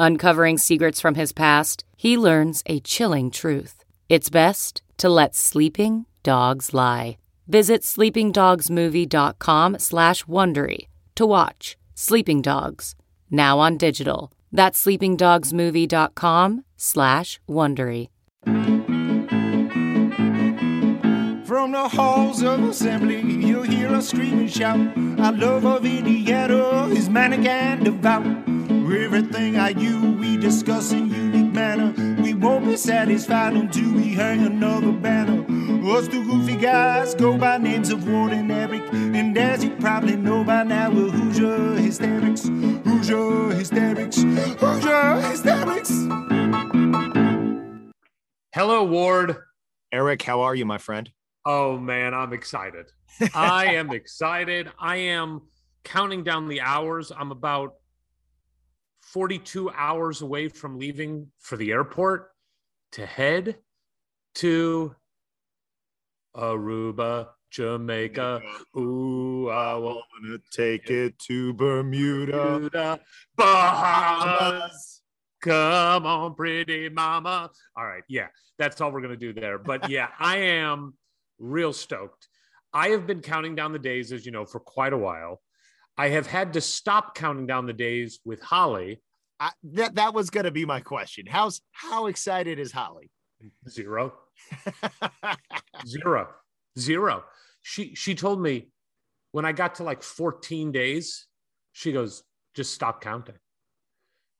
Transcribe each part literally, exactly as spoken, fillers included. Uncovering secrets from his past, he learns a chilling truth. It's best to let sleeping dogs lie. Visit sleepingdogsmovie.com slash Wondery to watch Sleeping Dogs, now on digital. That's sleepingdogsmovie.com slash Wondery. From the halls of assembly, you'll hear us scream and shout. Our love of Indiana is manic and devout. Everything I you, we discuss in unique manner. We won't be satisfied until we hang another banner. Us two goofy guys go by names of Ward and Eric. And as you probably know by now, we're Hoosier Hysterics. Hoosier Hysterics. Hoosier Hysterics. Hello, Ward. Eric, how are you, my friend? Oh, man, I'm excited. I am excited. I am counting down the hours. I'm about forty-two hours away from leaving for the airport to head to Aruba, Jamaica. Ooh, I want to take it to Bermuda, Bahamas. Come on, pretty mama. All right, yeah, that's all we're going to do there. But yeah, I am real stoked. I have been counting down the days, as you know, for quite a while. I have had to stop counting down the days with Holly. I, that that was going to be my question. How's how excited is Holly? Zero. Zero. Zero. She she told me when I got to like fourteen days, she goes, just stop counting.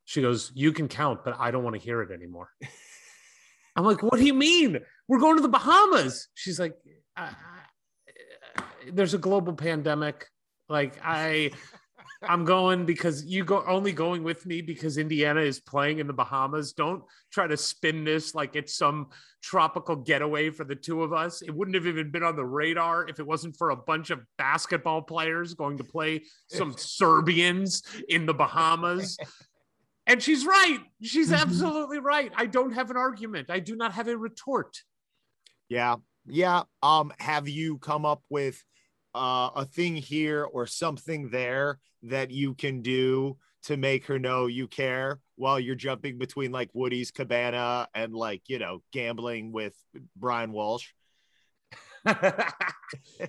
She goes, you can count, but I don't want to hear it anymore. I'm like, what do you mean? We're going to the Bahamas. She's like, uh, there's a global pandemic. Like I, I'm going because you go only going with me because Indiana is playing in the Bahamas. Don't try to spin this like it's some tropical getaway for the two of us. It wouldn't have even been on the radar if it wasn't for a bunch of basketball players going to play some Serbians in the Bahamas. And she's right. She's absolutely right. I don't have an argument. I do not have a retort. Yeah. Yeah. Um, have you come up with Uh, a thing here or something there that you can do to make her know you care while you're jumping between like Woody's Cabana and like, you know, gambling with Brian Walsh?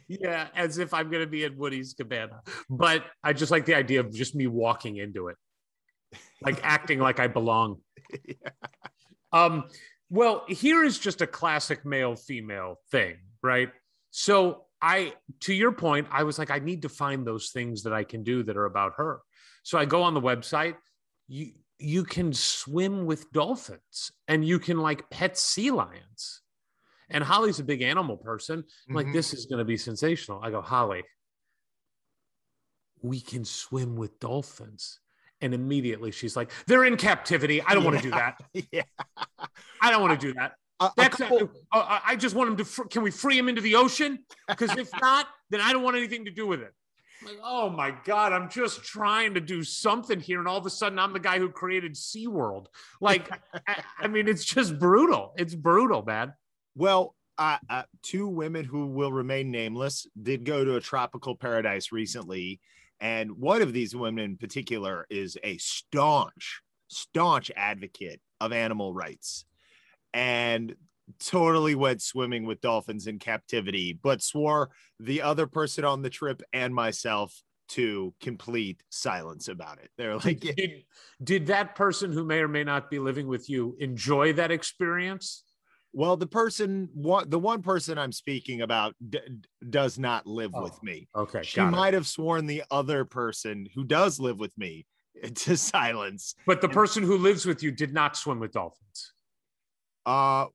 Yeah, as if I'm going to be at Woody's Cabana. But I just like the idea of just me walking into it, like acting like I belong. Yeah. Um, well, here is just a classic male-female thing, right? So I, to your point, I was like, I need to find those things that I can do that are about her. So I go on the website. You you can swim with dolphins and you can like pet sea lions. And Holly's a big animal person. I'm like, mm-hmm. This is going to be sensational. I go, Holly, we can swim with dolphins. And immediately she's like, they're in captivity. I don't yeah. want to do that. Yeah. I don't want to do that. Uh, That's uh, I just want him to, fr- can we free him into the ocean? Because if not, then I don't want anything to do with it. I'm like, oh my God, I'm just trying to do something here. And all of a sudden I'm the guy who created SeaWorld. Like, I, I mean, it's just brutal. It's brutal, man. Well, uh, uh, two women who will remain nameless did go to a tropical paradise recently. And one of these women in particular is a staunch, staunch advocate of animal rights. And totally went swimming with dolphins in captivity, but swore the other person on the trip and myself to complete silence about it. They're like, yeah. did, did that person who may or may not be living with you enjoy that experience? Well, the person, what, the one person I'm speaking about d- does not live oh, with me. Okay, she might it. have sworn the other person who does live with me to silence. But the and, person who lives with you did not swim with dolphins. Uh,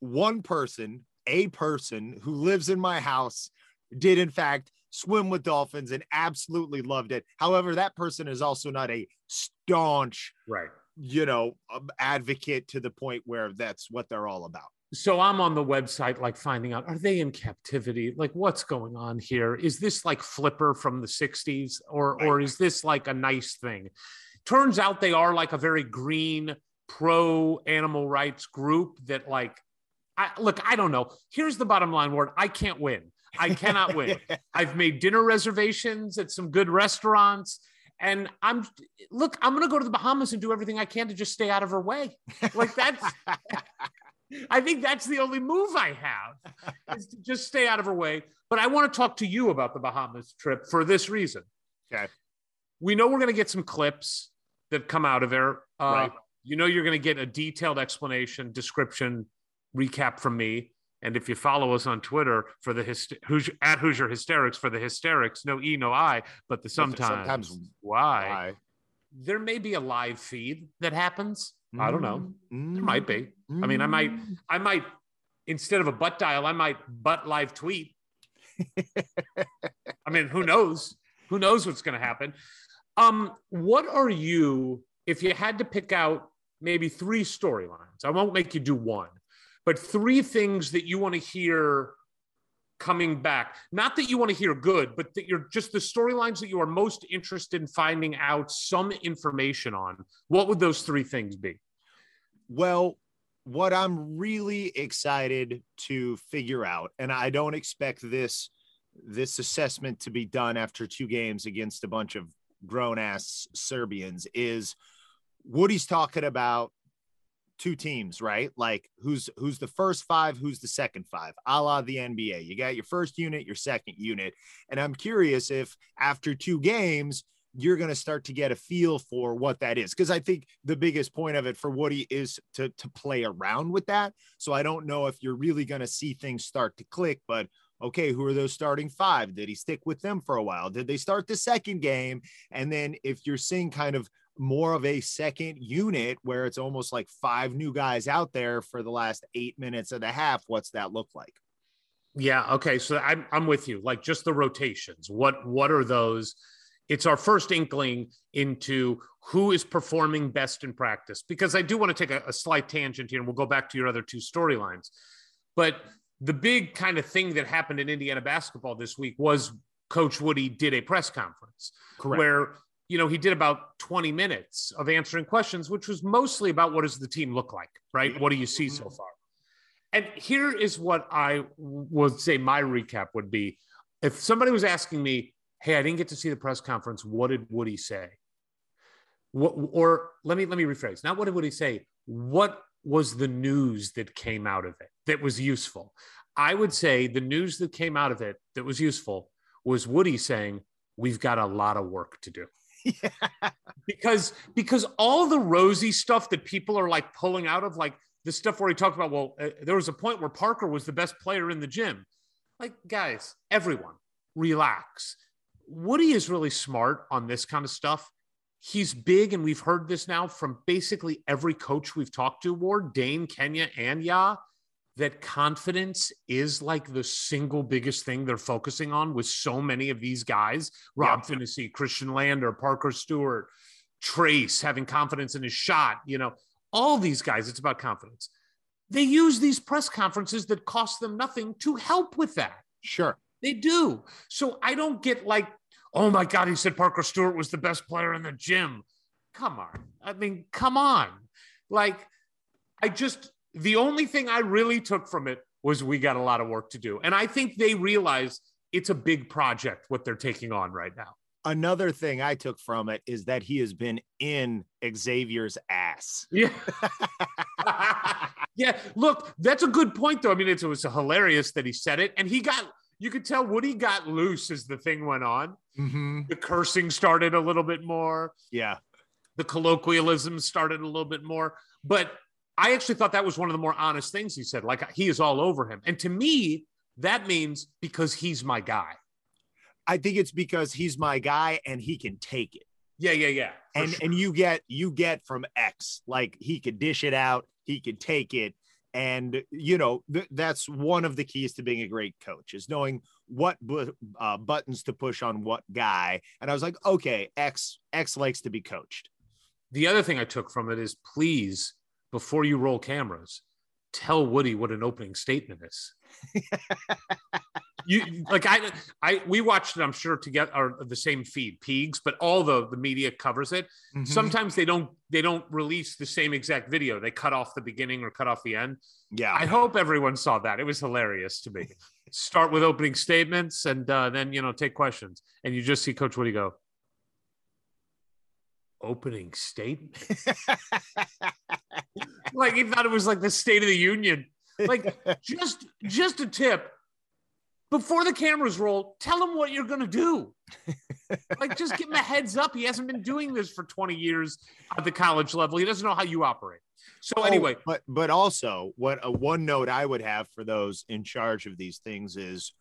one person, a person who lives in my house did, in fact, swim with dolphins and absolutely loved it. However, that person is also not a staunch, right, you know, advocate to the point where that's what they're all about. So I'm on the website, like finding out, are they in captivity? Like, what's going on here? Is this like Flipper from the sixties or, right. or is this like a nice thing? Turns out they are like a very green pro animal rights group that like, I, look, I don't know. Here's the bottom line, Ward. I can't win. I cannot win. I've made dinner reservations at some good restaurants. And I'm, look, I'm going to go to the Bahamas and do everything I can to just stay out of her way. Like that's, I think that's the only move I have is to just stay out of her way. But I want to talk to you about the Bahamas trip for this reason. Okay. We know we're going to get some clips that come out of there. Uh, right. You know, you're going to get a detailed explanation, description, recap from me. And if you follow us on Twitter for the hyster- Hoosier, at Hoosier Hysterics for the hysterics, no E, no I, but the sometimes, sometimes why. why. There may be a live feed that happens. Mm. I don't know. Mm. There might be. Mm. I mean, I might, I might, instead of a butt dial, I might butt live tweet. I mean, who knows? Who knows what's going to happen? Um, what are you, if you had to pick out maybe three storylines, I won't make you do one. But three things that you want to hear coming back. Not that you want to hear good, but that you're just the storylines that you are most interested in finding out some information on. What would those three things be? Well, what I'm really excited to figure out, and I don't expect this, this assessment to be done after two games against a bunch of grown-ass Serbians, is Woody's talking about two teams, right? Like who's, who's the first five, who's the second five, a la the N B A. You got your first unit, your second unit. And I'm curious if after two games, you're going to start to get a feel for what that is. Cause I think the biggest point of it for Woody is to, to play around with that. So I don't know if you're really going to see things start to click, but okay, who are those starting five? Did he stick with them for a while? Did they start the second game? And then if you're seeing kind of more of a second unit where it's almost like five new guys out there for the last eight minutes of the half, what's that look like? Yeah. Okay. So I'm, I'm with you. Like just the rotations. What, what are those? It's our first inkling into who is performing best in practice, because I do want to take a, a slight tangent here and we'll go back to your other two storylines, but the big kind of thing that happened in Indiana basketball this week was Coach Woody did a press conference. Correct. Where, you know, he did about twenty minutes of answering questions, which was mostly about what does the team look like, right? What do you see so far? And here is what I would say my recap would be. If somebody was asking me, hey, I didn't get to see the press conference, what did Woody say? What, or let me let me rephrase. Not what did Woody say? What was the news that came out of it that was useful? I would say the news that came out of it that was useful was Woody saying, we've got a lot of work to do. Yeah. Because because all the rosy stuff that people are like pulling out of, like the stuff where he talked about, well, uh, there was a point where Parker was the best player in the gym. Like, guys, everyone, relax. Woody is really smart on this kind of stuff. He's big, and we've heard this now from basically every coach we've talked to, Ward, Dane, Kenya, and Yah, that confidence is like the single biggest thing they're focusing on with so many of these guys. Rob yeah. Finney, Christian Lander, Parker Stewart, Trace, having confidence in his shot, you know, all these guys, it's about confidence. They use these press conferences that cost them nothing to help with that. Sure. They do. So I don't get like, oh my God, he said Parker Stewart was the best player in the gym. Come on. I mean, come on. Like, I just, the only thing I really took from it was we got a lot of work to do. And I think they realize it's a big project, what they're taking on right now. Another thing I took from it is that he has been in Xavier's ass. Yeah. Yeah. Look, that's a good point though. I mean, it's, it was hilarious that he said it, and he got, you could tell Woody got loose as the thing went on. Mm-hmm. The cursing started a little bit more. Yeah. The colloquialism started a little bit more, but I actually thought that was one of the more honest things he said. Like, he is all over him. And to me, that means because he's my guy. I think it's because he's my guy and he can take it. Yeah, yeah, yeah. And sure. and you get you get from X, like, he could dish it out, he could take it. And, you know, th- that's one of the keys to being a great coach, is knowing what bu- uh, buttons to push on what guy. And I was like, okay, X, X likes to be coached. The other thing I took from it is, please, before you roll cameras, tell Woody what an opening statement is. You like I I we watched it, I'm sure, together, or the same feed, Pigs, but all the the media covers it. Mm-hmm. Sometimes they don't they don't release the same exact video. They cut off the beginning or cut off the end. Yeah. I hope everyone saw that. It was hilarious to me. Start with opening statements and uh, then, you know, take questions. And you just see Coach Woody go, opening statement. Like, he thought it was like the State of the Union. Like, just just a tip. Before the cameras roll, tell him what you're going to do. Like, just give him a heads up. He hasn't been doing this for twenty years at the college level. He doesn't know how you operate. So oh, anyway. But but also, what a one note I would have for those in charge of these things is,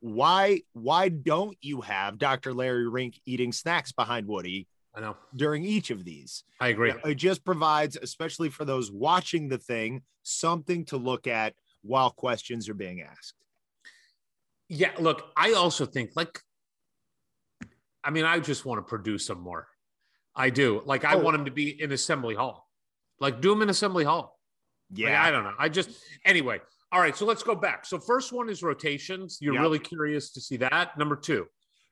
why, why don't you have Doctor Larry Rink eating snacks behind Woody? I know. During each of these. I agree. It just provides, especially for those watching the thing, something to look at while questions are being asked. Yeah, look, I also think, like, I mean, I just want to produce some more. I do. Like, I oh. want him to be in Assembly Hall. Like, do him in Assembly Hall. Yeah. Like, I don't know. I just, anyway. All right, so let's go back. So first one is rotations. You're yep. really curious to see that. Number two.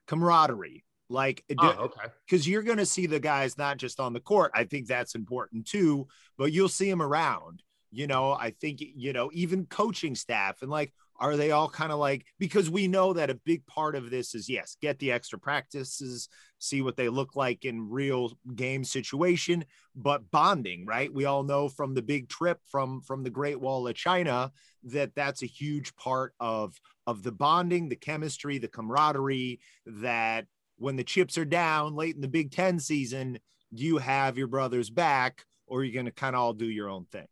Camaraderie. Like, oh, okay. Because you're going to see the guys not just on the court. I think that's important too, but you'll see them around. You know, I think, you know, even coaching staff and like, are they all kind of like, because we know that a big part of this is, yes, get the extra practices, see what they look like in real game situation, but bonding, right? We all know from the big trip from, from the Great Wall of China, that that's a huge part of, of the bonding, the chemistry, the camaraderie, that when the chips are down late in the Big Ten season, you have your brother's back, or you're going to kind of all do your own thing.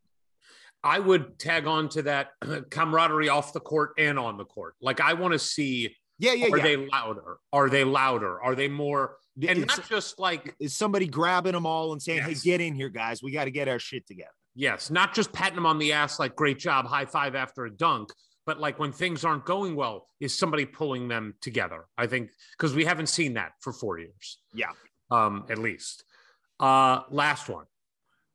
I would tag on to that camaraderie off the court and on the court. Like, I want to see, yeah, yeah, are yeah. they louder? Are they louder? Are they more, and it's not just like. Is somebody grabbing them all and saying, yes. hey, get in here, guys. We got to get our shit together. Yes, not just patting them on the ass, like, great job, high five after a dunk. But like, when things aren't going well, is somebody pulling them together? I think, because we haven't seen that for four years. Yeah. Um, at least. Uh, last one.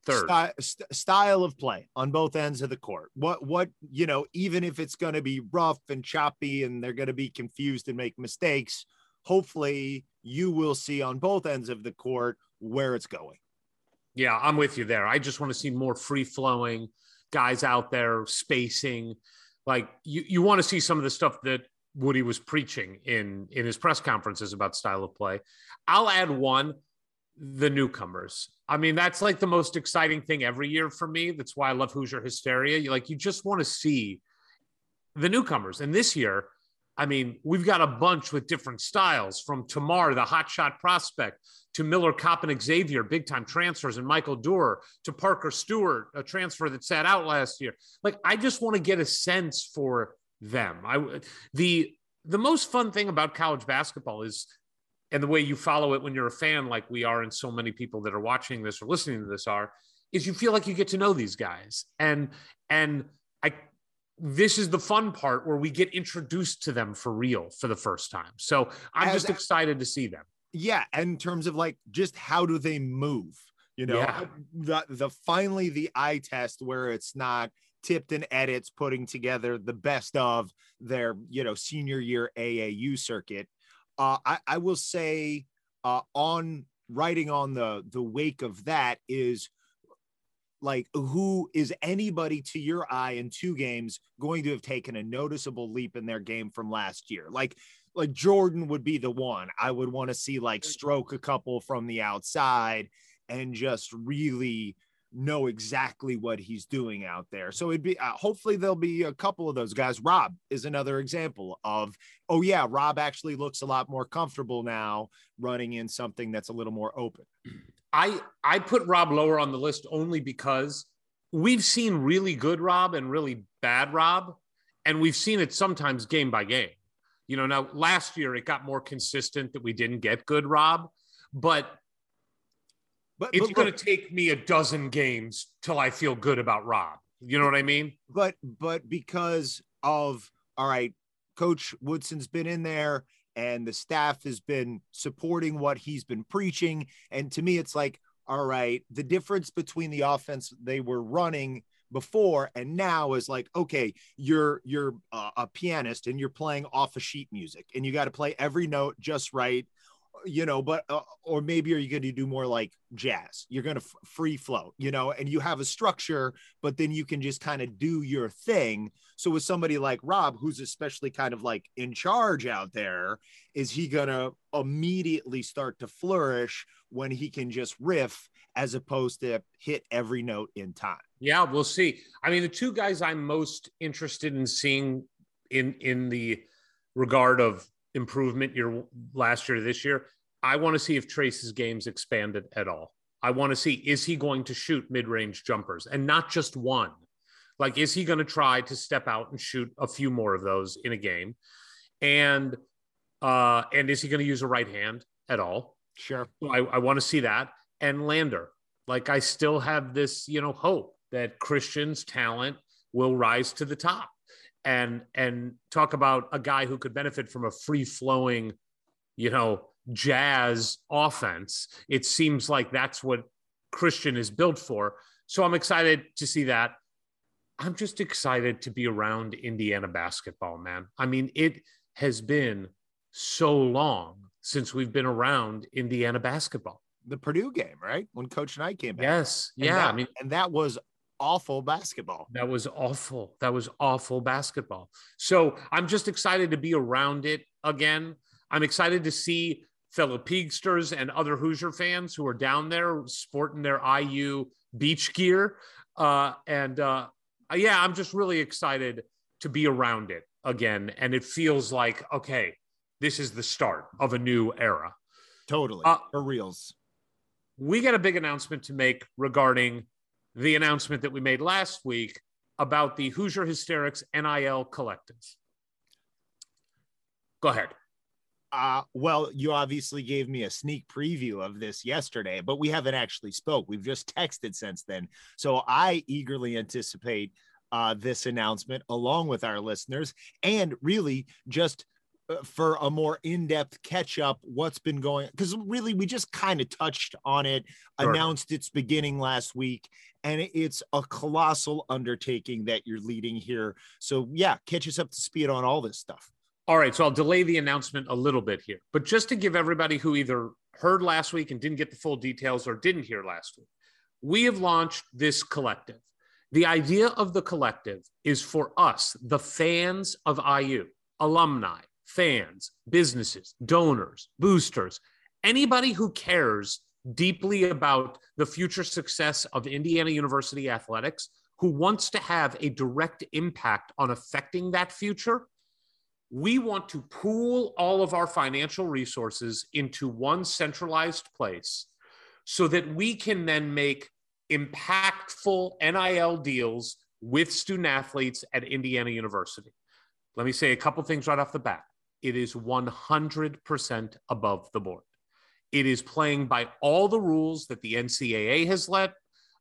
Style, st- style of play on both ends of the court. What, what, you know, even if it's going to be rough and choppy and they're going to be confused and make mistakes, hopefully you will see on both ends of the court where it's going. Yeah, I'm with you there. I just want to see more free flowing guys out there, spacing. Like, you, you want to see some of the stuff that Woody was preaching in, in his press conferences about style of play. I'll add one. The newcomers. I mean, that's like the most exciting thing every year for me. That's why I love Hoosier Hysteria. You like, you just want to see the newcomers. And this year, I mean, we've got a bunch with different styles, from Tamar, the hotshot prospect, to Miller, Coppin, Xavier, big time transfers, and Michael Durer, to Parker Stewart, a transfer that sat out last year. Like, I just want to get a sense for them. I, the, the most fun thing about college basketball is, and the way you follow it when you're a fan, like we are, and so many people that are watching this or listening to this are, is you feel like you get to know these guys. And, and I, this is the fun part where we get introduced to them for real for the first time. So I'm As, just excited to see them. Yeah. And in terms of like, just how do they move? You know, yeah. the, the, finally the eye test where it's not tipped and edits, putting together the best of their, you know, senior year A A U circuit. Uh, I, I will say uh, on writing on the, the wake of that is like, who is anybody to your eye in two games going to have taken a noticeable leap in their game from last year? Like, like Jordan would be the one I would want to see, like, stroke a couple from the outside and just really know exactly what he's doing out there. So it'd be, uh, hopefully there'll be a couple of those guys. Rob is another example of, oh yeah, Rob actually looks a lot more comfortable now running in something that's a little more open. I, I put Rob lower on the list only because we've seen really good Rob and really bad Rob, and we've seen it sometimes game by game. You know, now last year it got more consistent that we didn't get good Rob, but but it's going to take me a dozen games till I feel good about Rob. You know what I mean? But but because of, all right, Coach Woodson's been in there and the staff has been supporting what he's been preaching. And to me, it's like, all right, the difference between the offense they were running before and now is like, okay, you're you're uh, a pianist and you're playing off of sheet music and you got to play every note just right, you know, but uh, or maybe are you going to do more like jazz? You're going to f- free flow, you know, and you have a structure, but then you can just kind of do your thing. So with somebody like Rob, who's especially kind of like in charge out there, is he going to immediately start to flourish when he can just riff as opposed to hit every note in time? Yeah, we'll see. I mean, the two guys I'm most interested in seeing in, in the regard of improvement year last year to this year, I want to see if Trace's game's expanded at all. I want to see, is he going to shoot mid-range jumpers and not just one? Like, is he going to try to step out and shoot a few more of those in a game? And uh, and is he going to use a right hand at all? Sure. So I, I want to see that. And Lander, like, I still have this, you know, hope that Christian's talent will rise to the top. And and talk about a guy who could benefit from a free-flowing, you know, jazz offense. It seems like that's what Christian is built for. So I'm excited to see that. I'm just excited to be around Indiana basketball, man. I mean, it has been so long since we've been around Indiana basketball. The Purdue game, right? When Coach Knight came back. Yes, and yeah. That, I mean, and that was awful basketball. That was awful. That was awful basketball. So I'm just excited to be around it again. I'm excited to see fellow Piegsters and other Hoosier fans who are down there sporting their I U beach gear. Uh, and uh, yeah, I'm just really excited to be around it again. And it feels like, okay, this is the start of a new era. Totally. Uh, For reals. We got a big announcement to make regarding the announcement that we made last week about the Hoosier Hysterics N I L Collective. Go ahead. Uh, well, you obviously gave me a sneak preview of this yesterday, but we haven't actually spoke. We've just texted since then. So I eagerly anticipate uh, this announcement along with our listeners, and really just for a more in-depth catch-up, what's been going, because really we just kind of touched on it, sure. Announced its beginning last week, and it's a colossal undertaking that you're leading here. So yeah, catch us up to speed on all this stuff. All right, so I'll delay the announcement a little bit here, but just to give everybody who either heard last week and didn't get the full details or didn't hear last week, we have launched this collective. The idea of the collective is for us, the fans of I U, alumni, fans, businesses, donors, boosters, anybody who cares deeply about the future success of Indiana University athletics, who wants to have a direct impact on affecting that future. We want to pool all of our financial resources into one centralized place so that we can then make impactful N I L deals with student athletes at Indiana University. Let me say a couple things right off the bat. It is one hundred percent above the board. It is playing by all the rules that the N C double A has let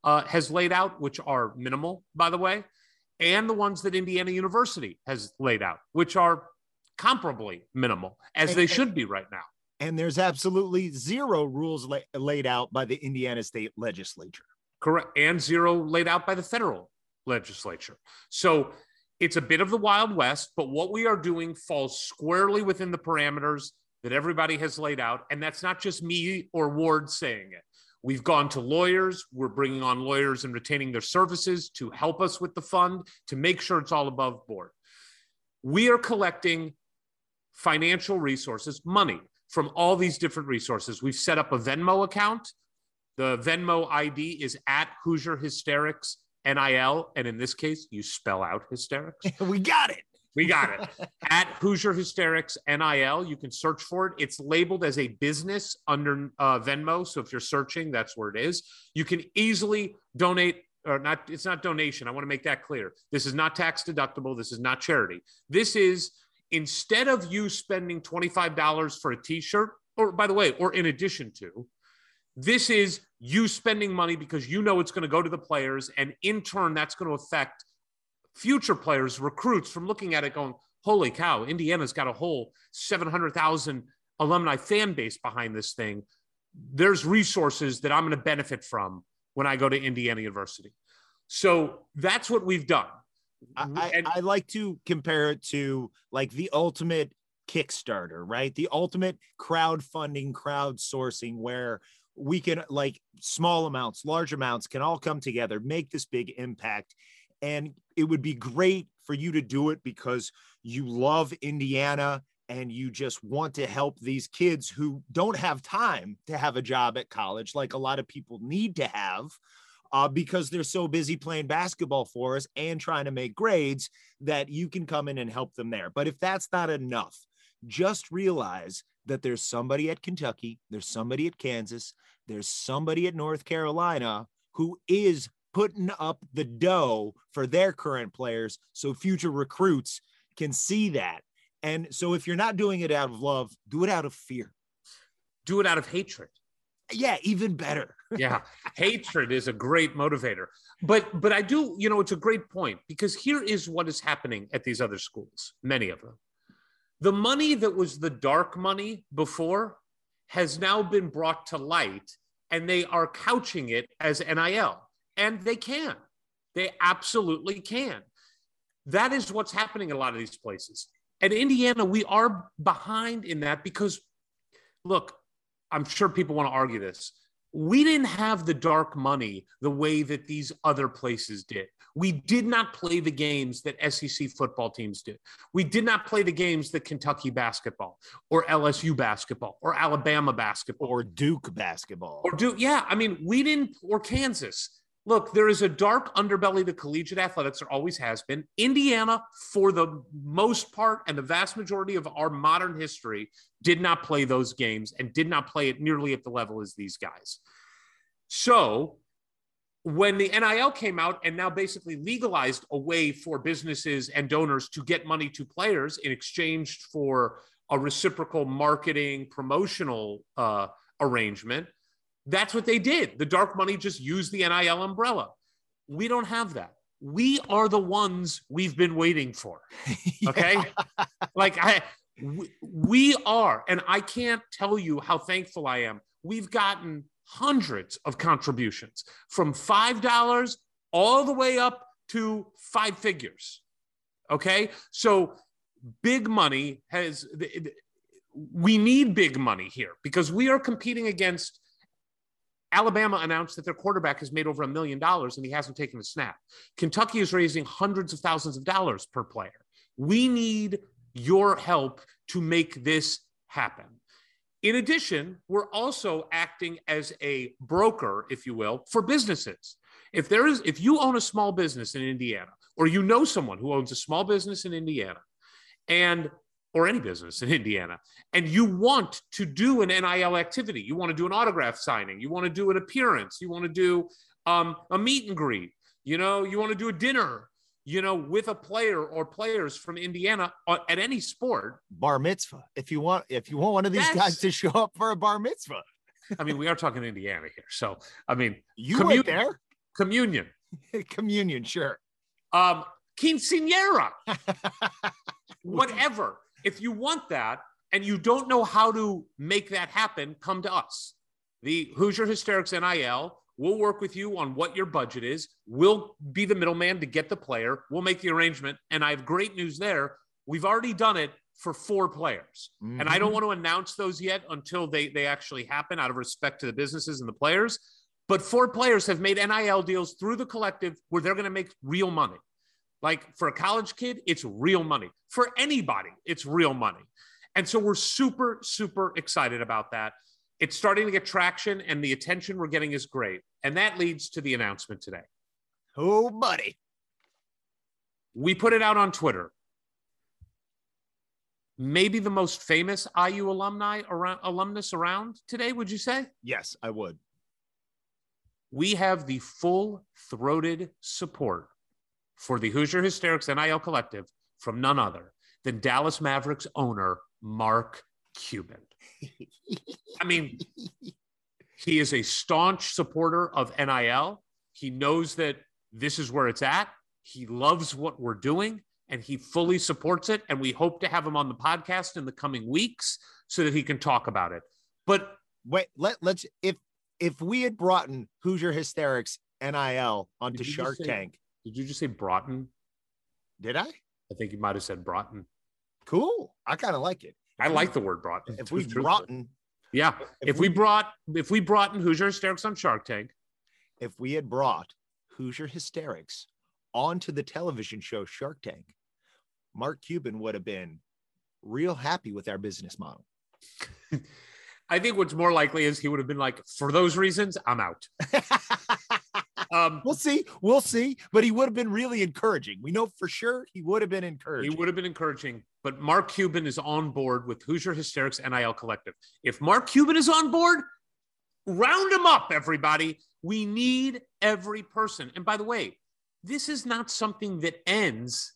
uh, has laid out, which are minimal, by the way, and the ones that Indiana University has laid out, which are comparably minimal, as and, they should and, be right now. And there's absolutely zero rules la- laid out by the Indiana State Legislature. Correct. And zero laid out by the federal legislature. So it's a bit of the Wild West, but what we are doing falls squarely within the parameters that everybody has laid out. And that's not just me or Ward saying it. We've gone to lawyers. We're bringing on lawyers and retaining their services to help us with the fund, to make sure it's all above board. We are collecting financial resources, money from all these different resources. We've set up a Venmo account. The Venmo I D is at Hoosier Hysterics N I L, and in this case, you spell out hysterics. We got it. We got it. At Hoosier Hysterics N I L, you can search for it. It's labeled as a business under uh, Venmo, so if you're searching, that's where it is. You can easily donate or not, it's not donation. I want to make that clear. This is not tax deductible. This is not charity. This is, instead of you spending twenty-five dollars for a t-shirt, or by the way, or in addition to, this is you spending money because you know it's going to go to the players. And in turn, that's going to affect future players, recruits, from looking at it going, holy cow, Indiana's got a whole seven hundred thousand alumni fan base behind this thing. There's resources that I'm going to benefit from when I go to Indiana University. So that's what we've done. I, and- I like to compare it to like the ultimate Kickstarter, right? The ultimate crowdfunding, crowdsourcing, where we can, like, small amounts, large amounts can all come together, make this big impact. And it would be great for you to do it because you love Indiana and you just want to help these kids who don't have time to have a job at college, like a lot of people need to have, uh, because they're so busy playing basketball for us and trying to make grades, that you can come in and help them there. But if that's not enough, just realize that there's somebody at Kentucky, there's somebody at Kansas, there's somebody at North Carolina who is putting up the dough for their current players so future recruits can see that. And so if you're not doing it out of love, do it out of fear. Do it out of hatred. Yeah, even better. Yeah, hatred is a great motivator. But but I do, you know, it's a great point, because here is what is happening at these other schools, many of them. The money that was the dark money before has now been brought to light, and they are couching it as N I L. And they can. They absolutely can. That is what's happening in a lot of these places. At Indiana, we are behind in that because, look, I'm sure people want to argue this. We didn't have the dark money the way that these other places did. We did not play the games that S E C football teams did. We did not play the games that Kentucky basketball or L S U basketball or Alabama basketball or Duke basketball or Duke. Yeah, I mean, we didn't, or Kansas. Look, there is a dark underbelly to collegiate athletics. There always has been. Indiana, for the most part, and the vast majority of our modern history, did not play those games and did not play it nearly at the level as these guys. So when the N I L came out and now basically legalized a way for businesses and donors to get money to players in exchange for a reciprocal marketing promotional uh, arrangement, that's what they did. The dark money just used the N I L umbrella. We don't have that. We are the ones we've been waiting for. Okay. Yeah. Like I, we, we are, and I can't tell you how thankful I am. We've gotten hundreds of contributions from five dollars all the way up to five figures. Okay. So big money has, we need big money here because we are competing against, Alabama announced that their quarterback has made over a million dollars and he hasn't taken a snap. Kentucky is raising hundreds of thousands of dollars per player. We need your help to make this happen. In addition, we're also acting as a broker, if you will, for businesses. If there is, if you own a small business in Indiana, or you know someone who owns a small business in Indiana, and or any business in Indiana, and you want to do an N I L activity, you want to do an autograph signing, you want to do an appearance, you want to do um, a meet and greet, you know, you want to do a dinner, you know, with a player or players from Indiana at any sport. Bar mitzvah. If you want, if you want one of these yes. guys to show up for a bar mitzvah. I mean, we are talking Indiana here. So, I mean, you commun- went there. Communion. Communion, sure. Um, quinceañera. Whatever. If you want that and you don't know how to make that happen, come to us. The Hoosier Hysterics N I L, we'll work with you on what your budget is. We'll be the middleman to get the player. We'll make the arrangement. And I have great news there. We've already done it for four players. Mm-hmm. And I don't want to announce those yet until they, they actually happen, out of respect to the businesses and the players. But four players have made N I L deals through the collective where they're going to make real money. Like for a college kid, it's real money. For anybody, it's real money. And so we're super, super excited about that. It's starting to get traction and the attention we're getting is great. And that leads to the announcement today. Oh, buddy. We put it out on Twitter. Maybe the most famous I U alumni around, alumnus around today, would you say? Yes, I would. we have the full-throated support for the Hoosier Hysterics N I L Collective from none other than Dallas Mavericks owner Mark Cuban. I mean, he is a staunch supporter of N I L. He knows that this is where it's at. He loves what we're doing, and he fully supports it. And we hope to have him on the podcast in the coming weeks so that he can talk about it. But wait, let, let's, if, if we had brought in Hoosier Hysterics N I L onto Shark Tank. Did you just say Broughton? Did I? I think you might have said Broughton. Cool. I kind of like it. I like the word Broughton. If we Broughton. Yeah. If, if we, we brought, if we brought in Hoosier Hysterics on Shark Tank. If we had brought Hoosier Hysterics onto the television show Shark Tank, Mark Cuban would have been real happy with our business model. I think what's more likely is he would have been like, for those reasons, I'm out. Um, we'll see. We'll see. But he would have been really encouraging. We know for sure he would have been encouraging. He would have been encouraging. But Mark Cuban is on board with Hoosier Hysterics N I L Collective. If Mark Cuban is on board, round him up, everybody. We need every person. And by the way, this is not something that ends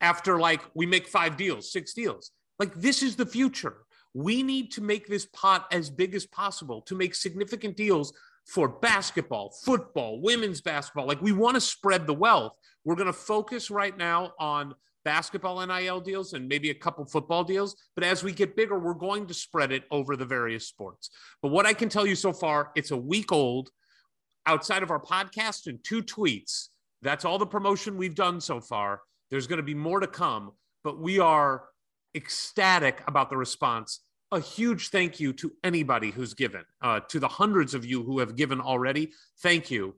after, like, we make five deals, six deals. Like, this is the future. We need to make this pot as big as possible to make significant deals for basketball, football, women's basketball. Like, we want to spread the wealth. We're going to focus right now on basketball N I L deals and maybe a couple football deals. But as we get bigger, we're going to spread it over the various sports. But what I can tell you so far, it's a week old outside of our podcast and two tweets. That's all the promotion we've done so far. There's going to be more to come, but we are ecstatic about the response. A huge thank you to anybody who's given, uh, to the hundreds of you who have given already. Thank you.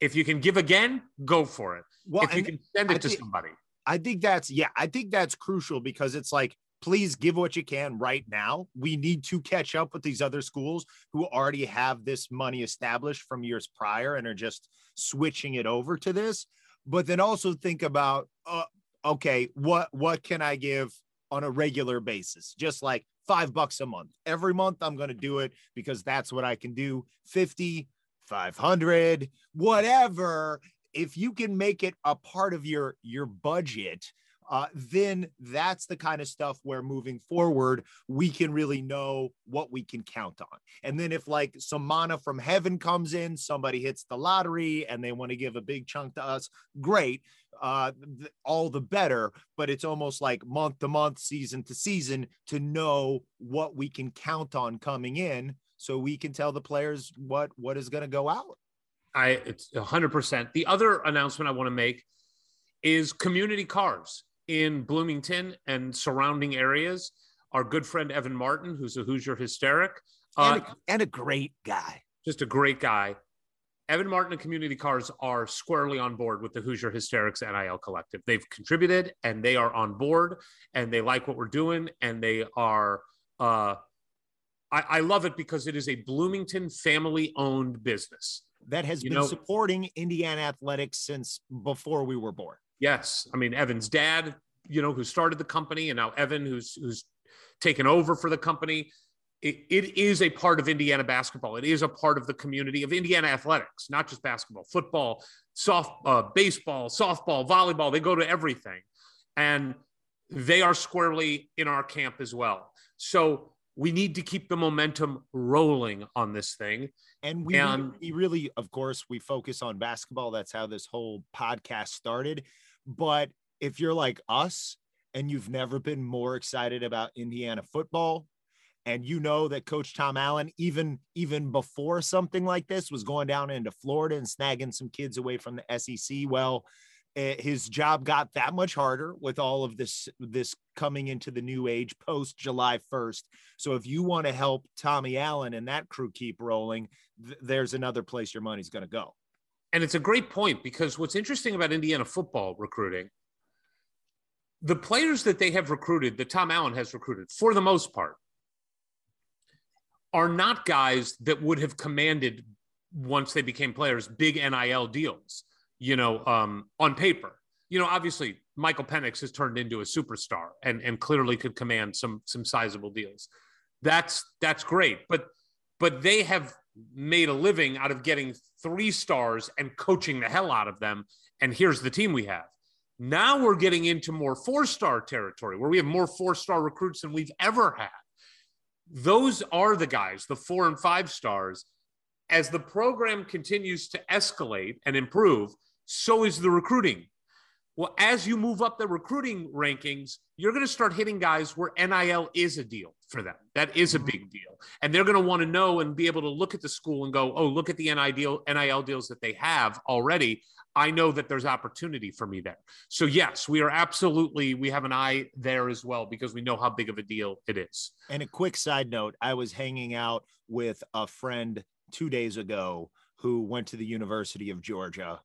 If you can give again, go for it. Well, if you can send it I to think, somebody. I think that's, yeah, I think that's crucial because it's like, please give what you can right now. We need to catch up with these other schools who already have this money established from years prior and are just switching it over to this. But then also think about, uh, okay, what, what can I give on a regular basis? Just like, Five bucks a month. Every month I'm going to do it because that's what I can do. fifty, five hundred, whatever. If you can make it a part of your, your budget, uh, then that's the kind of stuff where moving forward, we can really know what we can count on. And then if like some mana from heaven comes in, somebody hits the lottery and they want to give a big chunk to us, great. Uh, th- all the better, but it's almost like month to month, season to season to know what we can count on coming in so we can tell the players what, what is going to go out. I it's one hundred percent. The other announcement I want to make is community cars in Bloomington and surrounding areas. Our good friend, Evan Martin, who's a Hoosier Hysteric. Uh, and, a, and a great guy. Just a great guy. Evan Martin and Community Cars are squarely on board with the Hoosier Hysterics N I L Collective. They've contributed and they are on board and they like what we're doing. And they are, uh, I, I love it because it is a Bloomington family owned business that has you been know, supporting Indiana athletics since before we were born. Yes. I mean, Evan's dad, you know, who started the company, and now Evan, who's, who's taken over for the company. It, it is a part of Indiana basketball. It is a part of the community of Indiana athletics, not just basketball, football, soft, uh, baseball, softball, volleyball. They go to everything. And they are squarely in our camp as well. So we need to keep the momentum rolling on this thing. And we, and, we really, of course, we focus on basketball. That's how this whole podcast started. But if you're like us and you've never been more excited about Indiana football, and you know that Coach Tom Allen, even, even before something like this, was going down into Florida and snagging some kids away from the S E C. Well, his job got that much harder with all of this, this coming into the new age post July first. So if you want to help Tommy Allen and that crew keep rolling, th- there's another place your money's going to go. And it's a great point, because what's interesting about Indiana football recruiting, the players that they have recruited, that Tom Allen has recruited for the most part, are not guys that would have commanded, once they became players, big N I L deals, you know, um, on paper. You know, obviously, Michael Penix has turned into a superstar and, and clearly could command some some sizable deals. That's that's great. But but they have made a living out of getting three stars and coaching the hell out of them. And here's the team we have. Now we're getting into more four-star territory where we have more four-star recruits than we've ever had. Those are the guys, the four and five stars. As the program continues to escalate and improve, so is the recruiting. Well, as you move up the recruiting rankings, you're going to start hitting guys where N I L is a deal for them. That is a big deal. And they're going to want to know and be able to look at the school and go, oh, look at the N I L deals that they have already. I know that there's opportunity for me there. So yes, we are absolutely, we have an eye there as well because we know how big of a deal it is. And a quick side note, I was hanging out with a friend two days ago who went to the University of Georgia.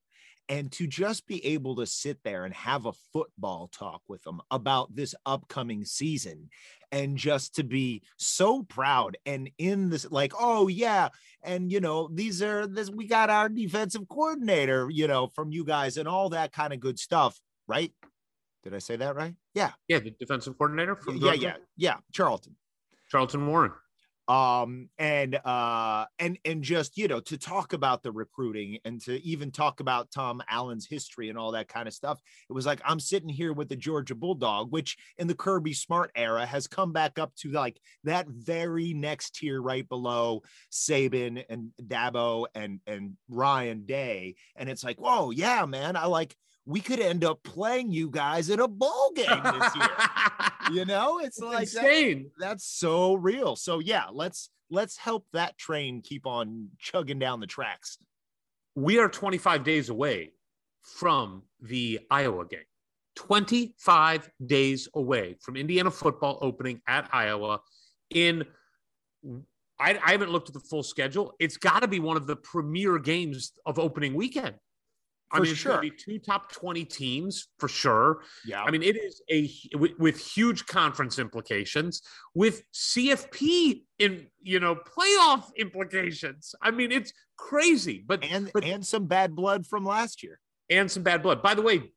And to just be able to sit there and have a football talk with them about this upcoming season and just to be so proud and in this, like, oh yeah. And you know, these are this, we got our defensive coordinator, you know, from you guys and all that kind of good stuff. Right. Did I say that right? Yeah. Yeah. The defensive coordinator. From yeah. Yeah. Yeah. Charlton. Charlton Warren. Um, and, uh, and, and just, you know, to talk about the recruiting and to even talk about Tom Allen's history and all that kind of stuff. It was like, I'm sitting here with the Georgia Bulldog, which in the Kirby Smart era has come back up to like that very next tier right below Saban and Dabo and, and Ryan Day. And it's like, whoa, yeah, man. I like, we could end up playing you guys in a bowl game this year. You know, it's, it's like insane. That, that's so real. So yeah, let's let's help that train keep on chugging down the tracks. We are twenty-five days away from the Iowa game. twenty-five days away from Indiana football opening at Iowa. In I, I haven't looked at the full schedule. It's got to be one of the premier games of opening weekend. For I mean, sure. It's going to be two top twenty teams for sure. Yeah. I mean, it is a w- with huge conference implications, with C F P in you know playoff implications. I mean, it's crazy. But and but, and some bad blood from last year. And some bad blood. By the way,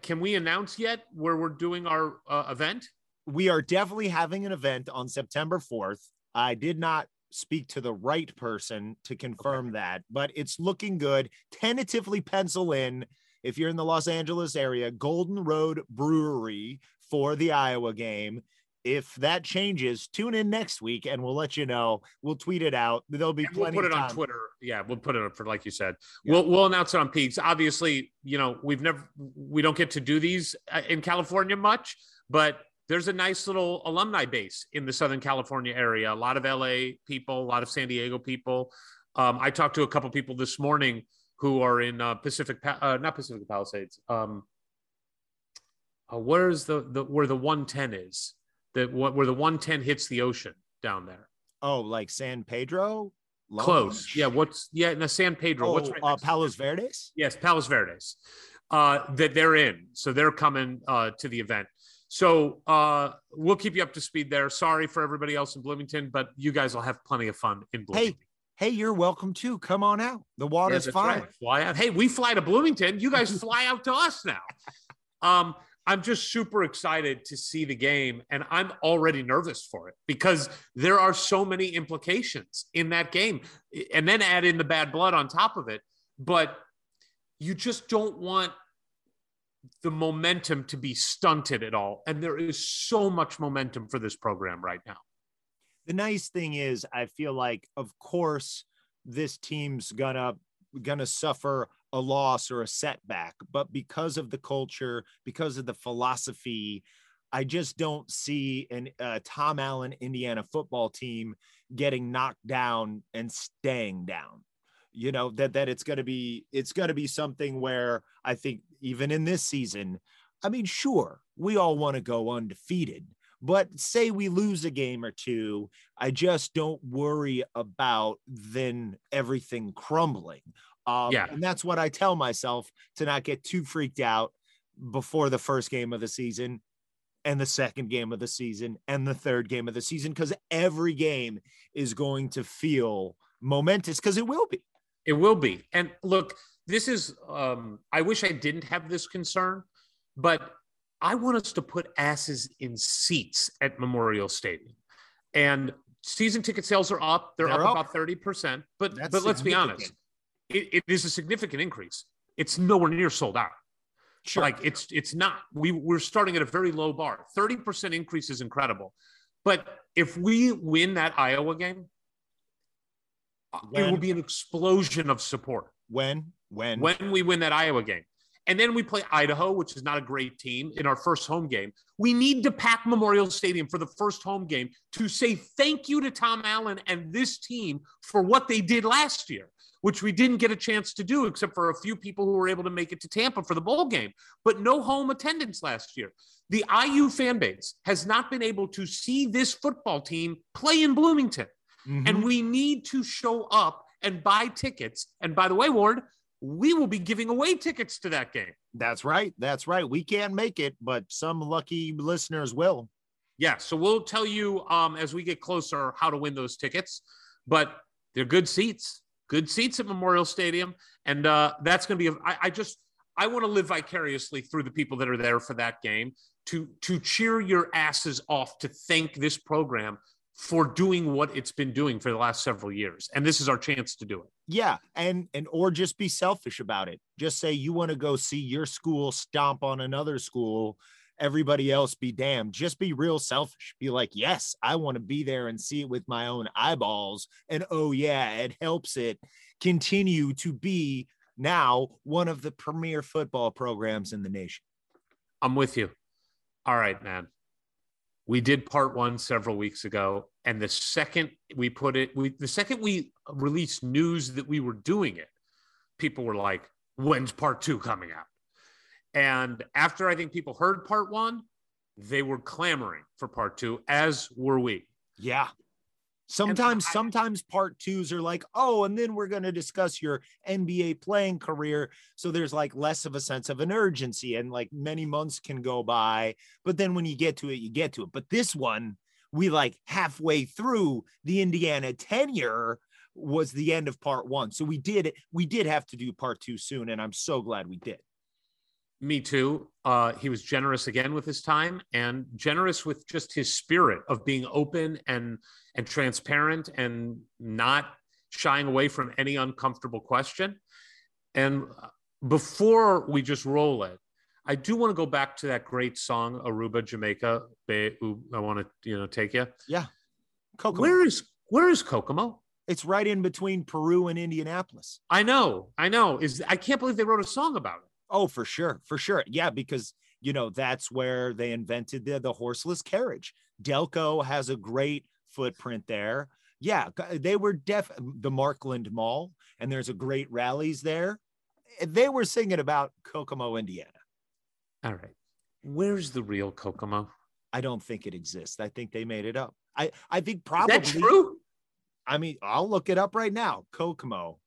can we announce yet where we're doing our uh, event? We are definitely having an event on September fourth. I did not speak to the right person to confirm okay. that, but it's looking good. Tentatively pencil in, if you're in the Los Angeles area, Golden Road Brewery for the Iowa game. If that changes, tune in next week and we'll let you know. We'll tweet it out. There'll be and plenty we'll put it of time. On Twitter. Yeah, we'll put it up for, like you said, yeah. we'll we'll announce it on Peaks. Obviously, you know, we've never, we don't get to do these in California much, but there's a nice little alumni base in the Southern California area. A lot of L A people, a lot of San Diego people. Um, I talked to a couple people this morning who are in uh, Pacific, uh, not Pacific Palisades. Um, uh, where's the, the where the one ten is? The where the one ten hits the ocean down there. Oh, like San Pedro. Long Close. Beach. Yeah. What's yeah? No, San Pedro. Oh, what's right uh, Palos Verdes? Yes, Palos Verdes. Uh, that they're in, so they're coming uh, to the event. So uh, we'll keep you up to speed there. Sorry for everybody else in Bloomington, but you guys will have plenty of fun in Bloomington. Hey, hey, you're welcome too. Come on out. The water's yeah, fine. Right. Fly out. Hey, we fly to Bloomington. You guys fly out to us now. Um, I'm just super excited to see the game, and I'm already nervous for it because there are so many implications in that game. And then add in the bad blood on top of it. But you just don't want the momentum to be stunted at all. And there is so much momentum for this program right now. The nice thing is, I feel like, of course, this team's gonna, gonna suffer a loss or a setback, but because of the culture, because of the philosophy, I just don't see an uh, Tom Allen, Indiana football team getting knocked down and staying down. You know, that, that it's going to be, it's going to be something where I think even in this season, I mean, sure, we all want to go undefeated, but say we lose a game or two, I just don't worry about then everything crumbling. Um, yeah. And that's what I tell myself, to not get too freaked out before the first game of the season and the second game of the season and the third game of the season, because every game is going to feel momentous, because it will be. It will be. And look, this is, um, I wish I didn't have this concern, but I want us to put asses in seats at Memorial Stadium. And Season ticket sales are up. They're, They're up, up about thirty percent. But That's but let's be honest, it, it is a significant increase. It's nowhere near sold out. Sure. Like it's it's not. We we're starting at a very low bar. thirty percent increase is incredible. But if we win that Iowa game, when, it will be an explosion of support. When when when we win that Iowa game. And then we play Idaho, which is not a great team, in our first home game. We need to pack Memorial Stadium for the first home game to say thank you to Tom Allen and this team for what they did last year, which we didn't get a chance to do except for a few people who were able to make it to Tampa for the bowl game, but no home attendance last year. The I U fan base has not been able to see this football team play in Bloomington, mm-hmm. and we need to show up and buy tickets. And by the way, Ward, we will be giving away tickets to that game. That's right. That's right. We can't make it, but some lucky listeners will. Yeah. So we'll tell you um, as we get closer how to win those tickets, but they're good seats, good seats at Memorial Stadium. And uh, that's going to be, a, I, I just, I want to live vicariously through the people that are there for that game to, to cheer your asses off, to thank this program for doing what it's been doing for the last several years. And this is our chance to do it. Yeah. And, and, or just be selfish about it. Just say, you want to go see your school stomp on another school, everybody else be damned. Just be real selfish. Be like, yes, I want to be there and see it with my own eyeballs. And oh yeah, it helps it continue to be now one of the premier football programs in the nation. I'm with you. All right, man. We did part one several weeks ago, and the second we put it, we the second we released news that we were doing it, people were like, when's part two coming out? And after I think people heard part one, they were clamoring for part two, as were we. Yeah. Sometimes, I, sometimes part twos are like, oh, and then we're going to discuss your N B A playing career. So there's like less of a sense of an urgency, and like many months can go by, but then when you get to it, you get to it. But this one, we like halfway through the Indiana tenure was the end of part one. So we did, we did have to do part two soon. And I'm so glad we did. Me too. Uh, he was generous again with his time, and generous with just his spirit of being open and and transparent and not shying away from any uncomfortable question. And before we just roll it, I do want to go back to that great song, Aruba, Jamaica. Bay, I want to, you know, take you. Yeah. Kokomo. Where is where is Kokomo? It's right in between Peru and Indianapolis. I know. I know. Is I can't believe they wrote a song about it. Oh, for sure. For sure. Yeah, because, you know, that's where they invented the, the horseless carriage. Delco has a great footprint there. Yeah, they were def the Markland Mall, and there's a great rallies there. They were singing about Kokomo, Indiana. All right. Where's the real Kokomo? I don't think it exists. I think they made it up. I, I think probably. Is that true? I mean, I'll look it up right now. Kokomo.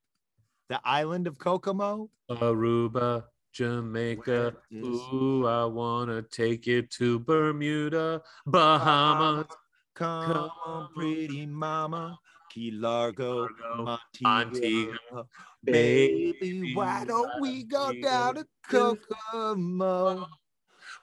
The island of Kokomo. Aruba. Jamaica, ooh, I want to take you to Bermuda, Bahamas. Come, come on, pretty mama, Key Largo, Largo Montego. Montego. Baby, baby, why don't we go down to Kokomo?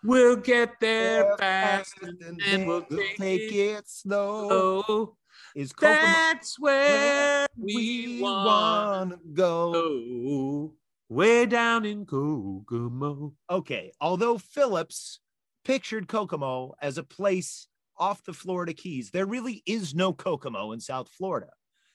We'll get there yeah, fast, and then, then we'll take, take it slow. slow. Is Kokomo That's where we want to go. go. Way down in Kokomo. Okay, although Phillips pictured Kokomo as a place off the Florida Keys, there really is no Kokomo in South Florida.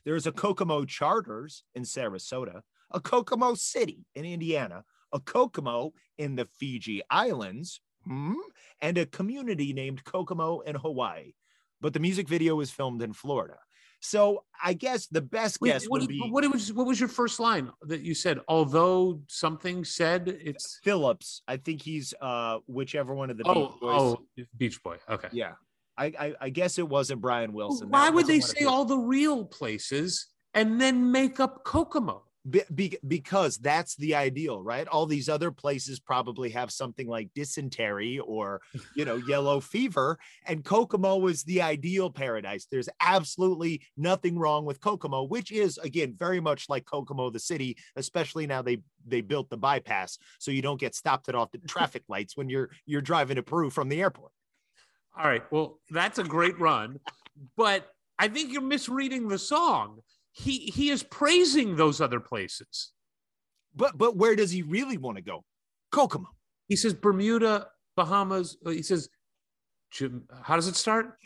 There is a Kokomo Charters in Sarasota, a Kokomo City in Indiana, a Kokomo in the Fiji Islands, and a community named Kokomo in Hawaii. But the music video was filmed in Florida. So I guess the best Wait, guess what would be what was what was your first line that you said? Although something said it's Phillips. I think he's uh, whichever one of the oh, Beach Boys. Oh, Beach Boy. Okay. Yeah. I, I, I guess it wasn't Brian Wilson. Well, why would they say all the real places and then make up Kokomo? Be, be, because that's the ideal, right? All these other places probably have something like dysentery or, you know, yellow fever, and Kokomo is the ideal paradise. There's absolutely nothing wrong with Kokomo, which is, again, very much like Kokomo, the city, especially now they, they built the bypass. So you don't get stopped at off the traffic lights when you're, you're driving to Peru from the airport. All right. Well, that's a great run, but I think you're misreading the song. He he is praising those other places. But but where does he really want to go? Kokomo. He says Bermuda, Bahamas. He says, how does it start?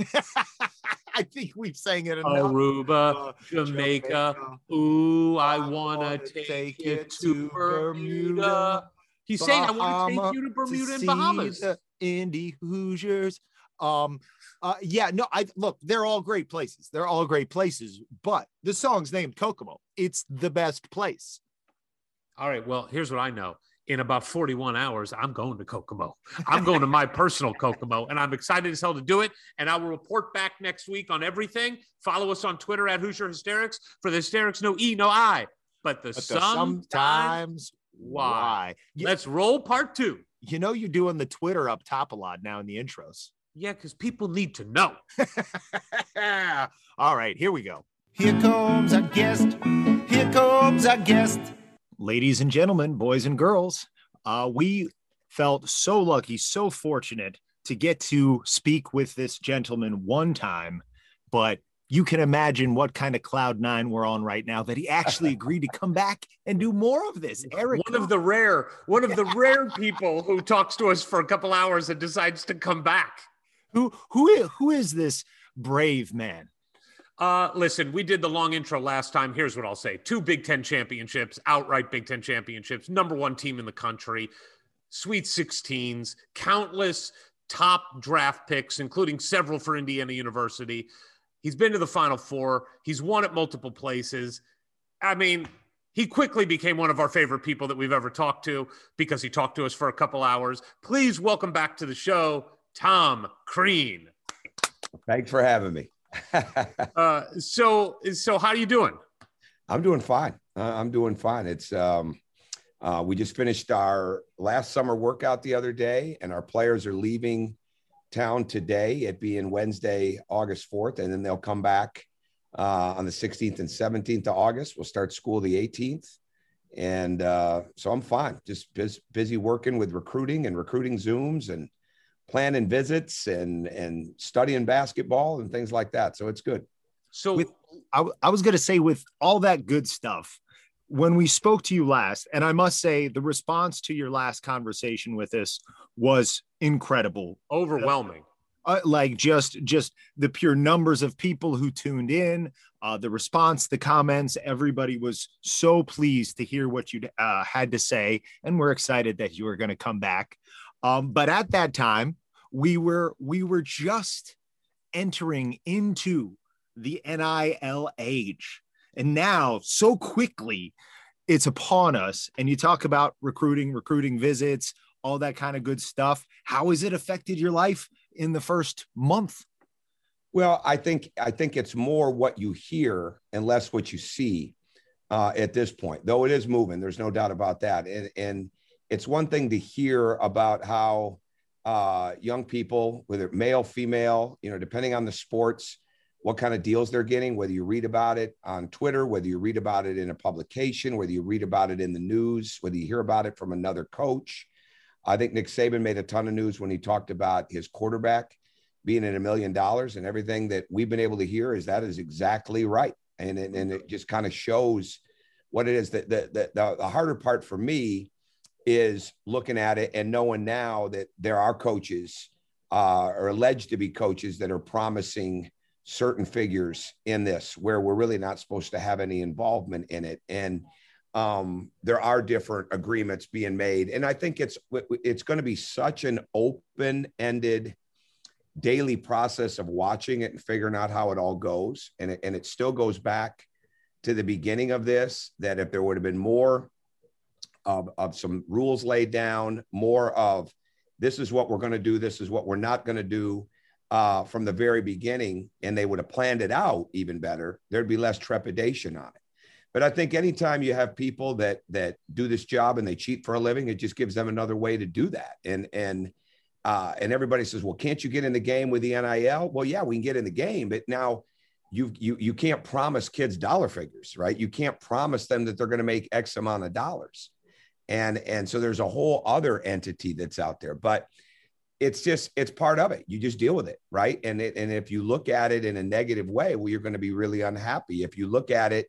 I think we've sang it enough. Aruba, uh, Jamaica. Jamaica. Ooh, I, I want to take, take it to Bermuda. Bermuda. He's Bahama, saying, I want to take you to Bermuda to and Bahamas. The Indy Hoosiers. Um, uh, yeah, no, I look, they're all great places. They're all great places, but the song's named Kokomo. It's the best place. All right, well, here's what I know. In about forty-one hours, I'm going to Kokomo. I'm going to my personal Kokomo, and I'm excited as hell to do it. And I will report back next week on everything. Follow us on Twitter at Hoosier Hysterics. For the hysterics, no E, no I, but the, but the sometimes, sometimes why. why. You, Let's roll part two. You know you're doing the Twitter up top a lot now in the intros. Yeah, because people need to know. All right, here we go. Here comes our guest. Here comes our guest. Ladies and gentlemen, boys and girls, uh, we felt so lucky, so fortunate to get to speak with this gentleman one time, but you can imagine what kind of cloud nine we're on right now that he actually agreed to come back and do more of this. Eric, one of the rare, one of the rare people who talks to us for a couple hours and decides to come back. Who, who, who is this brave man? Uh, listen, we did the long intro last time. Here's what I'll say. Two Big Ten championships, outright Big Ten championships, number one team in the country, Sweet sixteens, countless top draft picks, including several for Indiana University. He's been to the Final Four. He's won at multiple places. I mean, he quickly became one of our favorite people that we've ever talked to because he talked to us for a couple hours. Please welcome back to the show, Tom Crean. Thanks for having me. uh, so, so how are you doing? I'm doing fine. Uh, I'm doing fine. It's, um, uh, we just finished our last summer workout the other day, and our players are leaving town today. It being Wednesday, August fourth, and then they'll come back, uh, on the sixteenth and seventeenth of August. We'll start school the eighteenth. And, uh, so I'm fine. Just busy, busy working with recruiting and recruiting Zooms and planning visits and and studying basketball and things like that. So it's good. So with, I, I was going to say, with all that good stuff, when we spoke to you last, and I must say the response to your last conversation with us was incredible. Overwhelming. Uh, like just, just the pure numbers of people who tuned in, uh, the response, the comments, everybody was so pleased to hear what you uh, had to say. And we're excited that you were going to come back. Um, but at that time, we were we were just entering into the N I L age. And now so quickly it's upon us. And you talk about recruiting, recruiting visits, all that kind of good stuff. How has it affected your life in the first month? Well, I think I think it's more what you hear and less what you see uh, at this point, though it is moving. There's no doubt about that. And and it's one thing to hear about how uh, young people, whether male, female, you know, depending on the sports, what kind of deals they're getting, whether you read about it on Twitter, whether you read about it in a publication, whether you read about it in the news, whether you hear about it from another coach. I think Nick Saban made a ton of news when he talked about his quarterback being at a million dollars, and everything that we've been able to hear is that is exactly right. And, and, and it just kind of shows what it is. That the, the, the harder part for me is looking at it and knowing now that there are coaches uh, or alleged to be coaches that are promising certain figures in this where we're really not supposed to have any involvement in it. And um, there are different agreements being made. And I think it's, it's going to be such an open-ended daily process of watching it and figuring out how it all goes. And it, and it still goes back to the beginning of this, that if there would have been more Of, of some rules laid down, more of this is what we're going to do, this is what we're not going to do uh, from the very beginning, and they would have planned it out even better, there'd be less trepidation on it. But I think anytime you have people that that do this job and they cheat for a living, it just gives them another way to do that. And and uh, and everybody says, well, can't you get in the game with the N I L? Well, yeah, we can get in the game, but now you you you can't promise kids dollar figures, right? You can't promise them that they're going to make X amount of dollars. And, and so there's a whole other entity that's out there, but it's just, it's part of it. You just deal with it. Right. And it, and if you look at it in a negative way, well, you're going to be really unhappy. If you look at it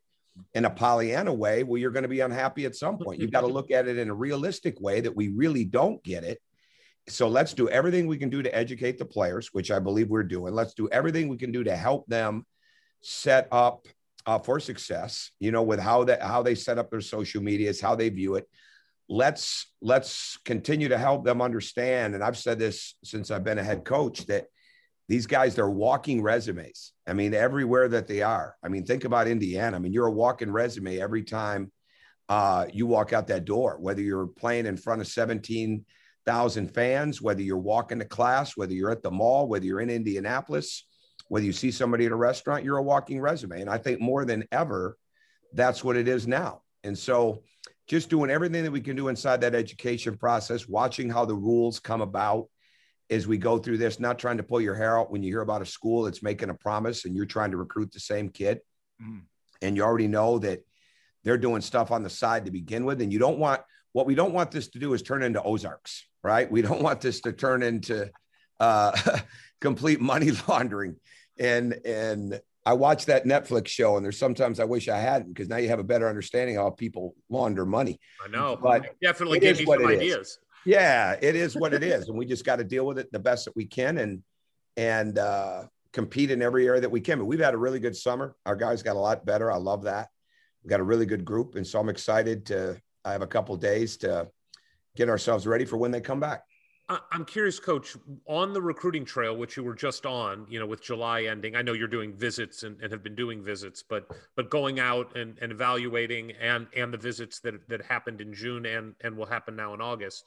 in a Pollyanna way, well, you're going to be unhappy at some point. You've got to look at it in a realistic way that we really don't get it. So let's do everything we can do to educate the players, which I believe we're doing. Let's do everything we can do to help them set up uh, for success, you know, with how that, how they set up their social medias, how they view it. Let's, let's continue to help them understand. And I've said this since I've been a head coach, that these guys, they're walking resumes. I mean, everywhere that they are. I mean, think about Indiana. I mean, you're a walking resume every time uh, you walk out that door, whether you're playing in front of seventeen thousand fans, whether you're walking to class, whether you're at the mall, whether you're in Indianapolis, whether you see somebody at a restaurant, you're a walking resume. And I think more than ever, that's what it is now. And so just doing everything that we can do inside that education process, watching how the rules come about as we go through this, not trying to pull your hair out when you hear about a school that's making a promise and you're trying to recruit the same kid. Mm. And you already know that they're doing stuff on the side to begin with. And you don't want, what we don't want this to do is turn into Ozarks, right? We don't want this to turn into uh, complete money laundering. And, and I watch that Netflix show, and there's sometimes I wish I hadn't, because now you have a better understanding of how people launder money. I know, but it definitely gave me some ideas. Is. Yeah, it is what it is. And we just got to deal with it the best that we can and and uh, compete in every area that we can. But we've had a really good summer. Our guys got a lot better. I love that. We got a really good group. And so I'm excited to, I have a couple of days to get ourselves ready for when they come back. I'm curious, Coach, on the recruiting trail, which you were just on, you know, with July ending, I know you're doing visits and, and have been doing visits, but but going out and, and evaluating and and the visits that, that happened in June and, and will happen now in August,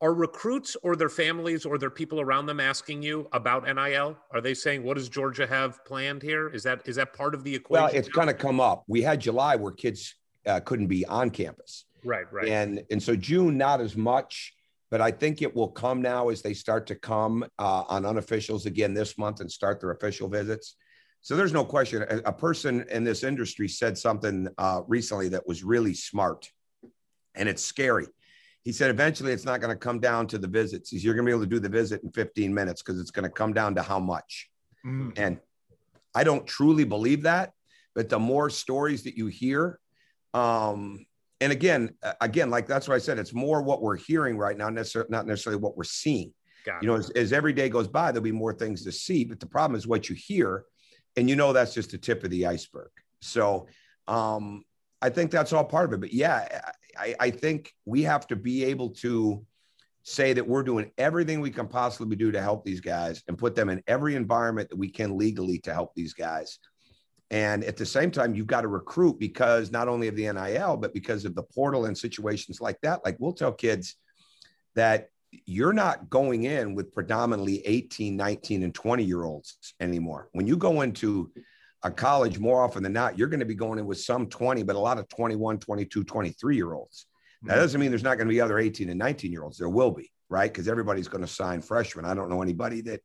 are recruits or their families or their people around them asking you about N I L? Are they saying, what does Georgia have planned here? Is that is that part of the equation? Well, it's going to come up. We had July where kids uh, couldn't be on campus. Right, right. And, and so June, not as much. But I think it will come now as they start to come uh, on unofficials again this month and start their official visits. So there's no question. A, a person in this industry said something uh, recently that was really smart, and it's scary. He said, eventually it's not going to come down to the visits. You're going to be able to do the visit in fifteen minutes because it's going to come down to how much. Mm. And I don't truly believe that, but the more stories that you hear, um, And again, again, like that's what I said, it's more what we're hearing right now, necessarily, not necessarily what we're seeing. Got you know, as, as every day goes by, there'll be more things to see, but the problem is what you hear, and you know, that's just the tip of the iceberg. So um, I think that's all part of it. But yeah, I, I think we have to be able to say that we're doing everything we can possibly do to help these guys and put them in every environment that we can legally to help these guys. And at the same time, you've got to recruit because not only of the N I L, but because of the portal and situations like that. Like we'll tell kids that you're not going in with predominantly eighteen, nineteen, and twenty year olds anymore. When you go into a college, more often than not, you're going to be going in with some twenty, but a lot of twenty-one, twenty-two, twenty-three year olds. That doesn't mean there's not going to be other eighteen and nineteen year olds. There will be, right? Because everybody's going to sign freshmen. I don't know anybody that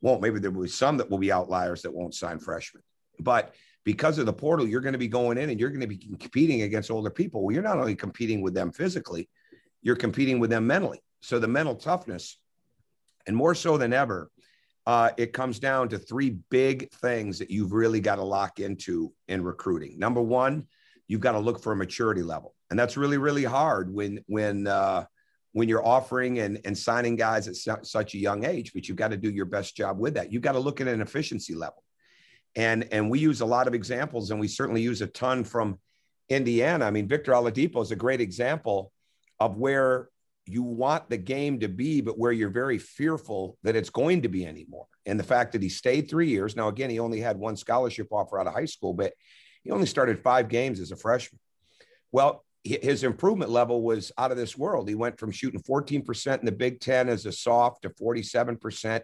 won't. Maybe there will be some that will be outliers that won't sign freshmen. But because of the portal, you're going to be going in and you're going to be competing against older people. Well, you're not only competing with them physically, you're competing with them mentally. So the mental toughness, and more so than ever, uh, it comes down to three big things that you've really got to lock into in recruiting. Number one, you've got to look for a maturity level. And that's really, really hard when, when, uh, when you're offering and, and signing guys at su- such a young age, but you've got to do your best job with that. You've got to look at an efficiency level. And, and we use a lot of examples, and we certainly use a ton from Indiana. I mean, Victor Oladipo is a great example of where you want the game to be, but where you're very fearful that it's going to be anymore. And the fact that he stayed three years. Now, again, he only had one scholarship offer out of high school, but he only started five games as a freshman. Well, his improvement level was out of this world. He went from shooting fourteen percent in the Big Ten as a soft to forty-seven percent.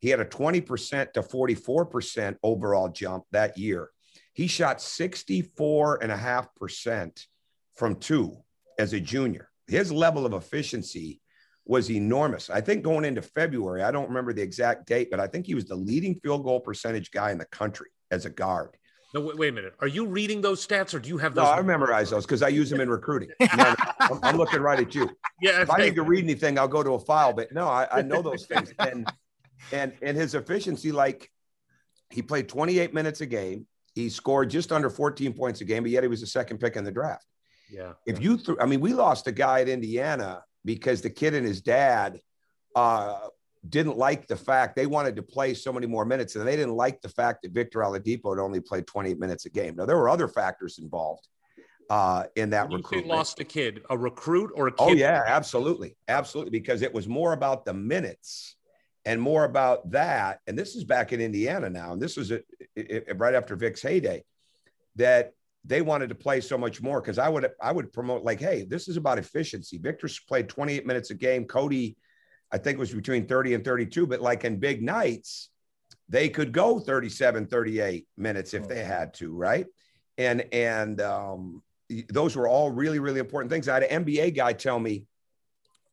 He had a twenty percent to forty-four percent overall jump that year. He shot sixty-four point five percent from two as a junior. His level of efficiency was enormous. I think going into February, I don't remember the exact date, but I think he was the leading field goal percentage guy in the country as a guard. No, wait, wait a minute. Are you reading those stats, or do you have those? No, I memorize those because I use them in recruiting. No, no, I'm, I'm looking right at you. Yeah, if I need to read anything, I'll go to a file. But no, I, I know those things. And and and his efficiency, like he played twenty-eight minutes a game. He scored just under fourteen points a game, but yet he was the second pick in the draft. Yeah. If you, th- I mean, we lost a guy at Indiana because the kid and his dad uh, didn't like the fact they wanted to play so many more minutes, and they didn't like the fact that Victor Oladipo had only played twenty-eight minutes a game. Now, there were other factors involved uh, in that recruitment. You lost a kid, a recruit or a kid? Oh, yeah, absolutely. Absolutely, because it was more about the minutes and more about that. And this is back in Indiana now, and this was a, it, it, right after Vic's heyday, that they wanted to play so much more because I would I would promote like, hey, this is about efficiency. Victor's played twenty-eight minutes a game. Cody, I think, was between thirty and thirty-two. But like in big nights, they could go thirty-seven, thirty-eight minutes if they had to, right? And and um, those were all really, really important things. I had an N B A guy tell me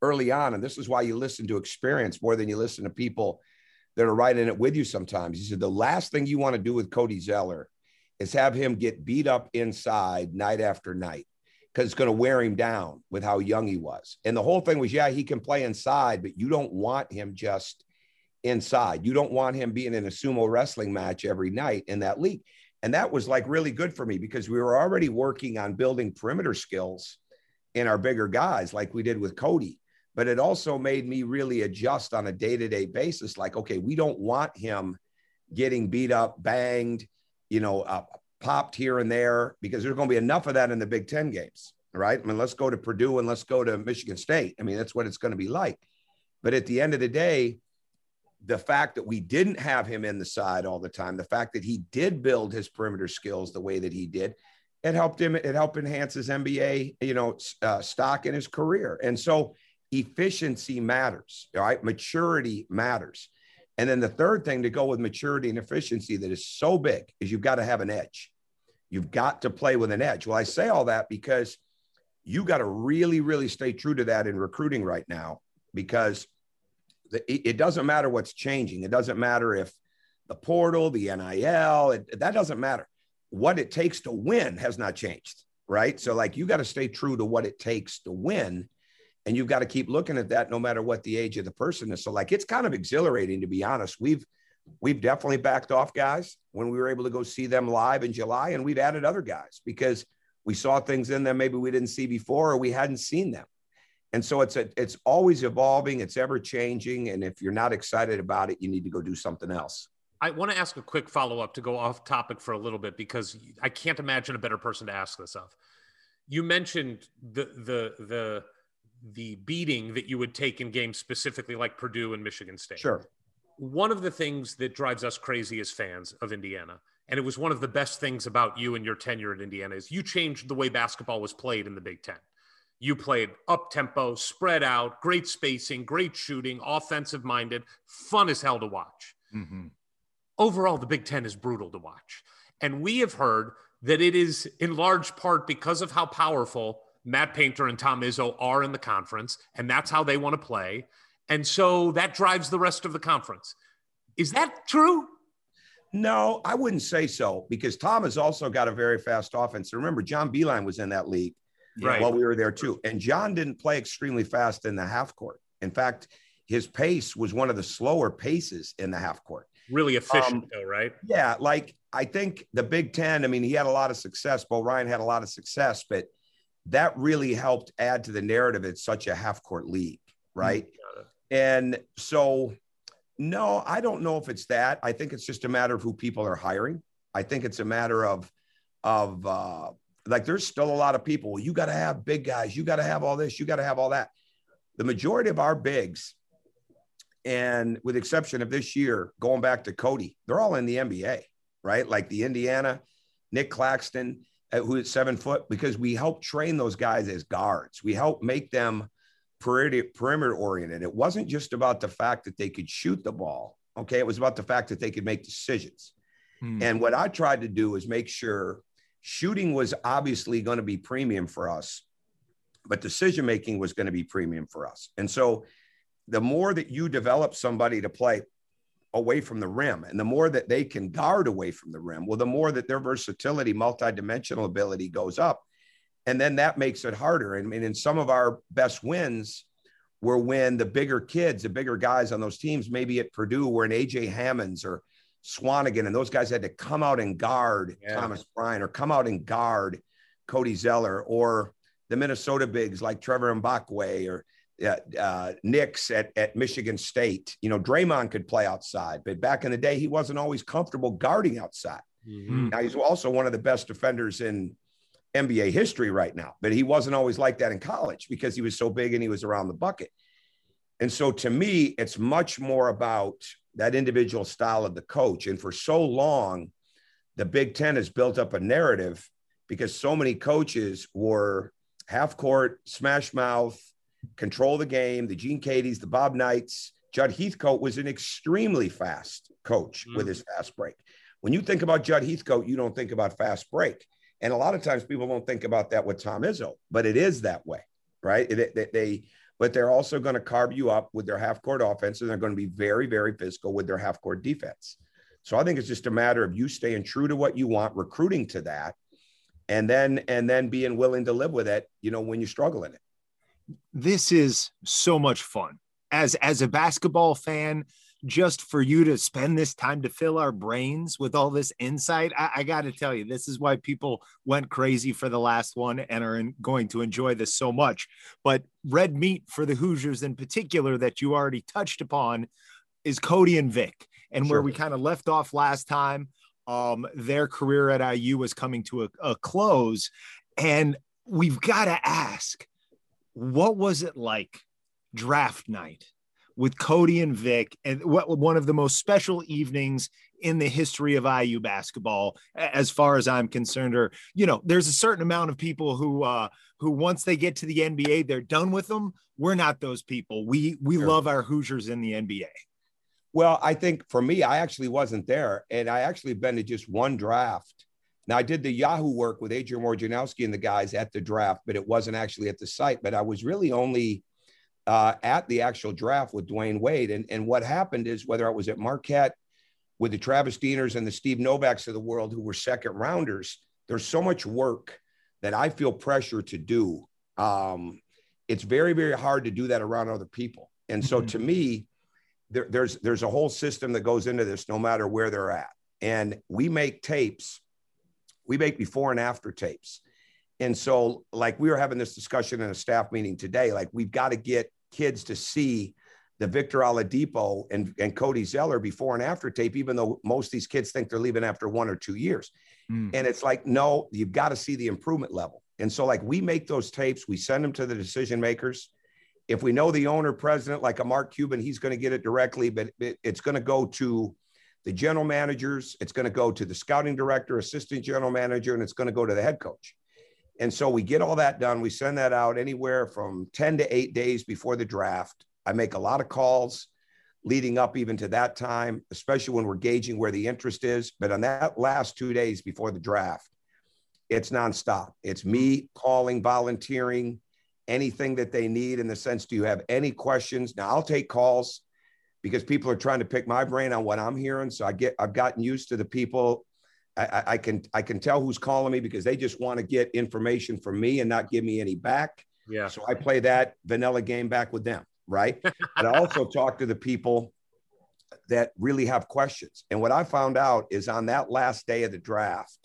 early on, and this is why you listen to experience more than you listen to people that are right in it with you sometimes. He said, the last thing you want to do with Cody Zeller is have him get beat up inside night after night because it's going to wear him down with how young he was. And the whole thing was, yeah, he can play inside, but you don't want him just inside. You don't want him being in a sumo wrestling match every night in that league. And that was like really good for me because we were already working on building perimeter skills in our bigger guys like we did with Cody. But it also made me really adjust on a day-to-day basis. Like, okay, we don't want him getting beat up, banged, you know, uh, popped here and there, because there's going to be enough of that in the Big Ten games, right? I mean, let's go to Purdue and let's go to Michigan State. I mean, that's what it's going to be like. But at the end of the day, the fact that we didn't have him in the side all the time, the fact that he did build his perimeter skills the way that he did, it helped him, it helped enhance his N B A, you know, uh, stock in his career. And so efficiency matters, all right? Maturity matters. And then the third thing to go with maturity and efficiency that is so big is you've got to have an edge. You've got to play with an edge. Well, I say all that because you got to really, really stay true to that in recruiting right now, because the, it doesn't matter what's changing. It doesn't matter if the portal, the N I L, it, that doesn't matter. What it takes to win has not changed, right? So like you got to stay true to what it takes to win. And you've got to keep looking at that no matter what the age of the person is. So like, it's kind of exhilarating, to be honest. We've, we've definitely backed off guys when we were able to go see them live in July, and we've added other guys because we saw things in them maybe we didn't see before, or we hadn't seen them. And so it's a, it's always evolving. It's ever changing. And if you're not excited about it, you need to go do something else. I want to ask a quick follow-up to go off topic for a little bit, because I can't imagine a better person to ask this of. You mentioned the, the, the, the beating that you would take in games specifically like Purdue and Michigan State. Sure. One of the things that drives us crazy as fans of Indiana, and it was one of the best things about you and your tenure at Indiana, is you changed the way basketball was played in the Big Ten. You played up-tempo, spread out, great spacing, great shooting, offensive-minded, fun as hell to watch. Mm-hmm. Overall, the Big Ten is brutal to watch. And we have heard that it is in large part because of how powerful Matt Painter and Tom Izzo are in the conference, and that's how they want to play. And so that drives the rest of the conference. Is that true? No, I wouldn't say so, because Tom has also got a very fast offense. Remember, John Beilein was in that league right. while we were there too. And John didn't play extremely fast in the half court. In fact, his pace was one of the slower paces in the half court. Really efficient um, though, right? Yeah, like I think the Big Ten, I mean, he had a lot of success. Bo Ryan had a lot of success, but that really helped add to the narrative. It's such a half-court league, right? And so, no, I don't know if it's that. I think it's just a matter of who people are hiring. I think it's a matter of, of uh, like, there's still a lot of people. You got to have big guys. You got to have all this. You got to have all that. The majority of our bigs, and with the exception of this year, going back to Cody, they're all in the N B A, right? Like the Indiana, Nick Claxton, who is seven foot, because we help train those guys as guards. We help make them perimeter oriented. It wasn't just about the fact that they could shoot the ball. Okay. It was about the fact that they could make decisions. Hmm. And what I tried to do is make sure shooting was obviously going to be premium for us, but decision-making was going to be premium for us. And so the more that you develop somebody to play away from the rim. And the more that they can guard away from the rim, well, the more that their versatility, multidimensional ability goes up. And then that makes it harder. I mean, in some of our best wins were when the bigger kids, the bigger guys on those teams, maybe at Purdue were an A J Hammonds or Swanigan, and those guys had to come out and guard yeah. Thomas Bryant or come out and guard Cody Zeller, or the Minnesota bigs like Trevor Mbakwe or uh, uh, Knicks at, at Michigan State. You know, Draymond could play outside, but back in the day, he wasn't always comfortable guarding outside. Mm-hmm. Now, he's also one of the best defenders in N B A history right now, but he wasn't always like that in college because he was so big and he was around the bucket. And so to me, it's much more about that individual style of the coach. And for so long, the Big Ten has built up a narrative because so many coaches were half court, smash mouth, control the game, the Gene Cadys, the Bob Knights. Judd Heathcote was an extremely fast coach mm-hmm. with his fast break. When you think about Judd Heathcote, you don't think about fast break. And a lot of times people don't think about that with Tom Izzo, but it is that way, right? It, they, they, but they're also going to carve you up with their half-court offense, and they're going to be very, very physical with their half-court defense. So I think it's just a matter of you staying true to what you want, recruiting to that, and then and then being willing to live with it, you know, when you struggle in it. This is so much fun. As, as a basketball fan, just for you to spend this time to fill our brains with all this insight, I, I got to tell you, this is why people went crazy for the last one and are in, going to enjoy this so much. But red meat for the Hoosiers in particular that you already touched upon is Cody and Vic. And sure. where we kind of left off last time, um, their career at I U was coming to a, a close. And we've got to ask, what was it like draft night with Cody and Vic, and what one of the most special evenings in the history of I U basketball, as far as I'm concerned? Or, you know, there's a certain amount of people who, uh, who once they get to the N B A, they're done with them. We're not those people. We, we sure. love our Hoosiers in the N B A. Well, I think for me, I actually wasn't there, and I actually been to just one draft. Now, I did the Yahoo work with Adrian Wojnarowski and the guys at the draft, but it wasn't actually at the site. But I was really only Uh, at the actual draft with Dwayne Wade. And, and what happened is, whether I was at Marquette with the Travis Deaners and the Steve Novaks of the world who were second rounders, there's so much work that I feel pressure to do. Um, it's very, very hard to do that around other people. And so to me, there, there's, there's a whole system that goes into this no matter where they're at. And we make tapes, we make before and after tapes. And so, like, we were having this discussion in a staff meeting today, like, we've got to get kids to see the Victor Oladipo and, and Cody Zeller before and after tape, even though most of these kids think they're leaving after one or two years. Mm. And it's like, no, you've got to see the improvement level. And so, like, we make those tapes, we send them to the decision makers. If we know the owner, president, like a Mark Cuban, he's going to get it directly, but it, it's going to go to the general managers. It's going to go to the scouting director, assistant general manager, and it's going to go to the head coach. And so we get all that done. We send that out anywhere from ten to eight days before the draft. I make a lot of calls leading up even to that time, especially when we're gauging where the interest is. But on that last two days before the draft, it's nonstop. It's me calling, volunteering, anything that they need in the sense, do you have any questions? Now, I'll take calls because people are trying to pick my brain on what I'm hearing. So I get, I've gotten used to the people. I, I can I can tell who's calling me because they just want to get information from me and not give me any back. Yeah. So I play that vanilla game back with them, right? But I also talk to the people that really have questions. And what I found out is on that last day of the draft,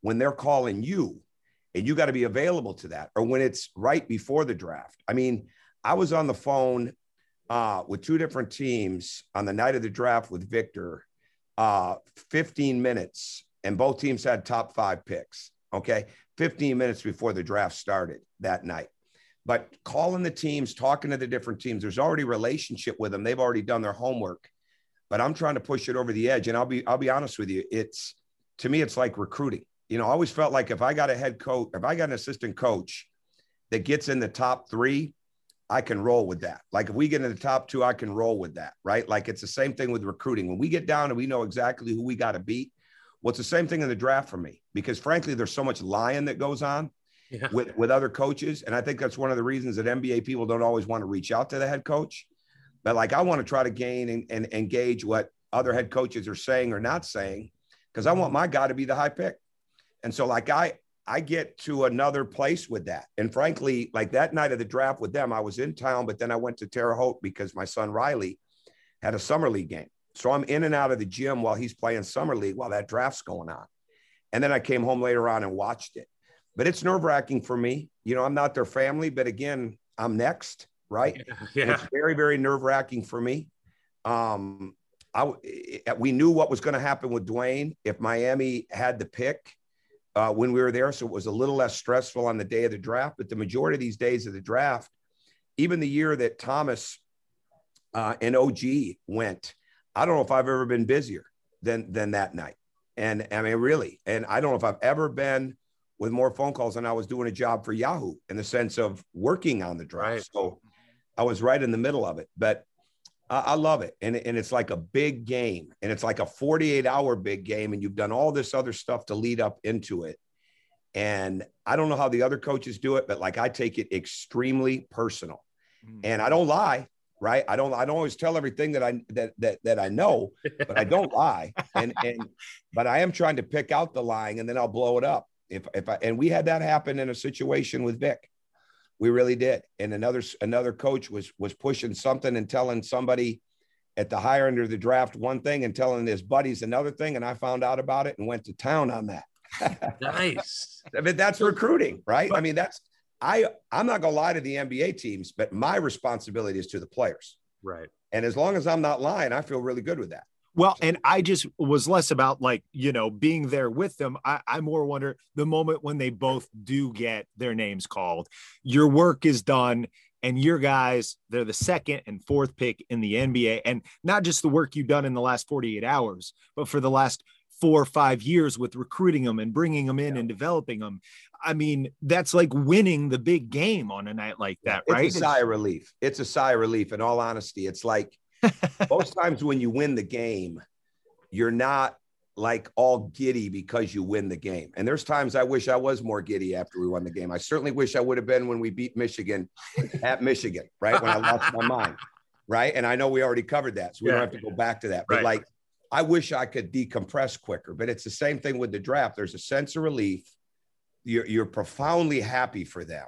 when they're calling you, and you got to be available to that, or when it's right before the draft. I mean, I was on the phone uh, with two different teams on the night of the draft with Victor, uh, fifteen minutes. And both teams had top five picks, okay? fifteen minutes before the draft started that night. But calling the teams, talking to the different teams, there's already a relationship with them. They've already done their homework. But I'm trying to push it over the edge. And I'll be I'll be honest with you. It's, to me, it's like recruiting. You know, I always felt like if I got a head coach, if I got an assistant coach that gets in the top three, I can roll with that. Like, if we get in the top two, I can roll with that, right? Like, it's the same thing with recruiting. When we get down and we know exactly who we got to beat, well, it's the same thing in the draft for me, because frankly, there's so much lying that goes on yeah. with, with other coaches. And I think that's one of the reasons that N B A people don't always want to reach out to the head coach. But, like, I want to try to gain and, and engage what other head coaches are saying or not saying, because I want my guy to be the high pick. And so like I, I get to another place with that. And frankly, like that night of the draft with them, I was in town, but then I went to Terre Haute because my son Riley had a summer league game. So I'm in and out of the gym while he's playing summer league while that draft's going on. And then I came home later on and watched it. But it's nerve-wracking for me. You know, I'm not their family, but again, I'm next, right? Yeah, yeah. It's very, very nerve-wracking for me. Um, I, we knew what was going to happen with Dwayne if Miami had the pick uh, when we were there. So it was a little less stressful on the day of the draft. But the majority of these days of the draft, even the year that Thomas uh, and O G went, I don't know if I've ever been busier than than that night. And I mean, really, and I don't know if I've ever been with more phone calls than I was doing a job for Yahoo in the sense of working on the draft. Right. So I was right in the middle of it, but I, I love it. And, and it's like a big game, and it's like a forty-eight hour big game. And you've done all this other stuff to lead up into it. And I don't know how the other coaches do it, but like, I take it extremely personal, mm. and I don't lie. Right. I don't, I don't always tell everything that I, that, that, that I know, but I don't lie. And, and, but I am trying to pick out the lying, and then I'll blow it up. If, if I, and we had that happen in a situation with Vic, we really did. And another, another coach was, was pushing something and telling somebody at the higher end of the draft one thing and telling his buddies another thing. And I found out about it and went to town on that. Nice. I mean, that's recruiting, right? I mean, that's, I, I'm not going to lie to the N B A teams, but my responsibility is to the players. Right. And as long as I'm not lying, I feel really good with that. Well, and I just was less about like, you know, being there with them. I, I more wonder the moment when they both do get their names called, your work is done, and your guys, they're the second and fourth pick in the N B A. And not just the work you've done in the last forty-eight hours, but for the last four or five years with recruiting them and bringing them in yeah. and developing them. I mean, that's like winning the big game on a night like that, right? It's a sigh of relief. It's a sigh of relief. In all honesty, it's like most times when you win the game, you're not like all giddy because you win the game. And there's times I wish I was more giddy after we won the game. I certainly wish I would have been when we beat Michigan at Michigan, right? When I lost my mind, right? And I know we already covered that, so we yeah. don't have to go back to that. But right. like, I wish I could decompress quicker, but it's the same thing with the draft. There's a sense of relief. You're, you're profoundly happy for them.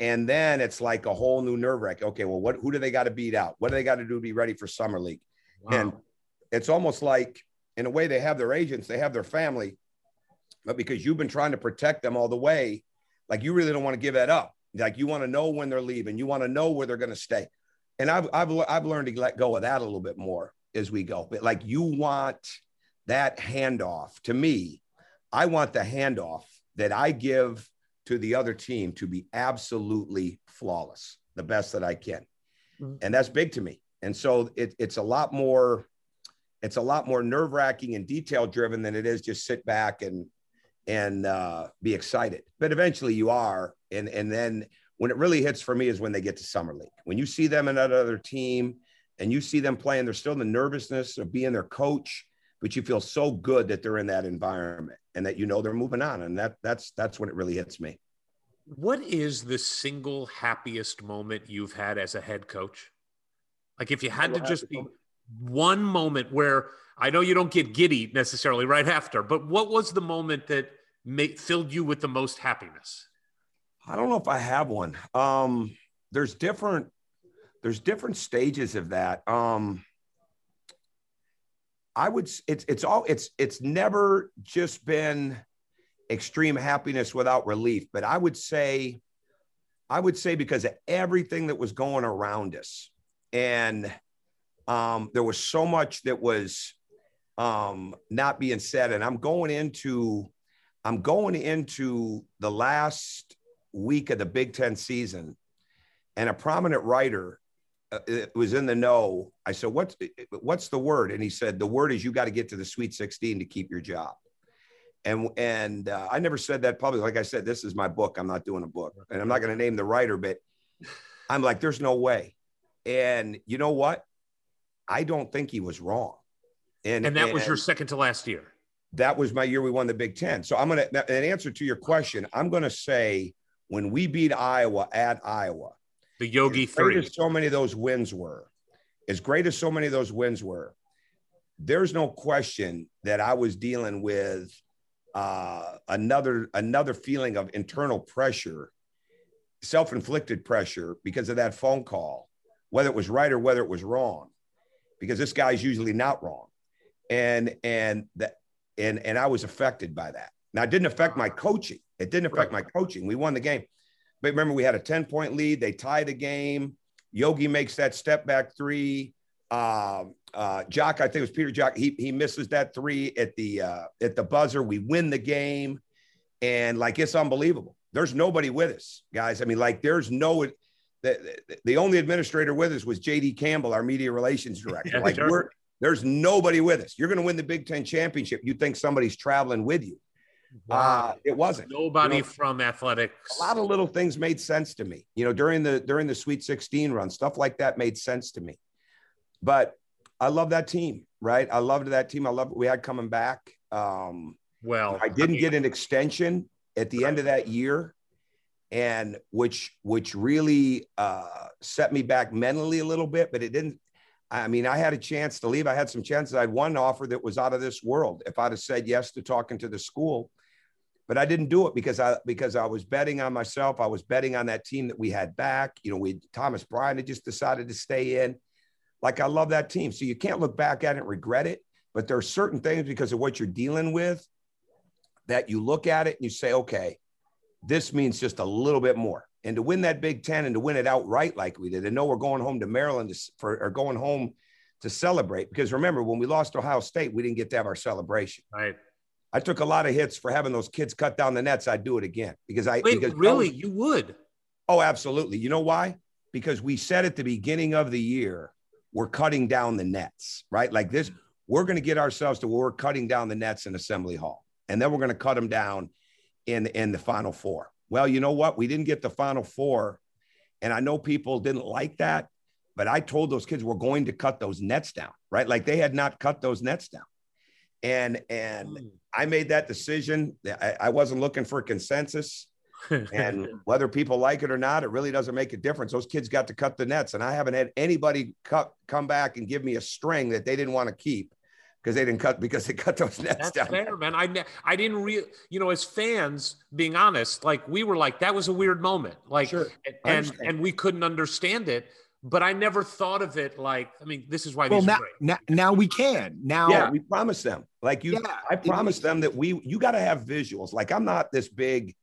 And then it's like a whole new nerve wreck. Okay, well, what, who do they got to beat out? What do they got to do to be ready for summer league? Wow. And it's almost like, in a way, they have their agents, they have their family, but because you've been trying to protect them all the way, like you really don't want to give that up. Like you want to know when they're leaving. You want to know where they're going to stay. And I've, I've, I've learned to let go of that a little bit more as we go. But like, you want that handoff. To me, I want the handoff that I give to the other team to be absolutely flawless, the best that I can. Mm-hmm. And that's big to me. And so it, it's a lot more, it's a lot more nerve wracking and detail driven than it is just sit back and, and uh, be excited. But eventually you are. And, and then when it really hits for me is when they get to summer league, when you see them in that other team, and you see them playing, there's still the nervousness of being their coach, but you feel so good that they're in that environment and that, you know, they're moving on. And that that's that's when it really hits me. What is the single happiest moment you've had as a head coach? Like if you had to just be one moment where, I know you don't get giddy necessarily right after, but what was the moment that made, filled you with the most happiness? I don't know if I have one. Um, there's different There's different stages of that. Um, I would, it's, it's all, it's, it's never just been extreme happiness without relief, but I would say, I would say because of everything that was going around us, and um, there was so much that was um, not being said. And I'm going into, I'm going into the last week of the Big Ten season, and a prominent writer, it was in the know. I said, what's, what's the word? And he said, the word is you got to get to the Sweet sixteen to keep your job. And, and uh, I never said that publicly. Like I said, this is my book. I'm not doing a book, and I'm not going to name the writer, but I'm like, there's no way. And you know what? I don't think he was wrong. And, and that and was your second to last year. That was my year we won the Big Ten. So I'm going to, in answer to your question, I'm going to say when we beat Iowa at Iowa, the Yogi three. As great as so many of those wins were, as great as so many of those wins were, there's no question that I was dealing with uh, another another feeling of internal pressure, self-inflicted pressure because of that phone call, whether it was right or whether it was wrong, because this guy's usually not wrong. And and that and and I was affected by that. Now, it didn't affect my coaching. It didn't affect my coaching. We won the game. But remember, we had a ten-point lead. They tie the game. Yogi makes that step-back three. Uh, uh, Jock, I think it was Peter Jock, he he misses that three at the uh, at the buzzer. We win the game. And, like, it's unbelievable. There's nobody with us, guys. I mean, like, there's no – the, the only administrator with us was J D Campbell, our media relations director. Like, we're, there's nobody with us. You're going to win the Big Ten championship. You think somebody's traveling with you. Wow. Uh, it wasn't nobody, you know, from athletics. A lot of little things made sense to me, you know, during the, during the Sweet sixteen run, stuff like that made sense to me, but I love that team, right? I loved that team. I love what we had coming back. Um, well, I didn't I mean, get an extension at the end of that year, and which, which really uh, set me back mentally a little bit, but it didn't, I mean, I had a chance to leave. I had some chances. I had one offer that was out of this world. If I'd have said yes to talking to the school, but I didn't do it because I because I was betting on myself. I was betting on that team that we had back. You know, we Thomas Bryant had just decided to stay in. Like, I love that team. So you can't look back at it and regret it. But there are certain things because of what you're dealing with that you look at it and you say, okay, this means just a little bit more. And to win that Big Ten and to win it outright like we did, and know we're going home to Maryland to, for, or going home to celebrate. Because remember, when we lost Ohio State, we didn't get to have our celebration. Right. I took a lot of hits for having those kids cut down the nets. I'd do it again because I Wait, because really was, you would. Oh, absolutely. You know why? Because we said at the beginning of the year, we're cutting down the nets, right? Like this, we're going to get ourselves to where we're cutting down the nets in Assembly Hall, and then we're going to cut them down in in the Final Four. Well, you know what? We didn't get the Final Four, and I know people didn't like that, but I told those kids we're going to cut those nets down, right? Like, they had not cut those nets down. And and I made that decision. I, I wasn't looking for a consensus, and whether people like it or not, it really doesn't make a difference. Those kids got to cut the nets, and I haven't had anybody cut, come back and give me a string that they didn't want to keep because they didn't cut, because they cut those nets down. That's fair, man. I, I didn't really, you know, as fans, being honest, like, we were like, that was a weird moment. Like, sure. and, and we couldn't understand it, but I never thought of it. Like, I mean, this is why. Well, now, now, now we can now yeah, we promise them, like, you, yeah, I promised them that we, you got to have visuals. Like, I'm not this big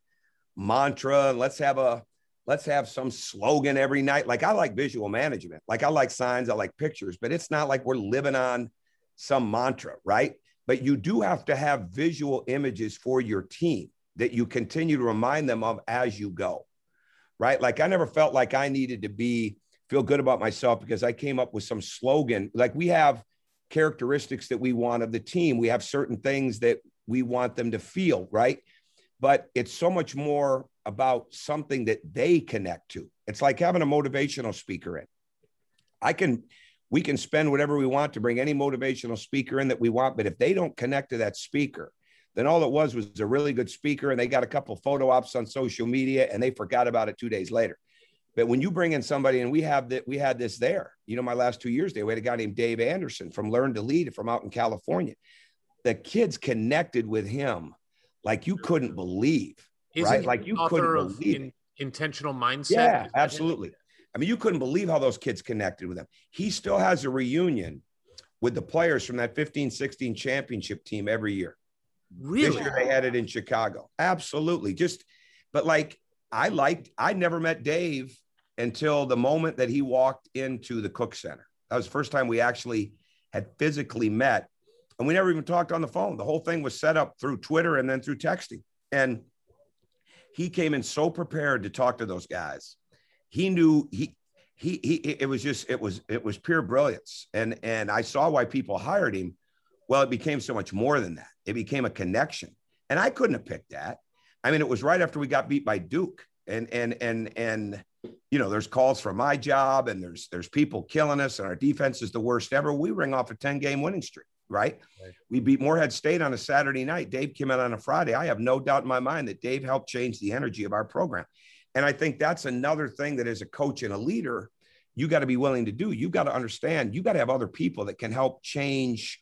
mantra. Let's have a, let's have some slogan every night. Like, I like visual management. Like, I like signs. I like pictures, but it's not like we're living on some mantra, right? But you do have to have visual images for your team that you continue to remind them of as you go, right? Like, I never felt like I needed to be, feel good about myself because I came up with some slogan. Like, we have characteristics that we want of the team. We have certain things that we want them to feel, right? But it's so much more about something that they connect to. It's like having a motivational speaker in. I can... We can spend whatever we want to bring any motivational speaker in that we want, but if they don't connect to that speaker, then all it was was a really good speaker, and they got a couple photo ops on social media, and they forgot about it two days later. But when you bring in somebody, and we have that, we had this there. You know, my last two years there, we had a guy named Dave Anderson from Learn to Lead from out in California. The kids connected with him like you couldn't believe, Isn't right? Like you couldn't believe in, intentional mindset. Yeah, absolutely. I mean, you couldn't believe how those kids connected with him. He still has a reunion with the players from that fifteen sixteen championship team every year. Really? This year they had it in Chicago. Absolutely. Just, but like, I liked, I never met Dave until the moment that he walked into the Cook Center. That was the first time we actually had physically met, and we never even talked on the phone. The whole thing was set up through Twitter and then through texting. And he came in so prepared to talk to those guys. He knew he, he, he, it was just, it was, it was pure brilliance. And, and I saw why people hired him. Well, it became so much more than that. It became a connection, and I couldn't have picked that. I mean, it was right after we got beat by Duke, and, and, and, and, you know, there's calls for my job, and there's, there's people killing us, and our defense is the worst ever. We ring off a ten game winning streak, right? right? We beat Morehead State on a Saturday night. Dave came out on a Friday. I have no doubt in my mind that Dave helped change the energy of our program. And I think that's another thing that as a coach and a leader, you got to be willing to do. You got to understand, you got to have other people that can help change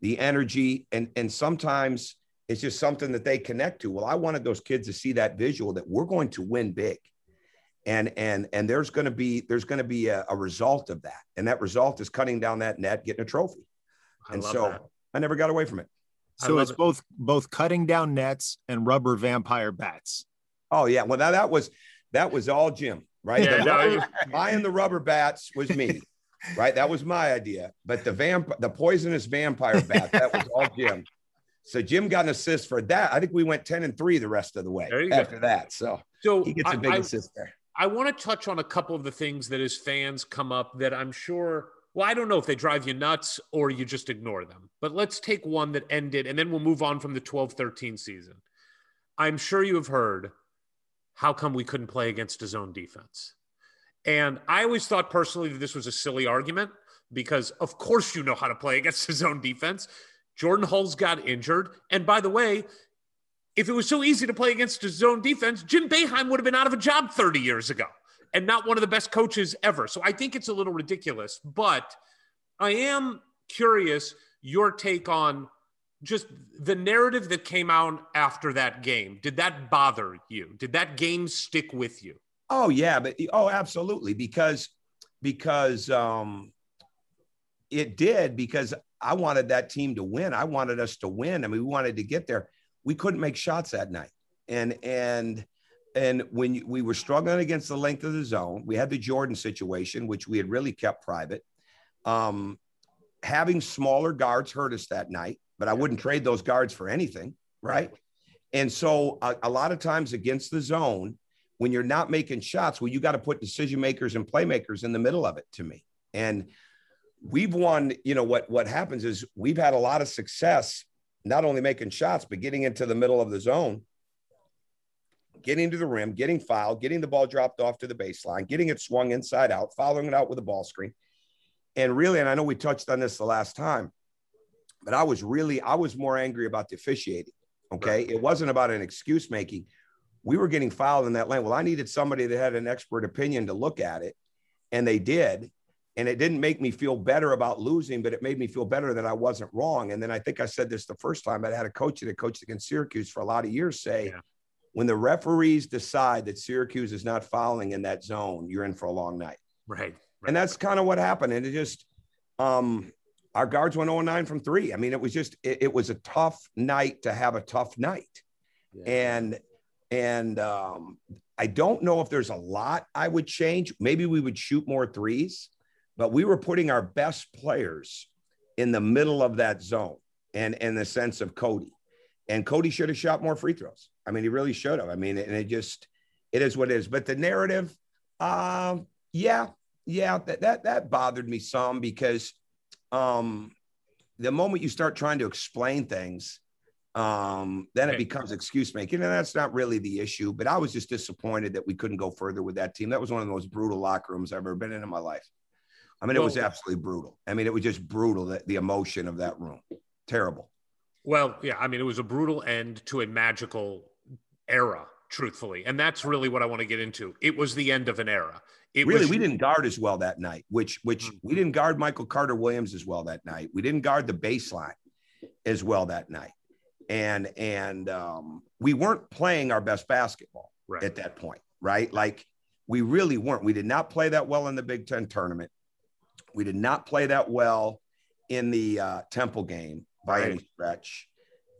the energy, and and sometimes it's just something that they connect to. Well, I wanted those kids to see that visual that we're going to win big, and and and there's going to be there's going to be a, a result of that, and that result is cutting down that net, getting a trophy. I and so that. I never got away from it. So it's it. both both cutting down nets and rubber vampire bats. Oh yeah, well now that was that was all Jim, right? Yeah, no, rubber, buying the rubber bats was me. Right, that was my idea. But the vamp, the poisonous vampire bat, that was all Jim. So Jim got an assist for that. I think we went ten and three the rest of the way after go. that. So, so he gets a big I, assist there. I want to touch on a couple of the things that as fans come up that I'm sure. Well, I don't know if they drive you nuts or you just ignore them. But let's take one that ended, and then we'll move on from the twelve thirteen season. I'm sure you have heard, how come we couldn't play against a zone defense? And I always thought personally that this was a silly argument because, of course, you know how to play against his own defense. Jordan Hulls got injured. And by the way, if it was so easy to play against his own defense, Jim Boeheim would have been out of a job thirty years ago and not one of the best coaches ever. So I think it's a little ridiculous, but I am curious your take on just the narrative that came out after that game. Did that bother you? Did that game stick with you? Oh yeah, but oh absolutely, because because um, it did, because I wanted that team to win. I wanted us to win. I mean, we wanted to get there. We couldn't make shots that night, and and and when we were struggling against the length of the zone, we had the Jordan situation, which we had really kept private. Um, having smaller guards hurt us that night, but I wouldn't trade those guards for anything, right? And so a, a lot of times against the zone, when you're not making shots, well, you got to put decision makers and playmakers in the middle of it, to me. And we've won, you know, what, what happens is we've had a lot of success, not only making shots, but getting into the middle of the zone, getting to the rim, getting fouled, getting the ball dropped off to the baseline, getting it swung inside out, fouling it out with a ball screen. And really, and I know we touched on this the last time, but I was really, I was more angry about the officiating. Okay. Right. It wasn't about an excuse making. We were getting fouled in that lane. Well, I needed somebody that had an expert opinion to look at it, and they did. And it didn't make me feel better about losing, but it made me feel better that I wasn't wrong. And then I think I said this the first time, I had a coach that coached against Syracuse for a lot of years say, yeah. when the referees decide that Syracuse is not fouling in that zone, you're in for a long night. Right. right. And that's kind of what happened. And it just, um, our guards went oh and nine from three. I mean, it was just, it, it was a tough night to have a tough night. Yeah. And, And um, I don't know if there's a lot I would change. Maybe we would shoot more threes, but we were putting our best players in the middle of that zone, and in the sense of Cody. And Cody should have shot more free throws. I mean, he really should have. I mean, and it just, it is what it is. But the narrative, um, yeah, yeah, that, that, that bothered me some, because um, the moment you start trying to explain things, um then it becomes excuse making, and that's not really the issue. But I was just disappointed that we couldn't go further with that team. That was one of the most brutal locker rooms I've ever been in in my life. I mean, well, it was absolutely brutal. I mean, it was just brutal, the, the emotion of that room. Terrible. Well, yeah, I mean, it was a brutal end to a magical era, truthfully, and that's really what I want to get into. It was the end of an era. It really, was- we didn't guard as well that night, which which mm-hmm. we didn't guard Michael Carter Williams as well that night. We didn't guard the baseline as well that night. And, and um, we weren't playing our best basketball right. at that point, right? Like, we really weren't. We did not play that well in the Big Ten tournament. We did not play that well in the uh, Temple game by right. any stretch.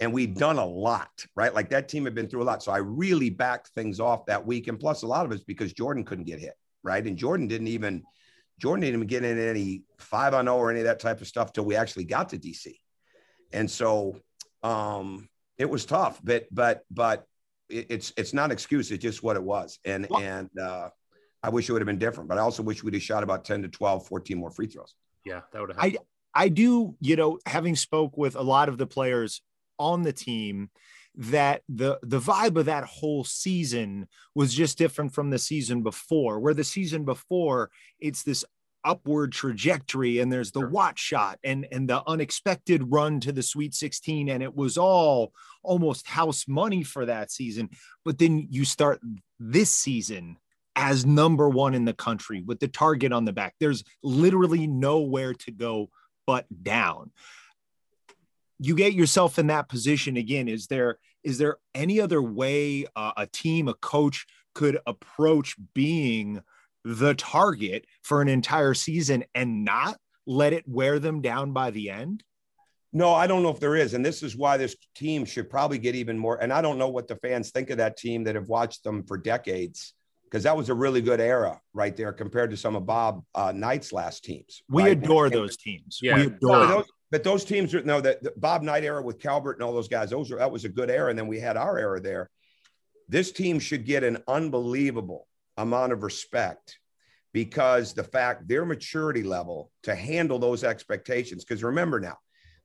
And we'd done a lot, right? Like, that team had been through a lot. So I really backed things off that week. And plus, a lot of it's because Jordan couldn't get hit, right? And Jordan didn't even, Jordan didn't even get in any five on oh or any of that type of stuff till we actually got to D C. And so... Um, it was tough, but, but, but it, it's, it's not an excuse. It's just what it was. And, well, and, uh, I wish it would have been different, but I also wish we'd have shot about ten to twelve, fourteen more free throws. Yeah. That would have helped. I, I do, you know, having spoke with a lot of the players on the team, that the, the vibe of that whole season was just different from the season before, where the season before it's this upward trajectory, and there's the sure. Watt shot and and the unexpected run to the Sweet sixteen, and it was all almost house money for that season. But then you start this season as number one in the country with the target on the back. There's literally nowhere to go but down. you get yourself in that position again. Is there is there any other way uh, a team, a coach could approach being the target for an entire season and not let it wear them down by the end? No, I don't know if there is. And this is why this team should probably get even more. And I don't know what the fans think of that team that have watched them for decades, because that was a really good era right there compared to some of Bob uh, Knight's last teams. We right? adore those teams. Yeah. We adore those, but those teams are, no, that the Bob Knight era with Calvert and all those guys, those are, that was a good era. And then we had our era there. This team should get an unbelievable amount of respect because the fact their maturity level to handle those expectations, because remember now,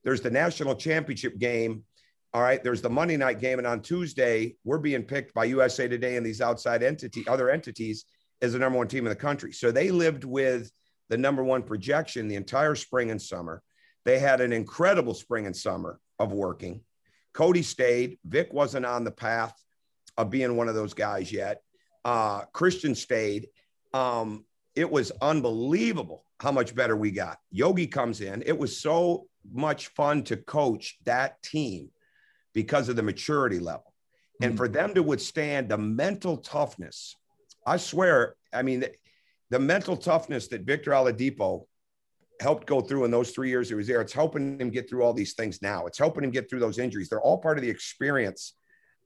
there's the national championship game. All right. There's the Monday night game. And on Tuesday, we're being picked by U S A Today and these outside entity, other entities as the number one team in the country. So they lived with the number one projection the entire spring and summer. They had an incredible spring and summer of working. Cody stayed. Vic wasn't on the path of being one of those guys yet. Uh, Christian stayed. Um, it was unbelievable how much better we got. Yogi comes in. It was so much fun to coach that team because of the maturity level. And mm-hmm. for them to withstand the mental toughness, I swear, I mean, the, the mental toughness that Victor Oladipo helped go through in those three years he was there, it's helping him get through all these things now. It's helping him get through those injuries. They're all part of the experience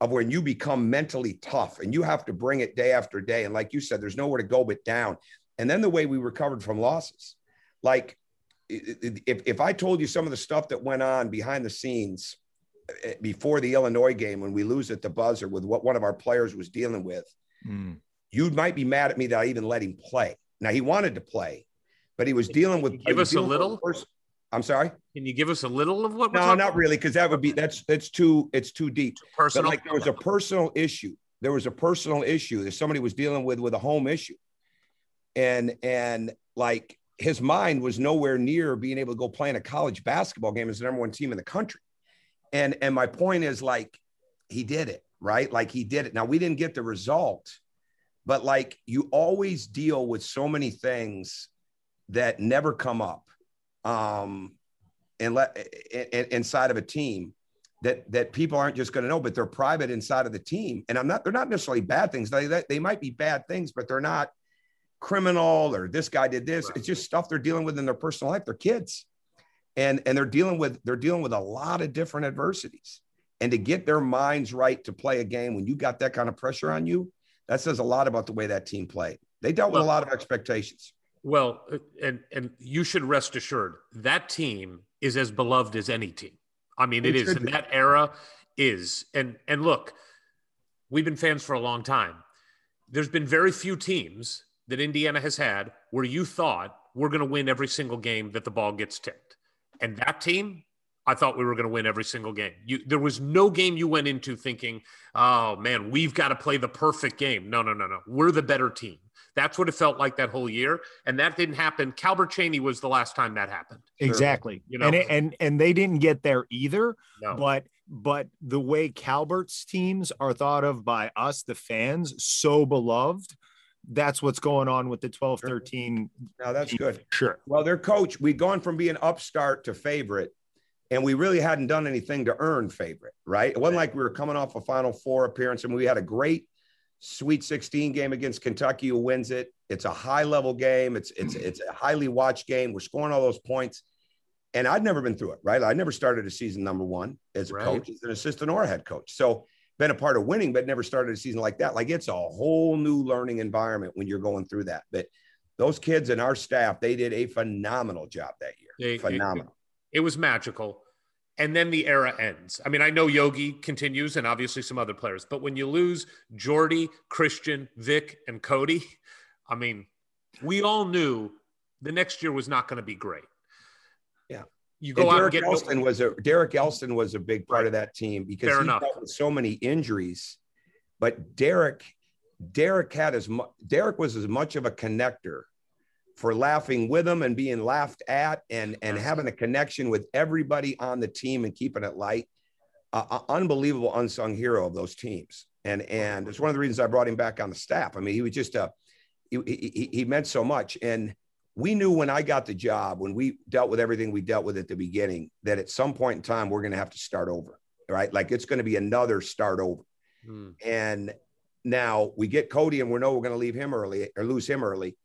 of when you become mentally tough and you have to bring it day after day. And like you said, there's nowhere to go but down. And then the way we recovered from losses, like, If, if I told you some of the stuff that went on behind the scenes before the Illinois game, when we lose at the buzzer with what one of our players was dealing with, mm. you might be mad at me that I even let him play. Now he wanted to play, but he was dealing with, give us a little, I'm sorry. Can you give us a little of what? No, not really. Cause that would be, that's, that's too, it's too deep. Too personal. But like there was a personal issue. There was a personal issue that somebody was dealing with, with a home issue. And, and like, his mind was nowhere near being able to go play in a college basketball game as the number one team in the country. And, and my point is like, he did it, right? Like he did it. Now we didn't get the result, but like you always deal with so many things that never come up um, and let, inside of a team that, that people aren't just going to know, but they're private inside of the team. And I'm not, they're not necessarily bad things. They, they might be bad things, but they're not criminal or this guy did this. It's just stuff they're dealing with in their personal life. They're kids, and and they're dealing with they're dealing with a lot of different adversities. And to get their minds right to play a game when you got that kind of pressure on you, that says a lot about the way that team played. They dealt with well, a lot of expectations. Well, and and you should rest assured that team is as beloved as any team. I mean, it, it is. And that era is. And and look, we've been fans for a long time. There's been very few teams that Indiana has had where you thought we're going to win every single game that the ball gets tipped. And that team, I thought we were going to win every single game. You, there was no game you went into thinking, oh man, we've got to play the perfect game. No, no, no, no. We're the better team. That's what it felt like that whole year. And that didn't happen. Calvert Cheney was the last time that happened. Exactly. You know? And, and, and they didn't get there either, no. but, but the way Calvert's teams are thought of by us, the fans, so beloved, that's what's going on with the twelve thirteen. Now that's good. Sure. Well, their coach, we'd gone from being upstart to favorite, and we really hadn't done anything to earn favorite, right? It wasn't like we were coming off a Final Four appearance, and we had a great Sweet sixteen game against Kentucky who wins it. It's a high-level game. It's, it's, it's a highly watched game. We're scoring all those points, and I'd never been through it, right? I never started a season number one as a right. coach, as an assistant or a head coach. So been a part of winning, but never started a season like that. Like it's a whole new learning environment when you're going through that. But those kids and our staff, they did a phenomenal job that year. They, phenomenal. It, it was magical. And then the era ends. I mean, I know Yogi continues and obviously some other players, but when you lose Jordy, Christian, Vic, and Cody, I mean, we all knew the next year was not going to be great. Yeah. You go and out Derek and get Elston was a Derek Elston was a big part right. of that team because Fair he enough. dealt with so many injuries, but Derek Derek had as much Derek was as much of a connector for laughing with him and being laughed at and and having a connection with everybody on the team and keeping it light. Uh, unbelievable unsung hero of those teams, and and it's one of the reasons I brought him back on the staff. I mean, he was just a he he, he meant so much and. we knew when I got the job, when we dealt with everything we dealt with at the beginning, that at some point in time, we're going to have to start over, right? Like it's going to be another start over. Hmm. And now we get Cody and we know we're going to leave him early or lose him early.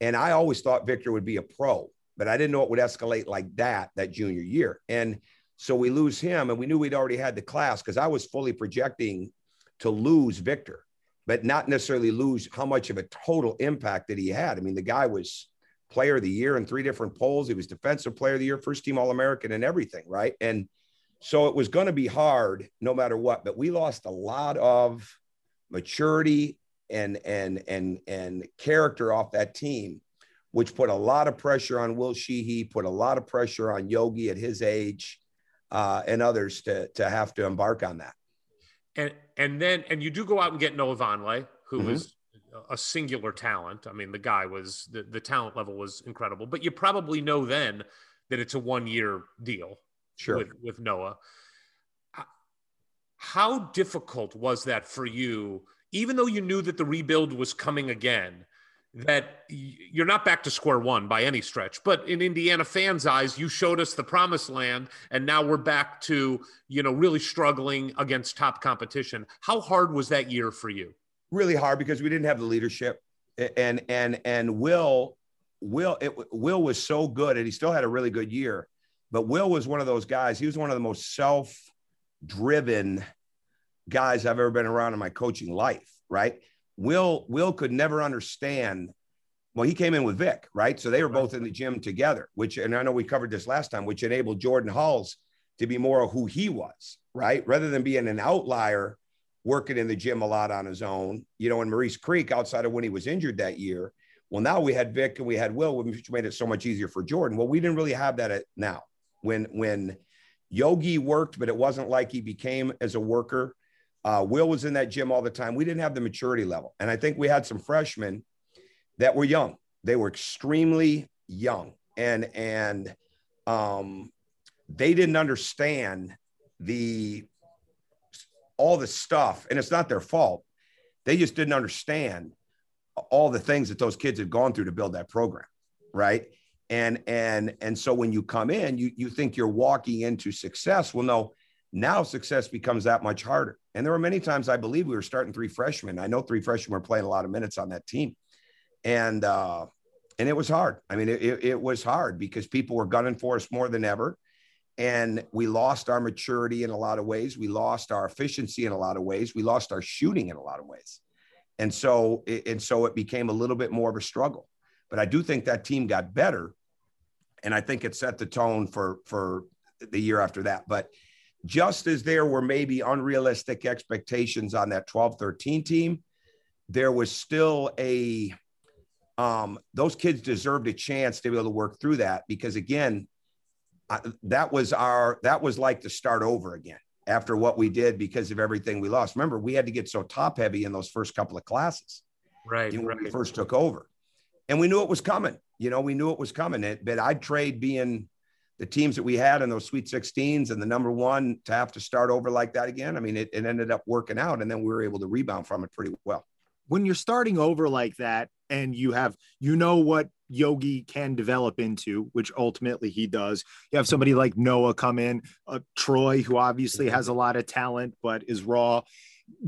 And I always thought Victor would be a pro, but I didn't know it would escalate like that, that junior year. And so we lose him, and we knew we'd already had the class because I was fully projecting to lose Victor, but not necessarily lose how much of a total impact that he had. I mean, the guy was player of the year in three different polls. He was defensive player of the year, first team All-American and everything, right? And so it was going to be hard no matter what, but we lost a lot of maturity and and and and character off that team, which put a lot of pressure on Will Sheehey, put a lot of pressure on Yogi at his age, uh, and others to to have to embark on that. And and then and you do go out and get Noah Vonleh, who mm-hmm. is a singular talent. I mean, the guy was the, the talent level was incredible. But you probably know then that it's a one year deal. Sure. With, with Noah, how difficult was that for you? Even though you knew that the rebuild was coming again, that you're not back to square one by any stretch, but in Indiana fans' eyes, you showed us the promised land, and now we're back to, you know, really struggling against top competition. How hard was that year for you? Really hard, because we didn't have the leadership, and, and, and Will, Will, it, Will was so good, and he still had a really good year, but Will was one of those guys. He was one of the most self-driven guys I've ever been around in my coaching life, right? Will Will could never understand. Well, he came in with Vic, right? So they were both in the gym together, which, and I know we covered this last time, which enabled Jordan Hulls to be more of who he was, right? Rather than being an outlier, working in the gym a lot on his own, you know, in Maurice Creek, outside of when he was injured that year. Well, now we had Vic and we had Will, which made it so much easier for Jordan. Well, we didn't really have that at now. When, when Yogi worked, but it wasn't like he became as a worker. Uh, Will was in that gym all the time. We didn't have the maturity level. And I think we had some freshmen that were young. They were extremely young. And, and um, they didn't understand the all the stuff. And it's not their fault. They just didn't understand all the things that those kids had gone through to build that program, right? And and and so when you come in, you you think you're walking into success. Well, no, now success becomes that much harder. And there were many times I believe we were starting three freshmen. I know three freshmen were playing a lot of minutes on that team, and uh, and it was hard. I mean, it, it, it was hard because people were gunning for us more than ever, and we lost our maturity in a lot of ways. We lost our efficiency in a lot of ways. We lost our shooting in a lot of ways, and so and so it became a little bit more of a struggle. But I do think that team got better. And I think it set the tone for, for the year after that. But just as there were maybe unrealistic expectations on that twelve thirteen team, there was still a um, – those kids deserved a chance to be able to work through that because, again, I, that was our – that was like to start over again after what we did because of everything we lost. Remember, we had to get so top-heavy in those first couple of classes. Right, you know, right. When we first took over. And we knew it was coming. You know, we knew it was coming, but I'd trade being the teams that we had in those Sweet sixteens and the number one to have to start over like that again. I mean, it, it ended up working out, and then we were able to rebound from it pretty well. When you're starting over like that and you have, you know what Yogi can develop into, which ultimately he does. You have somebody like Noah come in, uh, Troy, who obviously has a lot of talent but is raw.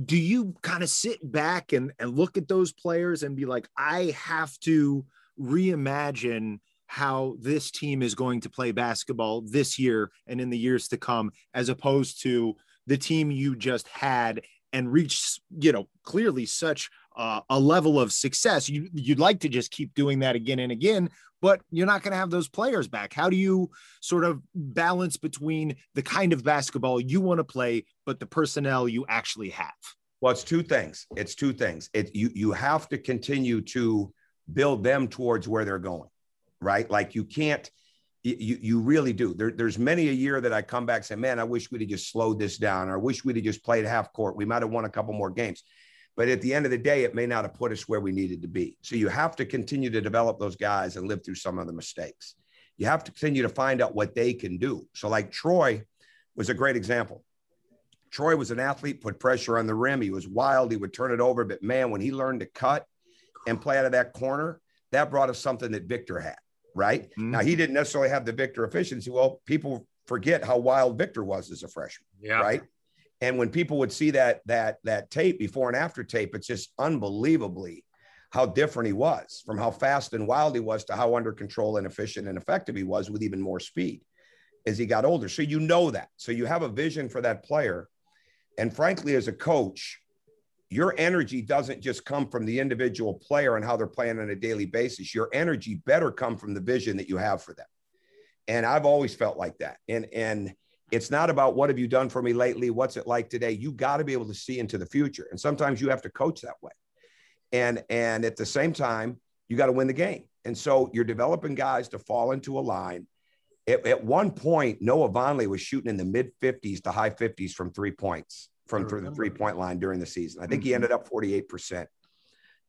Do you kind of sit back and, and look at those players and be like, I have to reimagine how this team is going to play basketball this year and in the years to come, as opposed to the team you just had and reached, you know, clearly such uh, a level of success. You, you'd like to just keep doing that again and again, but you're not going to have those players back. How do you sort of balance between the kind of basketball you want to play, but the personnel you actually have? Well, it's two things. It's two things. It, you, you have to continue to build them towards where they're going, right? Like you can't, you you really do. There, there's many a year that I come back and say, man, I wish we'd have just slowed this down, or I wish we'd have just played half court. We might've won a couple more games, but at the end of the day, it may not have put us where we needed to be. So you have to continue to develop those guys and live through some of the mistakes. You have to continue to find out what they can do. So like Troy was a great example. Troy was an athlete, put pressure on the rim. He was wild. He would turn it over, but man, when he learned to cut and play out of that corner, that brought us something that Victor had, right? Mm-hmm. Now, he didn't necessarily have the Victor efficiency. Well, people forget how wild Victor was as a freshman, yeah. right? And when people would see that that that tape, before and after tape, it's just unbelievably how different he was, from how fast and wild he was to how under control and efficient and effective he was with even more speed as he got older. So you know that. So you have a vision for that player. And frankly, as a coach, your energy doesn't just come from the individual player and how they're playing on a daily basis. Your energy better come from the vision that you have for them. And I've always felt like that. And, and it's not about what have you done for me lately? What's it like today? You got to be able to see into the future. And sometimes you have to coach that way. And, and at the same time, you got to win the game. And so you're developing guys to fall into a line. At, at one point, Noah Vonleh was shooting in the mid fifties to high fifties from three points, from through the three point line during the season. I think mm-hmm. he ended up forty-eight percent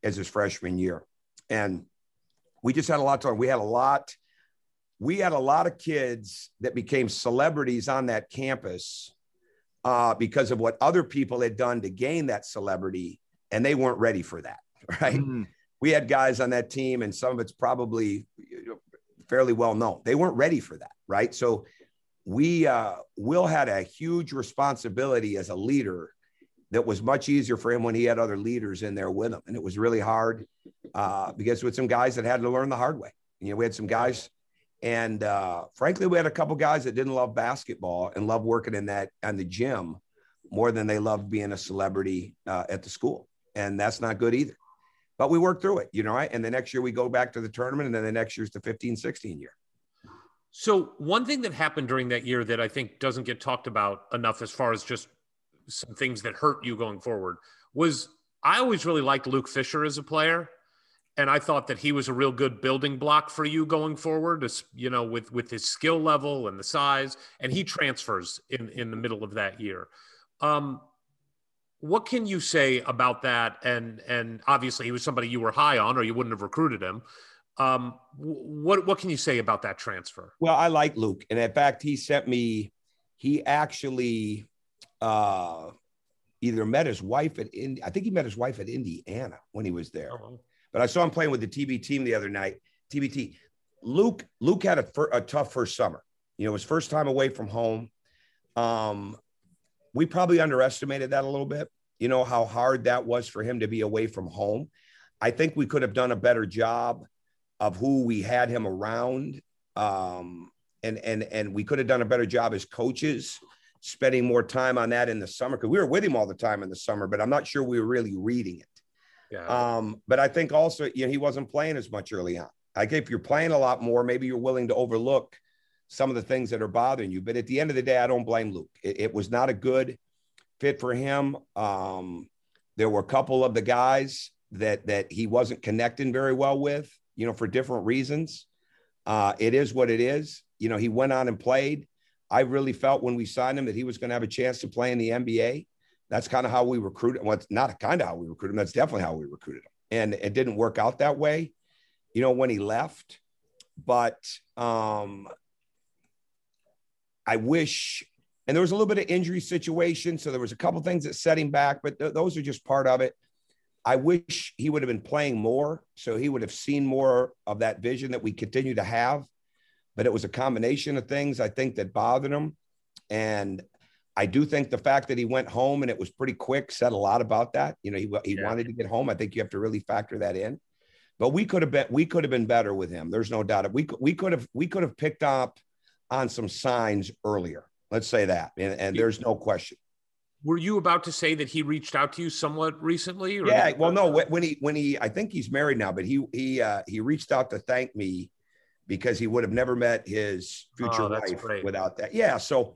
as his freshman year. And we just had a lot to learn. We had a lot, we had a lot of kids that became celebrities on that campus uh, because of what other people had done to gain that celebrity. And they weren't ready for that, right? Mm-hmm. We had guys on that team, and some of it's probably fairly well known. They weren't ready for that, right? So we, uh, Will had a huge responsibility as a leader that was much easier for him when he had other leaders in there with him. And it was really hard uh, because with some guys that had to learn the hard way. You know, we had some guys, and uh, frankly, we had a couple guys that didn't love basketball and loved working in that on the gym more than they loved being a celebrity uh, at the school. And that's not good either, but we work through it, you know, right? And the next year we go back to the tournament, and then the next year's the fifteen sixteen year. So one thing that happened during that year that I think doesn't get talked about enough as far as just some things that hurt you going forward was I always really liked Luke Fisher as a player. And I thought that he was a real good building block for you going forward, you know, with, with his skill level and the size, and he transfers in, in the middle of that year. Um, What can you say about that? And and obviously he was somebody you were high on, or you wouldn't have recruited him. Um, what what can you say about that transfer? Well, I like Luke, and in fact, he sent me. He actually uh, either met his wife at in I think he met his wife at Indiana when he was there. Uh-huh. But I saw him playing with the T B team the other night. T B T. Luke Luke had a, fir- a tough first summer. You know, his first time away from home. Um, We probably underestimated that a little bit, you know, how hard that was for him to be away from home. I think we could have done a better job of who we had him around. Um, and, and, and we could have done a better job as coaches, spending more time on that in the summer, because we were with him all the time in the summer, but I'm not sure we were really reading it. Yeah. Um, but I think also, you know, he wasn't playing as much early on. Like, if you're playing a lot more, maybe you're willing to overlook some of the things that are bothering you. But at the end of the day, I don't blame Luke. It, it was not a good fit for him. Um, there were a couple of the guys that, that he wasn't connecting very well with, you know, for different reasons. Uh, it is what it is. You know, he went on and played. I really felt when we signed him that he was going to have a chance to play in the N B A. That's kind of how we recruited. Well, it's not kind of how we recruited him. That's definitely how we recruited him. And it didn't work out that way, you know, when he left. But, um, I wish, and there was a little bit of injury situation, so there was a couple of things that set him back, but th- those are just part of it. I wish he would have been playing more, so he would have seen more of that vision that we continue to have, but it was a combination of things, I think, that bothered him, and I do think the fact that he went home and it was pretty quick said a lot about that. You know, he, he yeah. wanted to get home. I think you have to really factor that in, but we could have been, we could have been better with him. There's no doubt. We, we could have, we could have picked up on some signs earlier, let's say that, and, and there's no question. Were you about to say that he reached out to you somewhat recently? Or yeah, well, no, when he, when he, I think he's married now, but he, he, uh, he reached out to thank me because he would have never met his future oh, wife great. without that. Yeah, so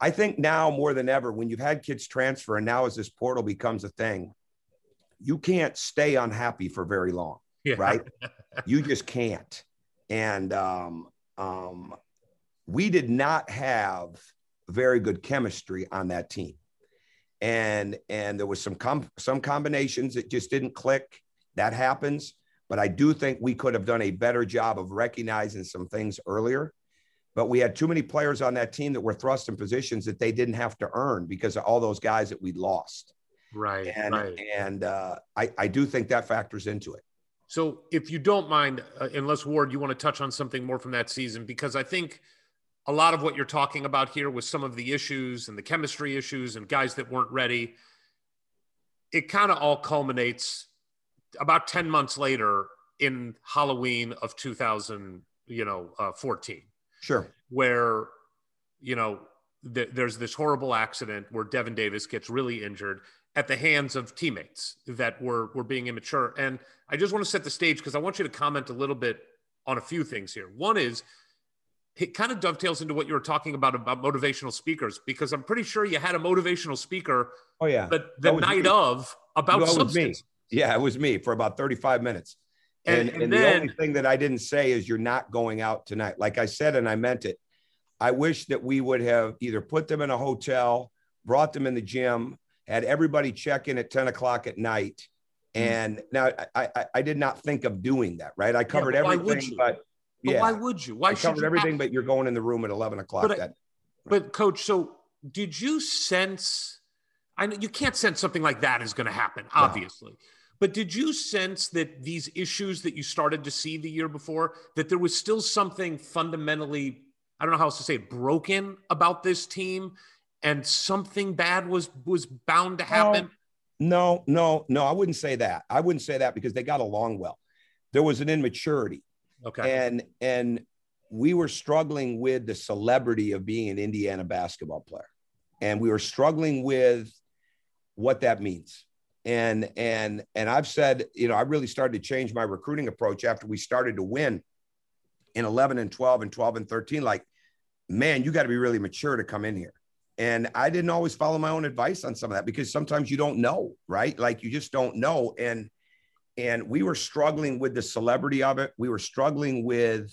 I think now more than ever, when you've had kids transfer, and now as this portal becomes a thing, you can't stay unhappy for very long, yeah. right? You just can't, and um, um. We did not have very good chemistry on that team. And, and there was some, com- some combinations that just didn't click. That happens. But I do think we could have done a better job of recognizing some things earlier. But we had too many players on that team that were thrust in positions that they didn't have to earn because of all those guys that we lost. Right. And, right. and uh, I, I do think that factors into it. So if you don't mind, uh, unless Ward, you want to touch on something more from that season, because I think a lot of what you're talking about here was some of the issues and the chemistry issues and guys that weren't ready. It kind of all culminates about ten months later in Halloween of two thousand, you know, uh, fourteen. Sure. Where, you know, th- there's this horrible accident where Devin Davis gets really injured at the hands of teammates that were, were being immature. And I just want to set the stage because I want you to comment a little bit on a few things here. One is, it kind of dovetails into what you were talking about, about motivational speakers, because I'm pretty sure you had a motivational speaker. Oh yeah. But the night me. of about no, substance. Me. Yeah, it was me for about thirty-five minutes. And, and, and, and then, the only thing that I didn't say is you're not going out tonight. Like I said, and I meant it. I wish that we would have either put them in a hotel, brought them in the gym, had everybody check in at ten o'clock at night. And mm-hmm. now I, I, I did not think of doing that. Right. I covered yeah, but everything, but yeah. But why would you? Why I should covered you everything, have... but you're going in the room at eleven o'clock. But, that... but coach, so did you sense, I know you can't sense something like that is going to happen, obviously, no. But did you sense that these issues that you started to see the year before, that there was still something fundamentally, I don't know how else to say, broken about this team and something bad was, was bound to happen? No, no, no, no. I wouldn't say that. I wouldn't say that because they got along well. There was an immaturity. Okay. And, and we were struggling with the celebrity of being an Indiana basketball player. And we were struggling with what that means. And, and, and I've said, you know, I really started to change my recruiting approach after we started to win in eleven and twelve and twelve and thirteen, like, man, you got to be really mature to come in here. And I didn't always follow my own advice on some of that because sometimes you don't know, right? Like you just don't know. And, And we were struggling with the celebrity of it. We were struggling with,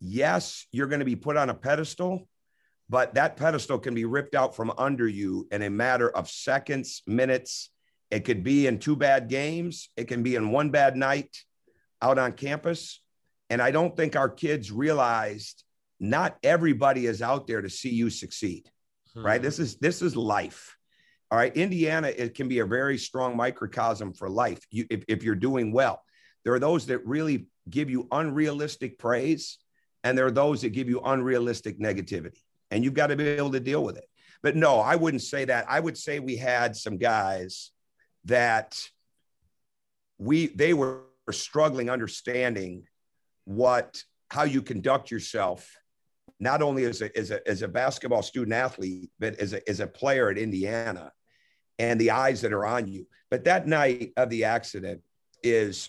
yes, you're going to be put on a pedestal, but that pedestal can be ripped out from under you in a matter of seconds, minutes. It could be in two bad games. It can be in one bad night out on campus. And I don't think our kids realized not everybody is out there to see you succeed, hmm. right? This is, this is life. All right. Indiana, it can be a very strong microcosm for life. You, if, if you're doing well, there are those that really give you unrealistic praise. And there are those that give you unrealistic negativity, and you've got to be able to deal with it. But no, I wouldn't say that. I would say we had some guys that we, they were struggling understanding what, how you conduct yourself, not only as a, as a, as a basketball student athlete, but as a, as a player at Indiana. And the eyes that are on you. But that night of the accident is,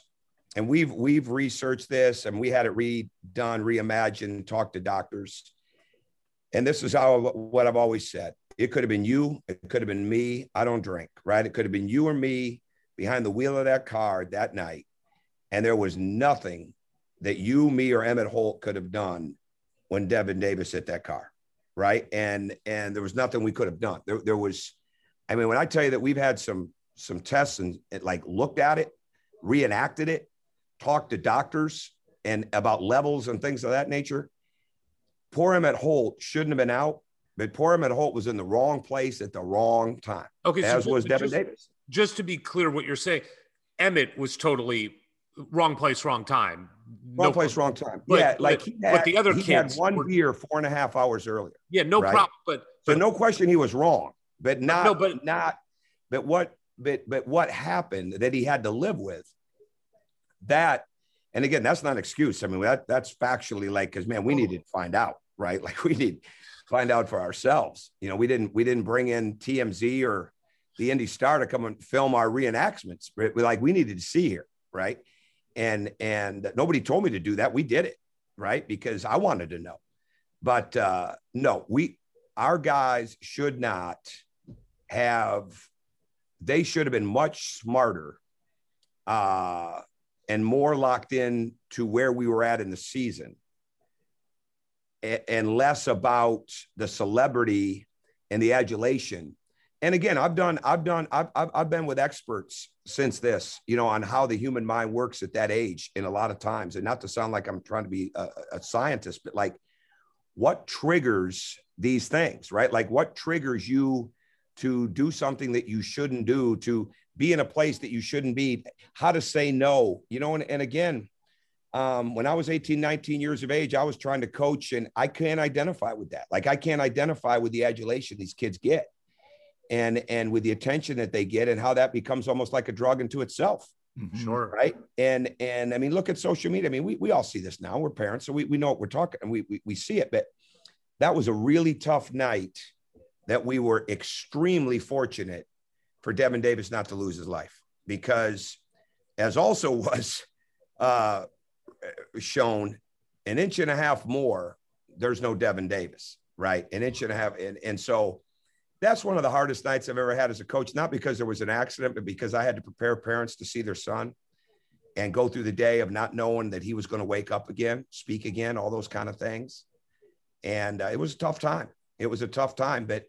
and we've we've researched this and we had it redone, reimagined, talked to doctors. And this is how what I've always said. It could have been you. It could have been me. I don't drink, right? It could have been you or me behind the wheel of that car that night. And there was nothing that you, me, or Emmett Holt could have done when Devin Davis hit that car, right? And and there was nothing we could have done. There, there was... I mean, when I tell you that we've had some some tests and it, like looked at it, reenacted it, talked to doctors and about levels and things of that nature, poor Emmett Holt shouldn't have been out, but poor Emmett Holt was in the wrong place at the wrong time, okay, as so was Devin just, Davis. Just to be clear what you're saying, Emmett was totally wrong place, wrong time. Wrong no place, problem. wrong time. But, yeah, like but, he had, but the other he kids had one were, beer four and a half hours earlier. Yeah, no right? problem. But, but So no question he was wrong. But not, no, but not, but what, but, but what happened that he had to live with that. And again, that's not an excuse. I mean, that that's factually like, cause man, we needed to find out, right? Like we need to find out for ourselves. You know, we didn't, we didn't bring in T M Z or the Indy Star to come and film our reenactments. We like, we needed to see here. Right. And, and nobody told me to do that. We did it. Right. Because I wanted to know, but uh, no, we, our guys should not have, they should have been much smarter uh, and more locked in to where we were at in the season a- and less about the celebrity and the adulation. And again, I've done, I've done, I've, I've, I've been with experts since this, you know, on how the human mind works at that age in a lot of times. And not to sound like I'm trying to be a, a scientist, but like what triggers these things, right? Like what triggers you to do something that you shouldn't do, to be in a place that you shouldn't be, how to say no, you know, and, and again, um, when I was eighteen, nineteen years of age, I was trying to coach, and I can't identify with that. Like, I can't identify with the adulation these kids get and, and with the attention that they get, and how that becomes almost like a drug unto itself. Sure. Right. And, and I mean, look at social media. I mean, we, we all see this now. We're parents, so we, we know what we're talking, and we, we, we see it, but that was a really tough night that we were extremely fortunate for Devin Davis not to lose his life, because as also was uh, shown, an inch and a half more, there's no Devin Davis, right? An inch and a half. And, and so that's one of the hardest nights I've ever had as a coach, not because there was an accident, but because I had to prepare parents to see their son and go through the day of not knowing that he was going to wake up again, speak again, all those kind of things. And uh, it was a tough time. It was a tough time, but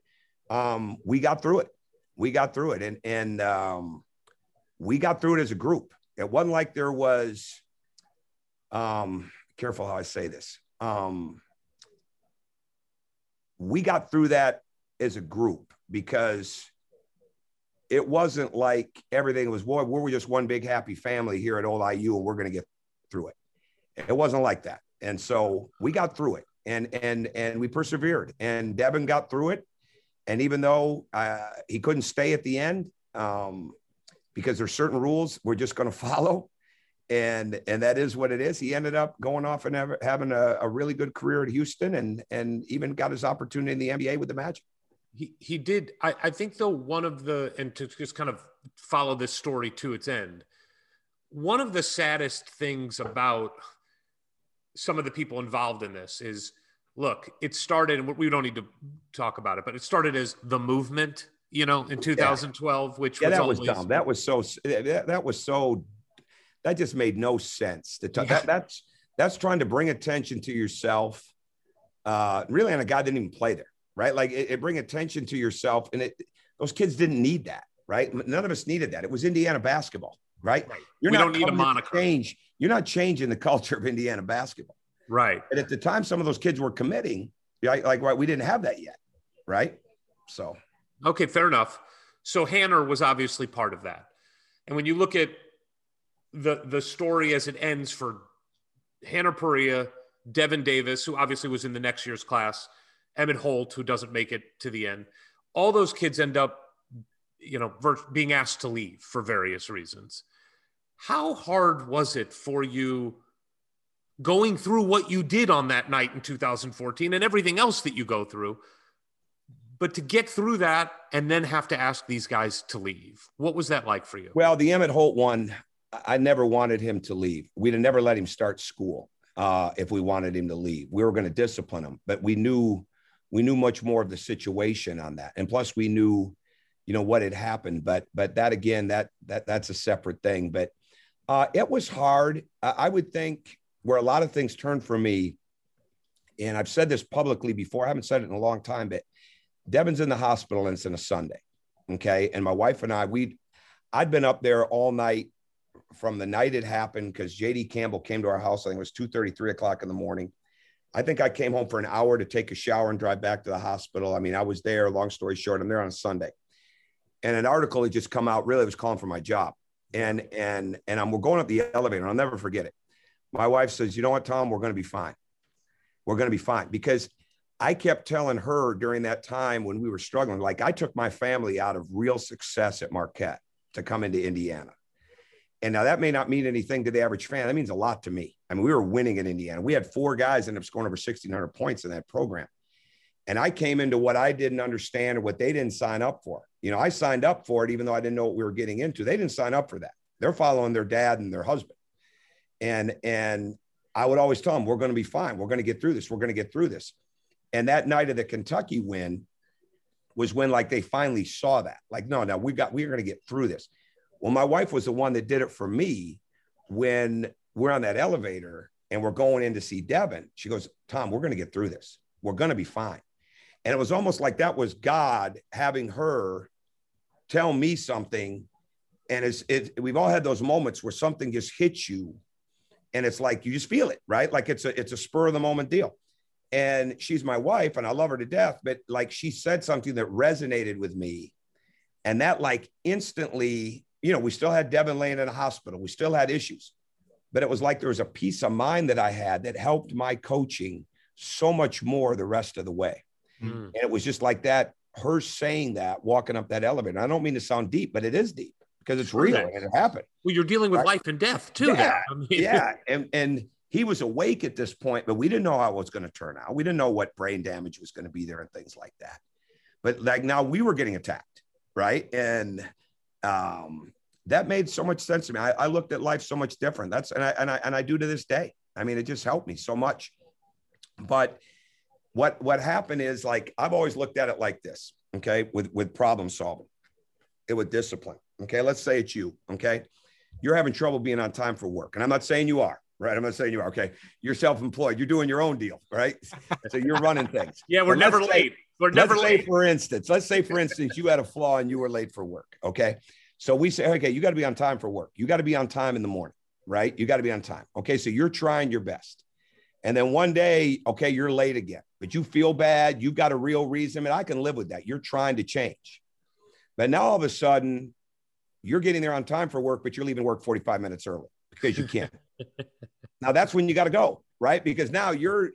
um, we got through it. We got through it. And, and um, we got through it as a group. It wasn't like there was, um, careful how I say this. Um, we got through that as a group, because it wasn't like everything was, boy, we're just one big happy family here at old I U and we're going to get through it. It wasn't like that. And so we got through it, and, and, and we persevered, and Devin got through it. And even though uh, he couldn't stay at the end, um, because there's certain rules we're just going to follow. And, and that is what it is. He ended up going off and have, having a, a really good career at Houston, and, and even got his opportunity in the N B A with the Magic. He, he did. I, I think though, one of the, and to just kind of follow this story to its end, one of the saddest things about some of the people involved in this is, look, it started, and we don't need to talk about it, but it started as the movement, you know, in two thousand twelve, yeah. which yeah, was that always, was dumb. That was so, that, that was so, that just made no sense. To yeah. that, that's, that's trying to bring attention to yourself. Uh, really, and a guy didn't even play there. Right. Like it, it bring attention to yourself. And it, those kids didn't need that. Right. None of us needed that. It was Indiana basketball. Right. right. You're we not don't need a moniker. Change. You're not changing the culture of Indiana basketball. Right. And at the time, some of those kids were committing. Right? Like, right. We didn't have that yet. Right. So. OK, fair enough. So Hanner was obviously part of that. And when you look at the, the story as it ends for Hanner Perea, Devin Davis, who obviously was in the next year's class, Emmett Holt, who doesn't make it to the end, all those kids end up, you know, being asked to leave for various reasons. How hard was it for you going through what you did on that night in two thousand fourteen and everything else that you go through, but to get through that and then have to ask these guys to leave? What was that like for you? Well, the Emmett Holt one, I never wanted him to leave. We'd have never let him start school uh, if we wanted him to leave. We were going to discipline him, but we knew We knew much more of the situation on that. And plus we knew, you know, what had happened, but, but that again, that, that, that's a separate thing, but uh, it was hard. Uh, I would think where a lot of things turned for me, and I've said this publicly before, I haven't said it in a long time, but Devin's in the hospital and it's on a Sunday. Okay. And my wife and I, we, I'd been up there all night from the night it happened, cause J D Campbell came to our house. I think it was two thirty, three o'clock in the morning. I think I came home for an hour to take a shower and drive back to the hospital. I mean, I was there, long story short, I'm there on a Sunday. And an article had just come out, really was calling for my job. And and and I'm, we're going up the elevator, and I'll never forget it. My wife says, you know what, Tom, we're going to be fine. We're going to be fine. Because I kept telling her during that time when we were struggling, like I took my family out of real success at Marquette to come into Indiana. And now that may not mean anything to the average fan. That means a lot to me. I mean, we were winning in Indiana. We had four guys end up scoring over sixteen hundred points in that program. And I came into what I didn't understand or what they didn't sign up for. You know, I signed up for it, even though I didn't know what we were getting into. They didn't sign up for that. They're following their dad and their husband. And, and I would always tell them, we're going to be fine. We're going to get through this. We're going to get through this. And that night of the Kentucky win was when like they finally saw that. Like, no, no, we've got, we're going to get through this. Well, my wife was the one that did it for me when we're on that elevator and we're going in to see Devin. She goes, Tom, we're going to get through this. We're going to be fine. And it was almost like that was God having her tell me something. And it's, it, we've all had those moments where something just hits you and it's like, you just feel it, right? Like it's a, it's a spur of the moment deal. and she's my wife and I love her to death, but like she said something that resonated with me. And that like instantly, you know, we still had Devin laying in a hospital. We still had issues, but it was like there was a peace of mind that I had that helped my coaching so much more the rest of the way. Mm. And it was just like that, her saying that, walking up that elevator. And I don't mean to sound deep, but it is deep because it's real and it happened. Well, you're dealing with right? life and death too. Yeah, I mean. yeah. And, and he was awake at this point, but we didn't know how it was going to turn out. We didn't know what brain damage was going to be there and things like that. But like now we were getting attacked, right? And um, that made so much sense to me. I, I looked at life so much different. That's and I, and I and I do to this day. I mean, it just helped me so much. But what what happened is like I've always looked at it like this, okay, with with problem solving, it with discipline. Okay, let's say it's you, okay? You're having trouble being on time for work. And I'm not saying you are, right? I'm not saying you are, okay? You're self-employed. You're doing your own deal, right? So you're running things. Yeah, we're never late. We're never late. For instance, let's say, for instance, you had a flaw and you were late for work, okay? So we say, okay, you got to be on time for work. You got to be on time in the morning, right? You got to be on time. Okay, so you're trying your best. And then one day, okay, you're late again, but you feel bad. You've got a real reason, and I can live with that. You're trying to change. But now all of a sudden, you're getting there on time for work, but you're leaving work forty-five minutes early because you can't. Now that's when you got to go, right? Because now you're,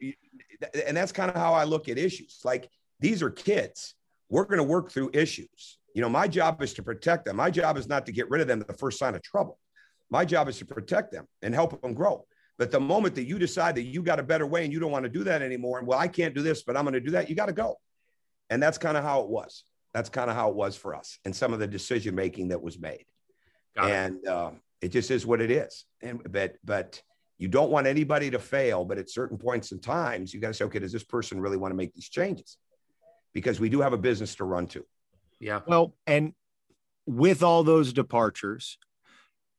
and that's kind of how I look at issues. Like these are kids. We're going to work through issues. You know, my job is to protect them. My job is not to get rid of them at the first sign of trouble. My job is to protect them and help them grow. But the moment that you decide that you got a better way and you don't want to do that anymore, and well, I can't do this, but I'm going to do that, you got to go. And that's kind of how it was. That's kind of how it was for us and some of the decision-making that was made. Got and it. Um, it just is what it is. And but, but you don't want anybody to fail, but at certain points in times, you got to say, okay, does this person really want to make these changes? Because we do have a business to run to. Yeah. Well, and with all those departures,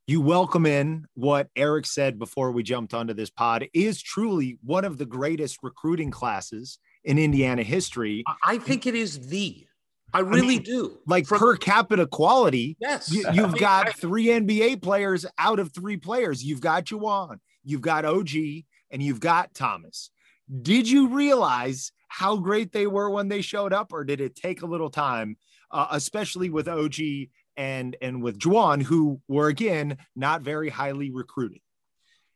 you welcome in what Eric said before we jumped onto this pod is truly one of the greatest recruiting classes in Indiana history. I think it is the. I really I mean, do. Like From, per capita quality, yes. you, you've got right. three N B A players out of three players. You've got Juwan, you've got O G, and you've got Thomas. Did you realize how great they were when they showed up, or did it take a little time, uh, especially with O G and and with Juwan, who were, again, not very highly recruited?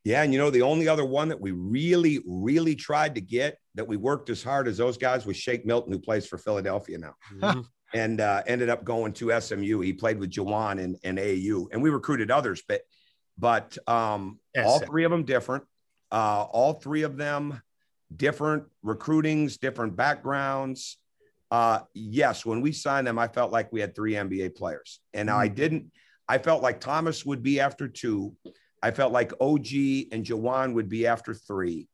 Yeah, and you know, the only other one that we really, really tried to get that we worked as hard as those guys was Shake Milton, who plays for Philadelphia now, mm-hmm. and uh, ended up going to S M U. He played with Juwan and, and A A U, and we recruited others, but but um, yes. all three of them different. Uh, all three of them different recruitings, different backgrounds. Uh, yes, when we signed them, I felt like we had three N B A players, and mm-hmm. I didn't. I felt like Thomas would be after two. I felt like O G and Juwan would be after three.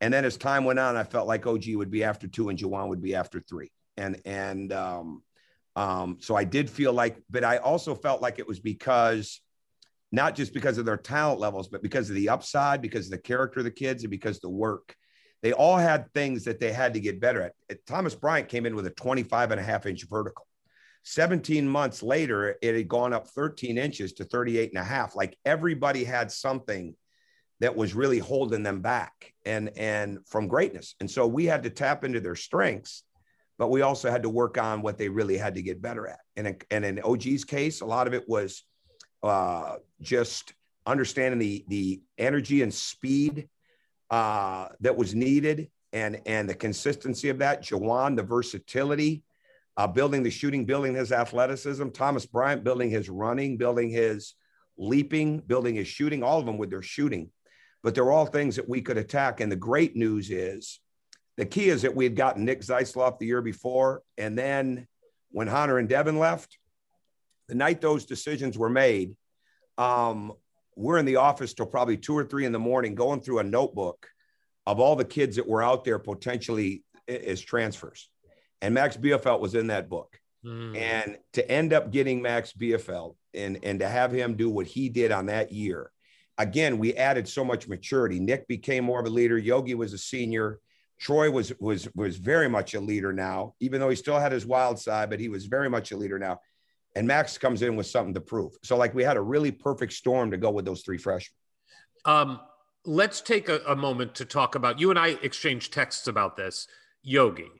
And then as time went on, I felt like O G would be after two and Juwan would be after three. And, and um, um, so I did feel like, but I also felt like it was because, not just because of their talent levels, but because of the upside, because of the character of the kids, and because of the work. They all had things that they had to get better at. Thomas Bryant came in with a twenty-five and a half inch vertical. seventeen months later, it had gone up thirteen inches to thirty-eight and a half. Like everybody had something that was really holding them back and, and from greatness. And so we had to tap into their strengths, but we also had to work on what they really had to get better at. And, and in O G's case, a lot of it was uh, just understanding the, the energy and speed uh, that was needed and, and the consistency of that. Juwan, the versatility. Uh, building the shooting, building his athleticism, Thomas Bryant building his running, building his leaping, building his shooting, all of them with their shooting. But they're all things that we could attack. And the great news is, the key is that we had gotten Nick Zeisloft the year before. And then when Hunter and Devin left, the night those decisions were made, um, we're in the office till probably two or three in the morning going through a notebook of all the kids that were out there potentially as transfers. And Max Bielfeldt was in that book. Mm. And to end up getting Max Bielfeldt and, and to have him do what he did on that year, again, we added so much maturity. Nick became more of a leader. Yogi was a senior. Troy was, was, was very much a leader now, even though he still had his wild side, but he was very much a leader now. And Max comes in with something to prove. So, like, we had a really perfect storm to go with those three freshmen. Um, let's take a, a moment to talk about, you and I exchanged texts about this, Yogi.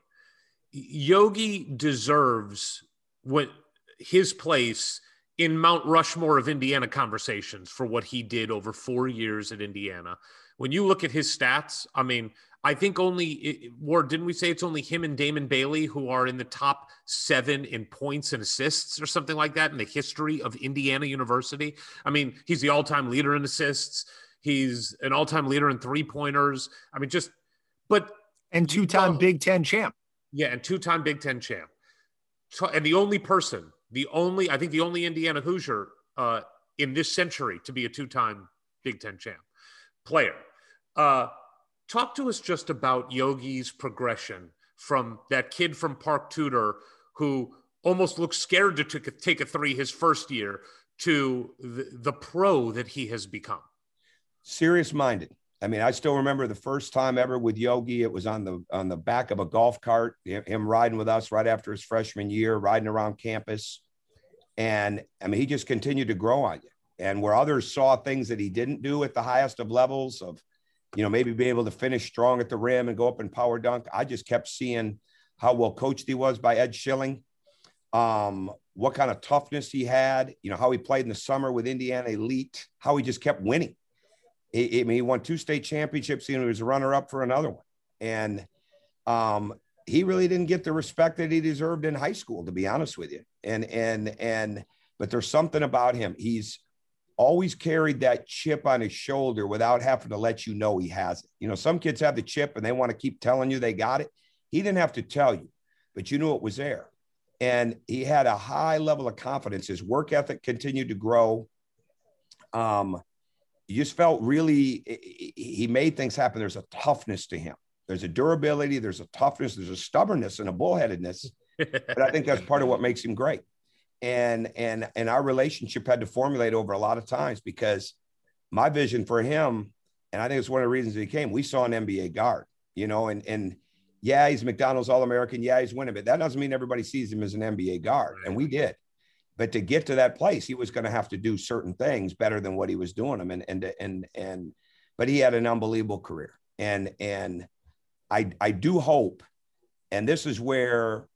Yogi deserves what his place in Mount Rushmore of Indiana conversations for what he did over four years at Indiana. When you look at his stats, I mean, I think only, Ward, didn't we say it's only him and Damon Bailey who are in the top seven in points and assists or something like that in the history of Indiana University? I mean, he's the all-time leader in assists. He's an all-time leader in three-pointers. I mean, just, but. And two-time well, Big Ten champ. Yeah, and two-time Big Ten champ. And the only person, the only, I think the only Indiana Hoosier uh, in this century to be a two-time Big Ten champ player. Uh, talk to us just about Yogi's progression from that kid from Park Tudor who almost looked scared to t- take a three his first year to the, the pro that he has become. Serious-minded. I mean, I still remember the first time ever with Yogi, it was on the on the back of a golf cart, him riding with us right after his freshman year, riding around campus. And I mean, he just continued to grow on you. And where others saw things that he didn't do at the highest of levels of, you know, maybe being able to finish strong at the rim and go up and power dunk, I just kept seeing how well coached he was by Ed Schilling, um, what kind of toughness he had, you know, how he played in the summer with Indiana Elite, how he just kept winning. He, I mean, he won two state championships and he was a runner-up for another one. And um, he really didn't get the respect that he deserved in high school, to be honest with you. And, and, and, but there's something about him. He's always carried that chip on his shoulder without having to let you know he has it. You know, some kids have the chip and they want to keep telling you they got it. He didn't have to tell you, but you knew it was there. And he had a high level of confidence. His work ethic continued to grow. Um, You just felt really, he made things happen. There's a toughness to him. There's a durability. There's a toughness. There's a stubbornness and a bullheadedness. But I think that's part of what makes him great. And, and, and our relationship had to formulate over a lot of times because my vision for him, and I think it's one of the reasons he came, we saw an N B A guard, you know, and, and yeah, he's McDonald's All-American. Yeah, he's winning, but that doesn't mean everybody sees him as an N B A guard. And we did. But to get to that place, he was going to have to do certain things better than what he was doing them. And, and, and, and, but he had an unbelievable career. And, and I, I do hope, and this is where,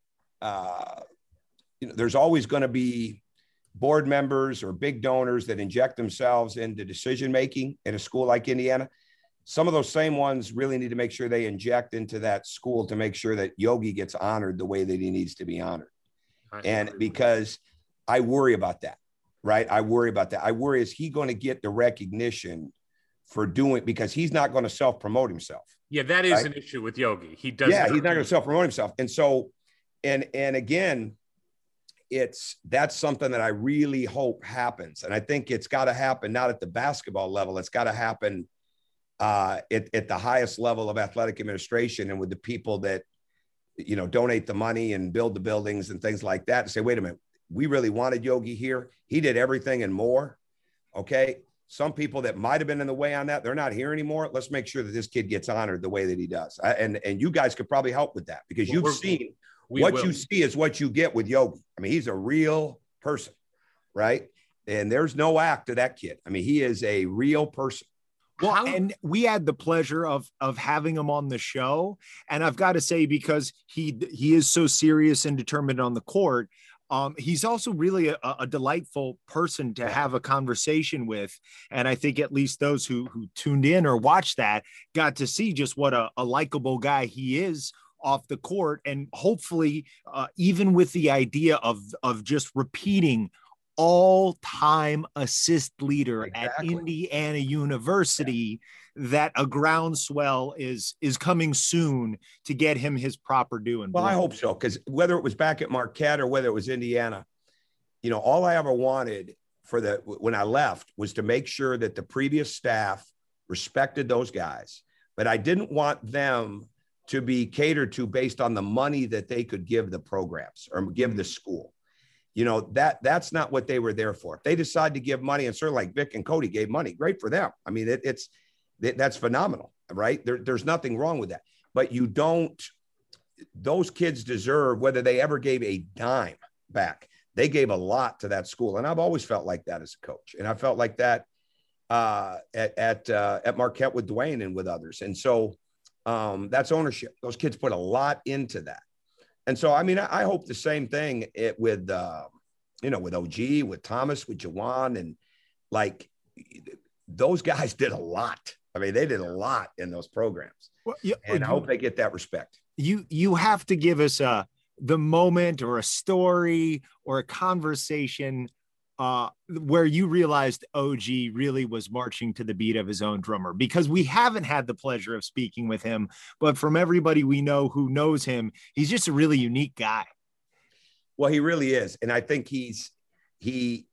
uh, you know, there's always going to be board members or big donors that inject themselves into decision-making at a school like Indiana. Some of those same ones really need to make sure they inject into that school to make sure that Yogi gets honored the way that he needs to be honored. And because I worry about that, right? I worry about that. I worry, is he going to get the recognition for doing, because he's not going to self-promote himself. Yeah, that is right? An issue with Yogi. He does. Yeah, he's not going to self-promote himself. And so, and, and again, it's, that's something that I really hope happens. And I think it's got to happen, not at the basketball level. It's got to happen uh, at, at the highest level of athletic administration and with the people that, you know, donate the money and build the buildings and things like that and say, wait a minute, we really wanted Yogi here. He did everything and more. Okay. Some people that might've been in the way on that, they're not here anymore. Let's make sure that this kid gets honored the way that he does. I, and, and you guys could probably help with that because well, you've seen we what will. You see is what you get with Yogi. I mean, he's a real person, right? And there's no act to that kid. I mean, he is a real person. Well, and we had the pleasure of of having him on the show. And I've got to say, because he, he is so serious and determined on the court, Um, he's also really a, a delightful person to have a conversation with. And I think at least those who who tuned in or watched that got to see just what a, a likable guy he is off the court. And hopefully, uh, even with the idea of, of just repeating all-time assist leader exactly. at Indiana University, yeah. that a groundswell is is coming soon to get him his proper due. And well, I hope so, because whether it was back at Marquette or whether it was Indiana, you know, all I ever wanted for the when I left was to make sure that the previous staff respected those guys, but I didn't want them to be catered to based on the money that they could give the programs or give the school. You know, that that's not what they were there for. If they decide to give money, and certainly like Vic and Cody gave money, great for them. I mean, it, it's it, that's phenomenal, right? There, there's nothing wrong with that. But you don't, those kids deserve, whether they ever gave a dime back, they gave a lot to that school. And I've always felt like that as a coach. And I felt like that uh, at at uh, at Marquette with Dwayne and with others. And so um, that's ownership. Those kids put a lot into that. And so, I mean, I, I hope the same thing it with, uh, you know, with O G, with Thomas, with Juwan, and like those guys did a lot. I mean, they did a lot in those programs. Well, yeah, and you, I hope they get that respect. You, you have to give us a, the moment or a story or a conversation uh, where you realized O G really was marching to the beat of his own drummer, because we haven't had the pleasure of speaking with him, but from everybody we know who knows him, he's just a really unique guy. Well, he really is. And I think he's, he,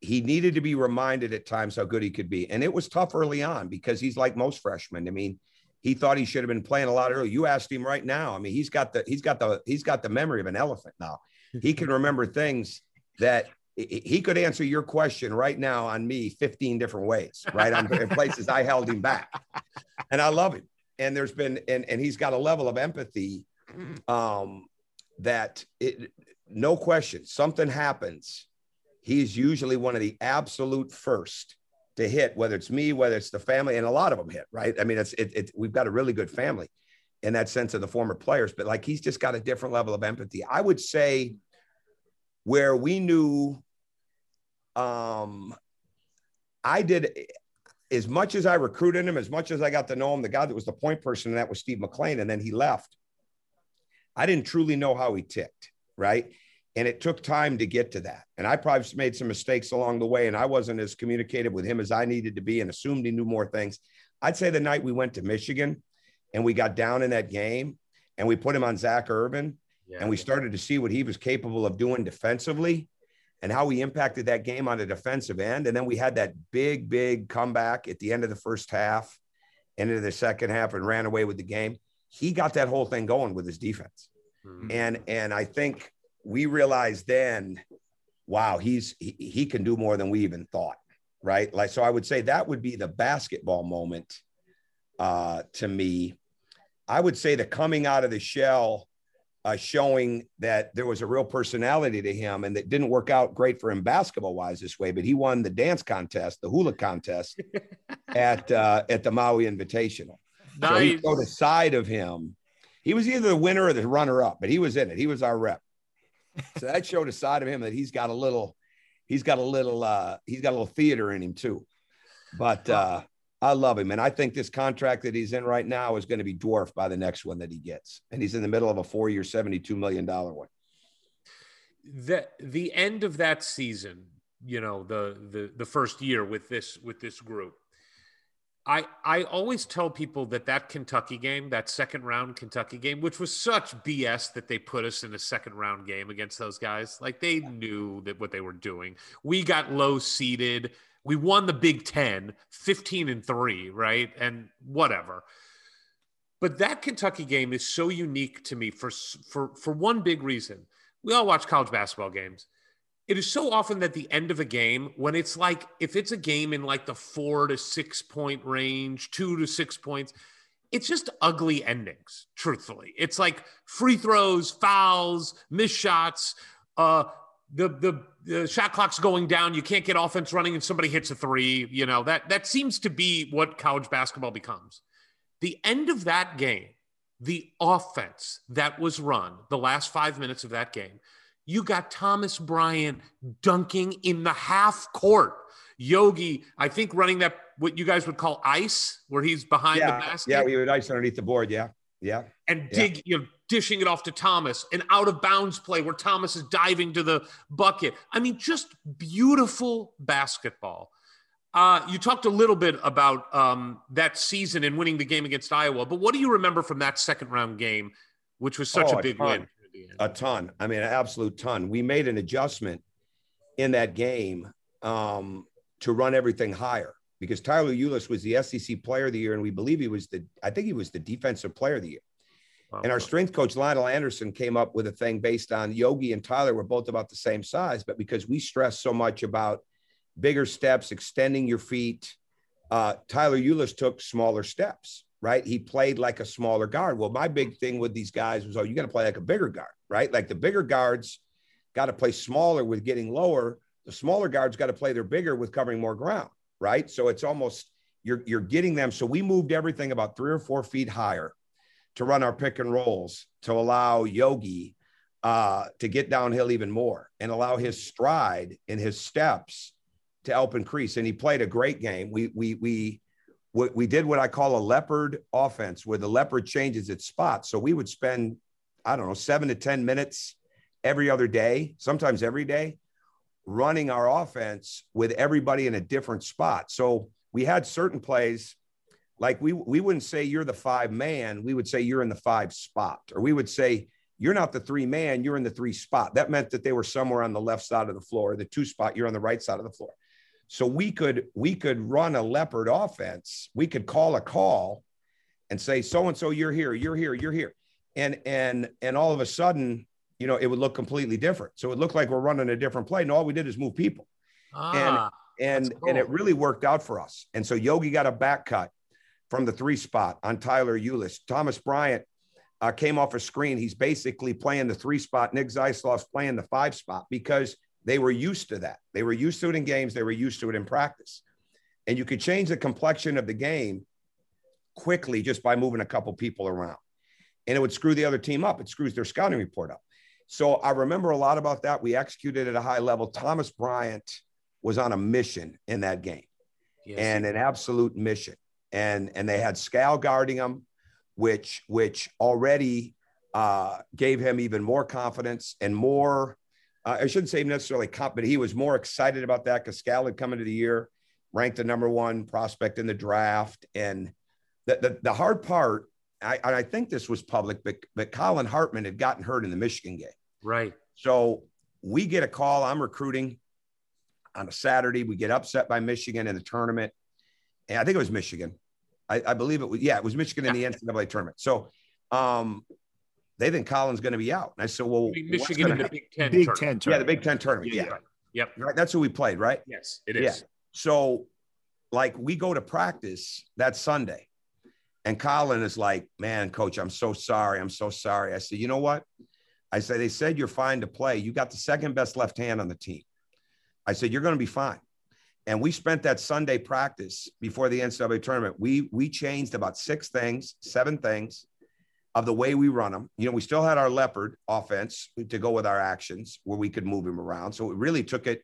he needed to be reminded at times how good he could be. And it was tough early on because he's like most freshmen. I mean, he thought he should have been playing a lot earlier. You asked him right now. I mean, he's got the, he's got the, he's got the memory of an elephant now. He can remember things that he could answer your question right now on me fifteen different ways, right? On in places I held him back, and I love him. And there's been, and, and he's got a level of empathy um, that it, no question, something happens. He's usually one of the absolute first to hit, whether it's me, whether it's the family, and a lot of them hit, right? I mean, it's it, it we've got a really good family in that sense of the former players, but like he's just got a different level of empathy. I would say where we knew, um, I did as much as I recruited him, as much as I got to know him, the guy that was the point person, and that was Steve McClain, and then he left. I didn't truly know how he ticked, right? And it took time to get to that. And I probably made some mistakes along the way, and I wasn't as communicative with him as I needed to be and assumed he knew more things. I'd say the night we went to Michigan and we got down in that game and we put him on Zach Ervin, yeah, and we started to see what he was capable of doing defensively and how he impacted that game on the defensive end. And then we had that big, big comeback at the end of the first half, end of the second half, and ran away with the game. He got that whole thing going with his defense. Mm-hmm. And, and I think – we realized then, wow, he's, he, he can do more than we even thought. Right. Like, so I would say that would be the basketball moment uh, to me. I would say the coming out of the shell, uh, showing that there was a real personality to him, and that didn't work out great for him basketball wise this way, but he won the dance contest, the hula contest at, uh, at the Maui Invitational. Nice. So he showed a side of him. He was either the winner or the runner up, but he was in it. He was our rep. So that showed a side of him that he's got a little, he's got a little, uh, he's got a little theater in him too. But uh, I love him. And I think this contract that he's in right now is going to be dwarfed by the next one that he gets. And he's in the middle of a four-year, seventy-two million dollars one. The, the end of that season, you know, the, the, the first year with this, with this group, I, I always tell people that that Kentucky game, that second round Kentucky game, which was such B S that they put us in a second round game against those guys. Like, they knew that what they were doing. We got low seeded. We won the Big Ten, fifteen and three, right? And whatever. But that Kentucky game is so unique to me for, for, for one big reason. We all watch college basketball games. It is so often that the end of a game, when it's like, if it's a game in like the four to six point range, two to six points, it's just ugly endings, truthfully. It's like free throws, fouls, missed shots, uh, the, the the shot clock's going down, you can't get offense running, and somebody hits a three. You know, that, that seems to be what college basketball becomes. The end of that game, the offense that was run, the last five minutes of that game, you got Thomas Bryant dunking in the half court. Yogi, I think, running that, what you guys would call ice, where he's behind, yeah, the basket. Yeah, we would ice underneath the board, yeah, yeah. And dig, yeah, you know, dishing it off to Thomas. An out-of-bounds play where Thomas is diving to the bucket. I mean, just beautiful basketball. Uh, you talked a little bit about um, that season and winning the game against Iowa, but what do you remember from that second-round game, which was such oh, a big win? A ton. I mean, an absolute ton. We made an adjustment in that game um, to run everything higher, because Tyler Ulis was the S E C player of the year. And we believe he was the, I think he was the defensive player of the year. Wow. And our strength coach, Lionel Anderson, came up with a thing based on Yogi and Tyler were both about the same size, but because we stressed so much about bigger steps, extending your feet, uh, Tyler Ulis took smaller steps. Right? He played like a smaller guard. Well, my big thing with these guys was, oh, you got to play like a bigger guard, right? Like the bigger guards got to play smaller with getting lower. The smaller guards got to play their bigger with covering more ground. right? So it's almost, you're, you're getting them. So we moved everything about three or four feet higher to run our pick and rolls, to allow Yogi uh, to get downhill even more and allow his stride and his steps to help increase. And he played a great game. We, we, we, we, we did what I call a leopard offense, where the leopard changes its spot. So we would spend, I don't know, seven to ten minutes every other day, sometimes every day, running our offense with everybody in a different spot. So we had certain plays, like we, we wouldn't say you're the five man, we would say you're in the five spot, or we would say you're not the three man, you're in the three spot. That meant that they were somewhere on the left side of the floor, the two spot, you're on the right side of the floor. So we could, we could run a leopard offense. We could call a call and say, so-and-so, you're here, you're here, you're here. And, and, and all of a sudden, you know, it would look completely different. So it looked like we're running a different play. And all we did is move people. Ah, and, and, cool. and it really worked out for us. And so Yogi got a back cut from the three spot on Tyler Ulis. Thomas Bryant uh, came off a screen. He's basically playing the three spot. Nick Zeisloft's playing the five spot because they were used to that. They were used to it in games. They were used to it in practice. And you could change the complexion of the game quickly just by moving a couple people around. And it would screw the other team up. It screws their scouting report up. So I remember a lot about that. We executed at a high level. Thomas Bryant was on a mission in that game, yes, and an absolute mission. And, and they had Scal guarding him, which, which already uh, gave him even more confidence and more, uh, I shouldn't say necessarily confident, but he was more excited about that because Scal had come into the year, ranked the number one prospect in the draft. And the, the, the hard part, I, I think this was public, but, but Colin Hartman had gotten hurt in the Michigan game. Right. So we get a call. I'm recruiting on a Saturday. We get upset by Michigan in the tournament. And I think it was Michigan. I, I believe it was. Yeah, it was Michigan in the N C double A tournament. So um, they think Colin's going to be out. And I said, well, Michigan in the Big Ten Big tournament. Ten tournament. Yeah, the Big Ten tournament. Yeah. yeah. Right. Yep. Right. That's who we played, right? Yes, it is. Yeah. So, like, we go to practice that Sunday. And Colin is like, man, coach, I'm so sorry. I'm so sorry. I said, you know what? I said, they said you're fine to play. You got the second best left hand on the team. I said, you're going to be fine. And we spent that Sunday practice before the N C double A tournament. We, we changed about six things, seven things of the way we run them. You know, we still had our leopard offense to go with our actions where we could move him around. So it really took it.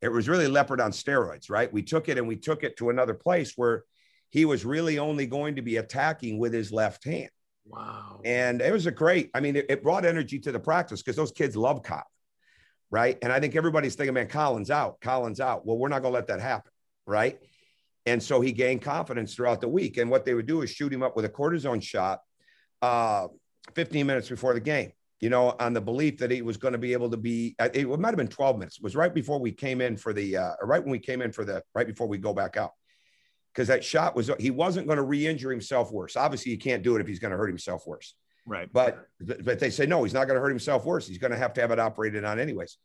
It was really leopard on steroids, right? We took it and we took it to another place where he was really only going to be attacking with his left hand. Wow. And it was a great, I mean, it, it brought energy to the practice because those kids love Colin, right? And I think everybody's thinking, man, Colin's out, Colin's out. Well, we're not going to let that happen, right? And so he gained confidence throughout the week. And what they would do is shoot him up with a cortisone shot uh, fifteen minutes before the game, you know, on the belief that he was going to be able to be, it might've been twelve minutes. It was right before we came in for the, uh, right when we came in for the, right before we go back out. Because that shot was, he wasn't going to re-injure himself worse. Obviously, you can't do it if he's going to hurt himself worse. Right. But but they say, no, he's not going to hurt himself worse. He's going to have to have it operated on anyways.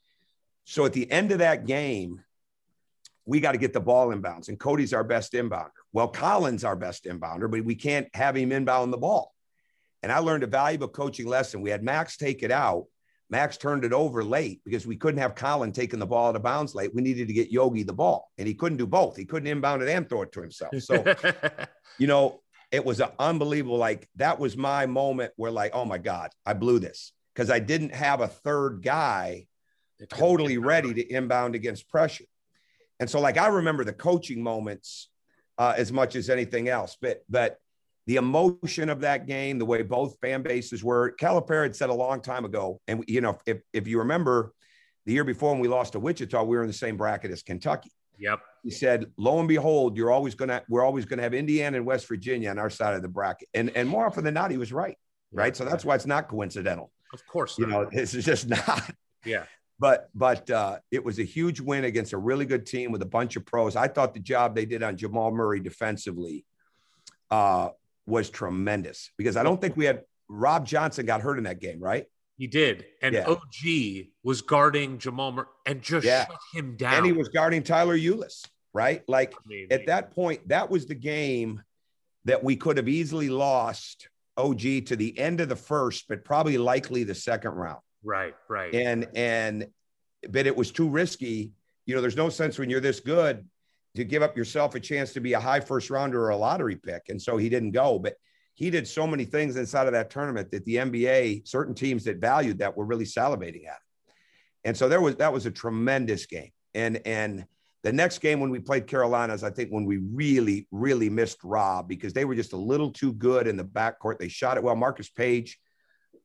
So at the end of that game, we got to get the ball inbounds. And Cody's our best inbounder. Well, Colin's our best inbounder, but we can't have him inbound the ball. And I learned a valuable coaching lesson. We had Max take it out. Max turned it over late because we couldn't have Colin taking the ball out of bounds late. We needed to get Yogi the ball, and he couldn't do both. He couldn't inbound it and throw it to himself. So, you know, it was an unbelievable, like, that was my moment where, like, oh, my God, I blew this because I didn't have a third guy totally ready to inbound against pressure. And so, like, I remember the coaching moments uh, as much as anything else, but but the emotion of that game, the way both fan bases were. Calipari had said a long time ago, and, you know, if, if you remember the year before when we lost to Wichita, we were in the same bracket as Kentucky. Yep. He said, lo and behold, you're always going to, we're always going to have Indiana and West Virginia on our side of the bracket. And, and more often than not, he was right. Yeah, right. So that's why it's not coincidental. Of course not. You know, this is just not. Yeah. But, but uh, it was a huge win against a really good team with a bunch of pros. I thought the job they did on Jamal Murray defensively, uh, was tremendous because I don't think we had Rob Johnson got hurt in that game, right? He did. And yeah. O G was guarding Jamal Murray and just yeah. shut him down. And he was guarding Tyler Ulis, right? Like I mean, at that point, that was the game that we could have easily lost O G to the end of the first, but probably likely the second round. Right, right. And, and, but it was too risky. You know, there's no sense when you're this good to give up yourself a chance to be a high first rounder or a lottery pick. And so he didn't go, but he did so many things inside of that tournament that the N B A, certain teams that valued that were really salivating at it. And so there was, that was a tremendous game. And, and the next game when we played Carolina's, I think when we really, really missed Rob, because they were just a little too good in the backcourt. They shot it well. Marcus Page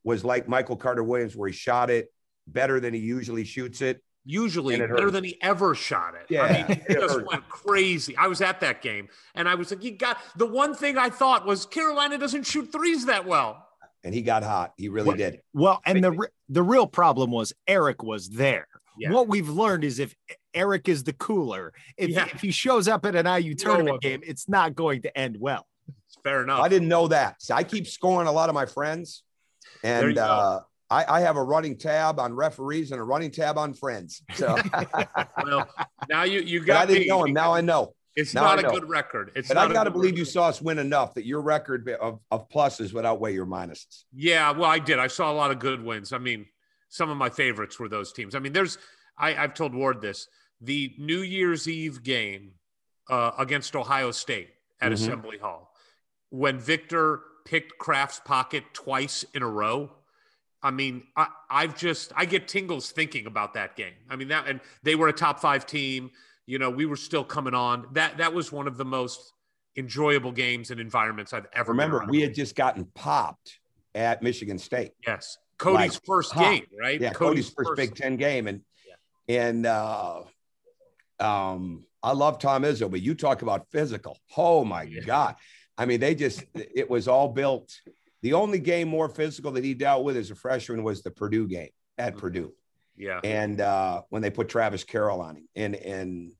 was like Michael Carter Williams, where he shot it better than he usually shoots it. Usually it better hurt. than he ever shot it. Yeah, I mean, he just hurt. went crazy. I was at that game, and I was like, "You got the one thing I thought was Carolina doesn't shoot threes that well." And he got hot. He really well, did. Well, and the the real problem was Eric was there. Yeah. What we've learned is if Eric is the cooler, if, yeah. if he shows up at an I U tournament game, it's not going to end well. It's fair enough. I didn't know that. So I keep scoring a lot of my friends, and. uh go. I have a running tab on referees and a running tab on friends. So well, now you you got. But I didn't me. know him. Now I know. It's now not I a know. good record. It's. But not I got to believe record. you saw us win enough that your record of of pluses would outweigh your minuses. Yeah, well, I did. I saw a lot of good wins. I mean, some of my favorites were those teams. I mean, there's. I, I've told Ward this. The New Year's Eve game uh, against Ohio State at mm-hmm. Assembly Hall, when Victor picked Kraft's pocket twice in a row. I mean, I, I've just, I get tingles thinking about that game. I mean, that, and they were a top five team. You know, we were still coming on. That that was one of the most enjoyable games and environments I've ever Remember, been we had just gotten popped at Michigan State. Yes. Cody's like, first popped. game, right? Yeah, Cody's, Cody's first, first Big Ten game. And, yeah. and uh, um, I love Tom Izzo, but you talk about physical. Oh, my yeah. God. I mean, they just, it was all built. The only game more physical that he dealt with as a freshman was the Purdue game at mm-hmm. Purdue. Yeah. And uh, when they put Travis Carroll on him. And, and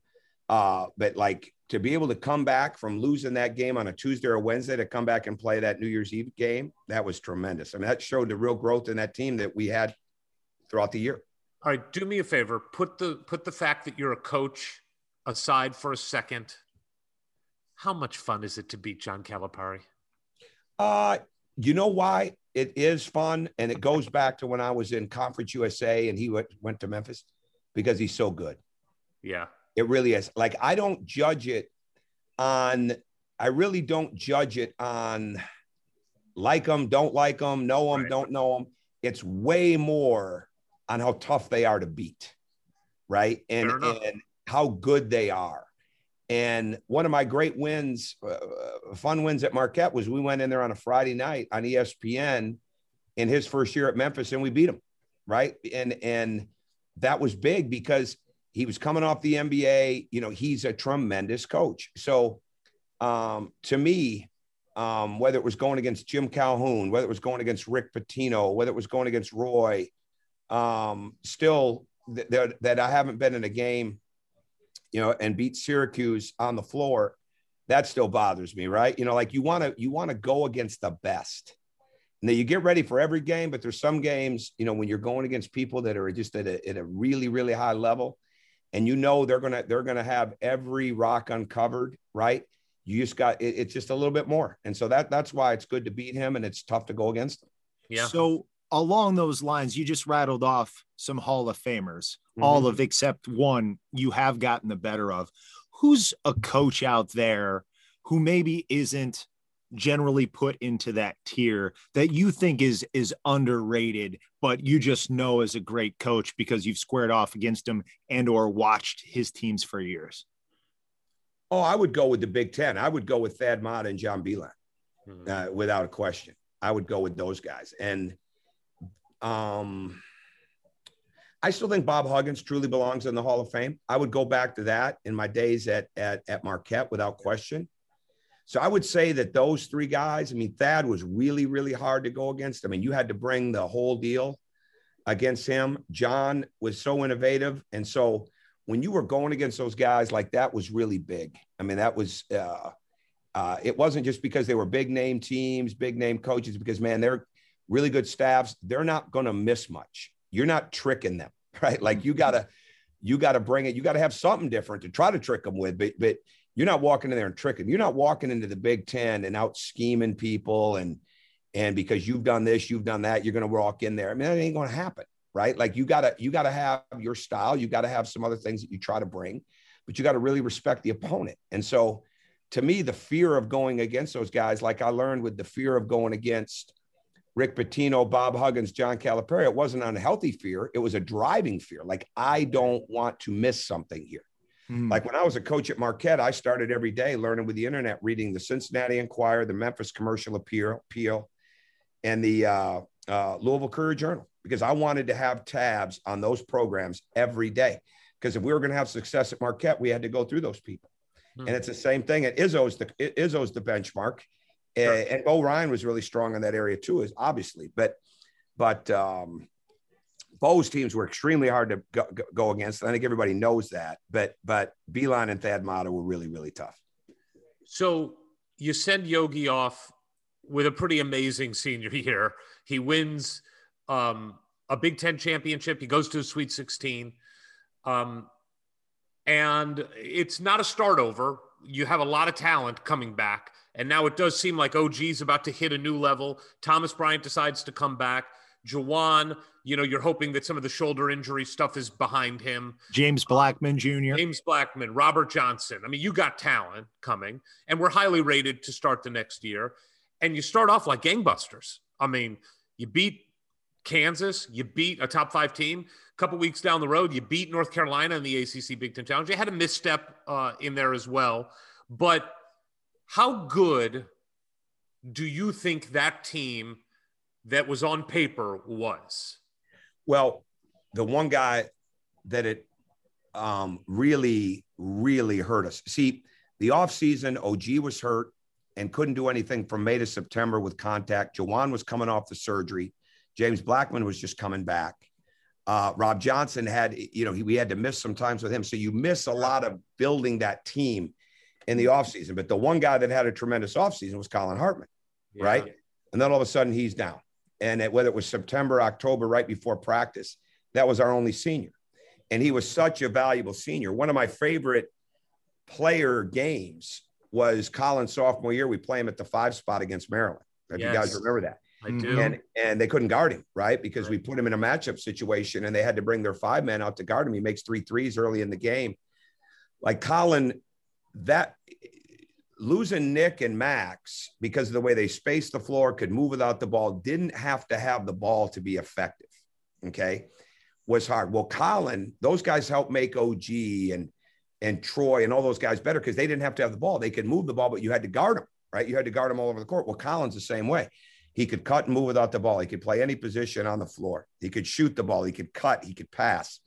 uh, but like to be able to come back from losing that game on a Tuesday or Wednesday to come back and play that New Year's Eve game, that was tremendous. I mean, that showed the real growth in that team that we had throughout the year. All right. Do me a favor. Put the, put the fact that you're a coach aside for a second. How much fun is it to beat John Calipari? Uh, You know why it is fun, and it goes back to when I was in Conference U S A and he went, went to Memphis, because he's so good. Yeah, it really is. Like, I don't judge it on, I really don't judge it on like them, don't like them, know them, right. don't know them. It's way more on how tough they are to beat, right? And, and how good they are. And one of my great wins, uh, fun wins at Marquette was we went in there on a Friday night on E S P N in his first year at Memphis, and we beat him, right? And and that was big because he was coming off the N B A. You know, he's a tremendous coach. So um, to me, um, whether it was going against Jim Calhoun, whether it was going against Rick Pitino, whether it was going against Roy, um, still th- th- that I haven't been in a game, you know, and beat Syracuse on the floor, that still bothers me, right? You know, like you want to, you want to go against the best. Now you get ready for every game, but there's some games, you know, when you're going against people that are just at a, at a really, really high level, and you know, they're going to, they're going to have every rock uncovered, right? You just got, it, it's just a little bit more. And so that, that's why it's good to beat him, and it's tough to go against him. Yeah. So along those lines, you just rattled off some Hall of Famers, mm-hmm. all of except one you have gotten the better of. Who's a coach out there who maybe isn't generally put into that tier that you think is, is underrated, but you just know is a great coach because you've squared off against him and or watched his teams for years? Oh, I would go with the Big Ten. I would go with Thad Mata and John Beilein, mm-hmm. uh, without a question. I would go with those guys. And Um, I still think Bob Huggins truly belongs in the Hall of Fame. I would go back to that in my days at, at, at Marquette without question. So I would say that those three guys, I mean, Thad was really, really hard to go against. I mean, you had to bring the whole deal against him. John was so innovative. And so when you were going against those guys, like that was really big. I mean, that was, uh, uh, it wasn't just because they were big name teams, big name coaches, because man, they're, really good staffs, they're not going to miss much. You're not tricking them, right? Like you got to, you got to bring it. You got to have something different to try to trick them with, but, but you're not walking in there and tricking. You're not walking into the Big Ten and out scheming people. And, and because you've done this, you've done that, you're going to walk in there. I mean, that ain't going to happen, right? Like you got to, you got to have your style. You got to have some other things that you try to bring, but you got to really respect the opponent. And so to me, the fear of going against those guys, like I learned with the fear of going against Rick Pitino, Bob Huggins, John Calipari, it wasn't an unhealthy fear. It was a driving fear. Like, I don't want to miss something here. Mm. Like when I was a coach at Marquette, I started every day learning with the internet, reading the Cincinnati Enquirer, the Memphis Commercial Appeal, and the uh, uh, Louisville Courier-Journal, because I wanted to have tabs on those programs every day. Because if we were going to have success at Marquette, we had to go through those people. Mm. And it's the same thing. And Izzo's the, Izzo's the benchmark. Sure. And Bo Ryan was really strong in that area too, is obviously, but, but um, Bo's teams were extremely hard to go, go against. I think everybody knows that, but, but Beilein and Thad Matta were really, really tough. So you send Yogi off with a pretty amazing senior year. He wins um, a Big Ten championship. He goes to a Sweet sixteen. Um, and it's not a start over. You have a lot of talent coming back. And now it does seem like O G's about to hit a new level. Thomas Bryant decides to come back. Juwan, you know, you're hoping that some of the shoulder injury stuff is behind him. James Blackmon Junior James Blackmon, Robert Johnson. I mean, you got talent coming, and we're highly rated to start the next year. And you start off like gangbusters. I mean, you beat Kansas, you beat a top five team. A couple weeks down the road, you beat North Carolina in the A C C Big Ten Challenge. You had a misstep uh, in there as well, but how good do you think that team that was on paper was? Well, the one guy that it um, really, really hurt us. See, the offseason, O G was hurt and couldn't do anything from May to September with contact. Juwan was coming off the surgery. James Blackmon was just coming back. Uh, Rob Johnson had, you know, he, we had to miss some times with him. So you miss a lot of building that team in the offseason. But the one guy that had a tremendous offseason was Colin Hartman, yeah. right? And then all of a sudden he's down. And it, whether it was September, October, right before practice, that was our only senior. And he was such a valuable senior. One of my favorite player games was Colin's sophomore year. We play him at the five spot against Maryland. If yes. you guys remember that. I do. And, and they couldn't guard him, right? Because right. we put him in a matchup situation and they had to bring their five man out to guard him. He makes three threes early in the game. Like Colin... that losing Nick and Max because of the way they spaced the floor, could move without the ball, didn't have to have the ball to be effective. Okay. Was hard. Well, Colin, those guys helped make O G and, and Troy and all those guys better because they didn't have to have the ball. They could move the ball, but you had to guard them, right? You had to guard them all over the court. Well, Colin's the same way. He could cut and move without the ball. He could play any position on the floor. He could shoot the ball. He could cut, he could pass.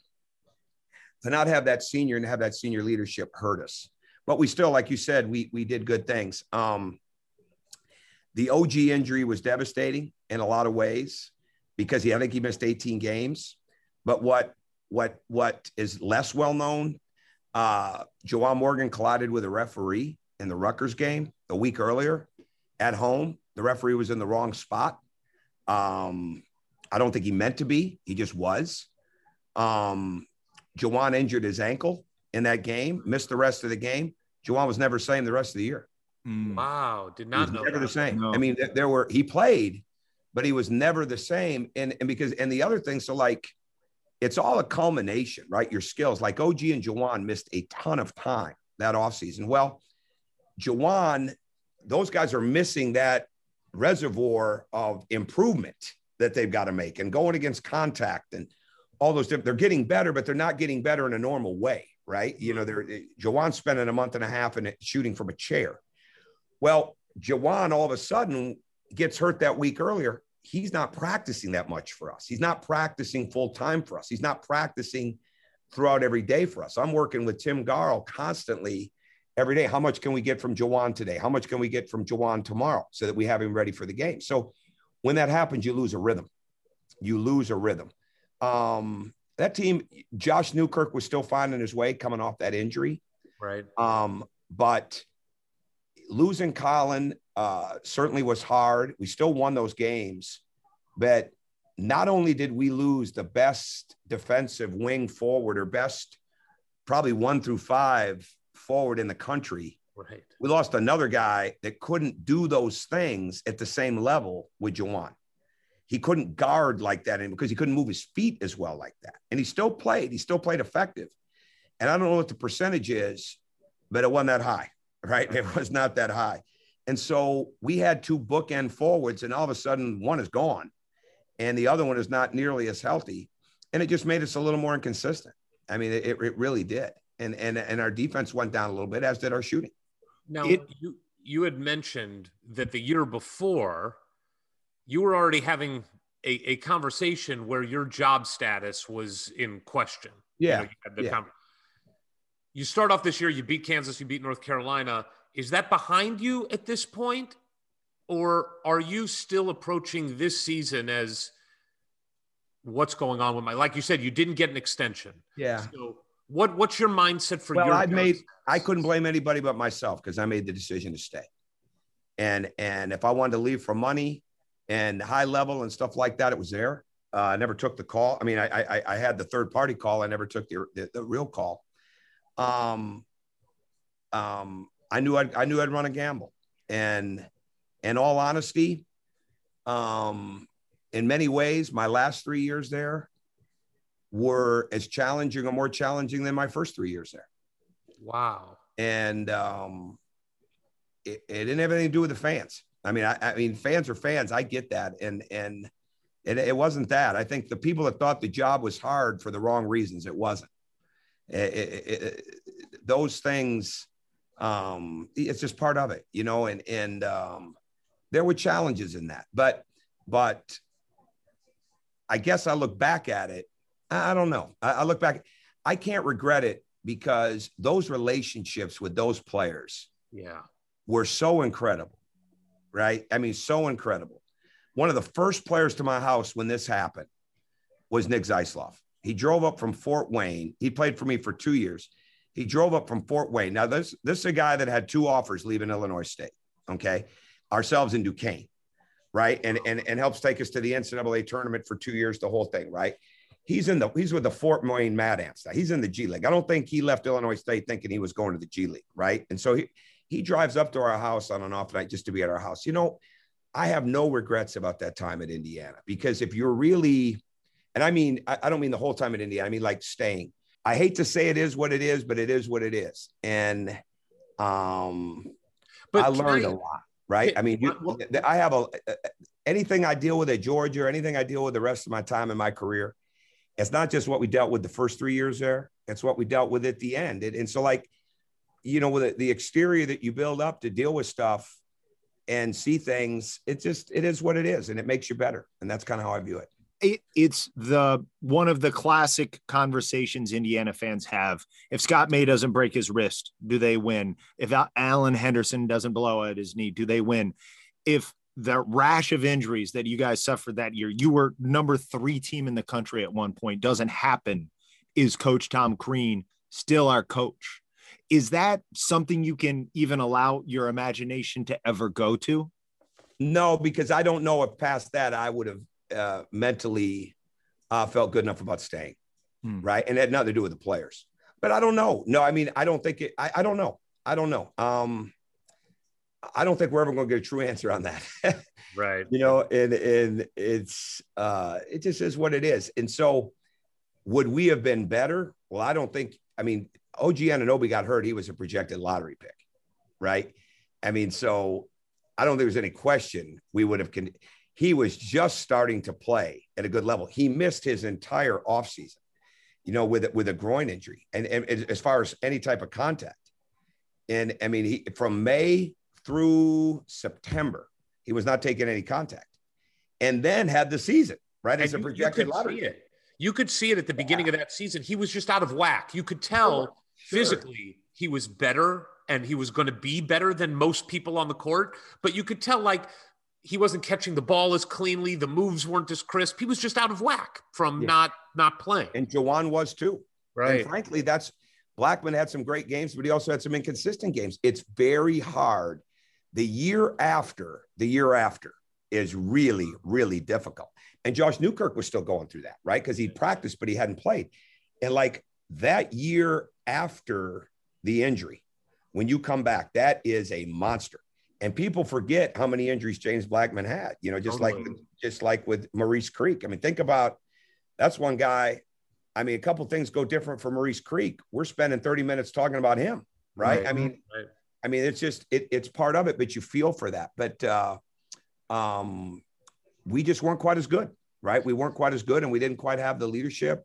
To not have that senior and have that senior leadership hurt us. But we still, like you said, we we did good things. Um, the O G injury was devastating in a lot of ways because he, I think he missed eighteen games. But what what what is less well known, uh, Juwan Morgan collided with a referee in the Rutgers game a week earlier at home. The referee was in the wrong spot. Um, I don't think he meant to be. He just was. Um, Juwan injured his ankle in that game, missed the rest of the game. Juwan was never the same the rest of the year. Wow, did not know never that. the same. No. I mean, th- there were, he played, but he was never the same. And, and because, and the other thing, so like, it's all a culmination, right? Your skills, like O G and Juwan missed a ton of time that offseason. Well, Juwan, those guys are missing that reservoir of improvement that they've got to make and going against contact and all those different, they're getting better, but they're not getting better in a normal way. Right. You know, there Juwan spending a month and a half in shooting from a chair. Well, Juwan all of a sudden gets hurt that week earlier. He's not practicing that much for us. He's not practicing full time for us. He's not practicing throughout every day for us. I'm working with Tim Garl constantly every day. How much can we get from Juwan today? How much can we get from Juwan tomorrow so that we have him ready for the game? So when that happens, you lose a rhythm. You lose a rhythm. Um, That team, Josh Newkirk was still finding his way coming off that injury. Right. Um, but losing Colin uh, certainly was hard. We still won those games. But not only did we lose the best defensive wing forward or best probably one through five forward in the country, right. we lost another guy that couldn't do those things at the same level with Juwan. He couldn't guard like that because he couldn't move his feet as well like that. And he still played. He still played effective. And I don't know what the percentage is, but it wasn't that high, right? It was not that high. And so we had two bookend forwards, and all of a sudden one is gone and the other one is not nearly as healthy. And it just made us a little more inconsistent. I mean, it, it really did. And, and, and our defense went down a little bit, as did our shooting. Now, it, you, you had mentioned that the year before you were already having a, a conversation where your job status was in question. Yeah. You know, you had the yeah. com- You start off this year, you beat Kansas, you beat North Carolina. Is that behind you at this point? Or are you still approaching this season as what's going on with my, like you said, you didn't get an extension. Yeah. So what, what's your mindset for well, your I've made, I couldn't blame anybody but myself because I made the decision to stay. And, and if I wanted to leave for money and high level and stuff like that, it was there. Uh, I never took the call. I mean, I, I, I had the third party call. I never took the, the, the real call. Um, um, I knew I'd, I knew I'd run a gamble, and in all honesty, um, in many ways, my last three years there were as challenging or more challenging than my first three years there. Wow. And, um, it, it didn't have anything to do with the fans. I mean, I, I mean, fans are fans. I get that. And, and it, it wasn't that. I think the people that thought the job was hard for the wrong reasons, it wasn't. It, it, it, those things, um, it's just part of it, you know, and, and um, there were challenges in that, but, but I guess I look back at it. I don't know. I, I look back, I can't regret it because those relationships with those players yeah. were so incredible, right? I mean, so incredible. One of the first players to my house when this happened was Nick Zeisloft. He drove up from Fort Wayne. He played for me for two years. He drove up from Fort Wayne. Now, this, this is a guy that had two offers leaving Illinois State, okay? Ourselves in Duquesne, right? And, and, and helps take us to the N C double A tournament for two years, the whole thing, right? He's in the he's with the Fort Wayne Mad Ants. Now, he's in the G League. I don't think he left Illinois State thinking he was going to the G League, right? And so he, he drives up to our house on an off night just to be at our house. You know, I have no regrets about that time at Indiana because if you're really – and I mean, I don't mean the whole time in Indiana. I mean, like staying. I hate to say it is what it is, but it is what it is. And um, but I learned I, a lot, right? Can, I mean, you, well, I have a anything I deal with at Georgia or anything I deal with the rest of my time in my career, it's not just what we dealt with the first three years there. It's what we dealt with at the end. And, and so like, you know, with the exterior that you build up to deal with stuff and see things, it just, it is what it is. And it makes you better. And that's kind of how I view it. It, it's the one of the classic conversations Indiana fans have. If Scott May doesn't break his wrist, do they win? If Allen Henderson doesn't blow out his knee, do they win? If the rash of injuries that you guys suffered that year, you were number three team in the country at one point, doesn't happen, is Coach Tom Crean still our coach? Is that something you can even allow your imagination to ever go to? No, because I don't know if past that I would have uh, mentally, uh, felt good enough about staying. Hmm. Right. And it had nothing to do with the players, but I don't know. No, I mean, I don't think it, I, I don't know. I don't know. Um, I don't think we're ever going to get a true answer on that. Right. You know, and, and it's, uh, it just is what it is. And so would we have been better? Well, I don't think, I mean, O G Anunoby got hurt. He was a projected lottery pick. Right. I mean, so I don't think there's any question we would have con- He was just starting to play at a good level. He missed his entire offseason, you know, with, with a groin injury and, and as far as any type of contact. And I mean, he, from May through September, he was not taking any contact and then had the season, right? As and a projected lottery. You could see it at the beginning yeah. of that season. He was just out of whack. You could tell sure. Sure. physically he was better and he was going to be better than most people on the court. But you could tell like, he wasn't catching the ball as cleanly. The moves weren't as crisp. He was just out of whack from yeah. not not playing. And Juwan was too. Right. And frankly, that's Blackmon had some great games, but he also had some inconsistent games. It's very hard. The year after, the year after is really, really difficult. And Josh Newkirk was still going through that, right? Because he practiced, but he hadn't played. And like that year after the injury, when you come back, that is a monster. And people forget how many injuries James Blackmon had, you know, just like, just like with Maurice Creek. I mean, think about, that's one guy I mean, a couple things go different for Maurice Creek. We're spending thirty minutes talking about him, right? right. I mean, right. I mean, it's just, it, it's part of it, but you feel for that. But uh, um, we just weren't quite as good, right? We weren't quite as good, and we didn't quite have the leadership.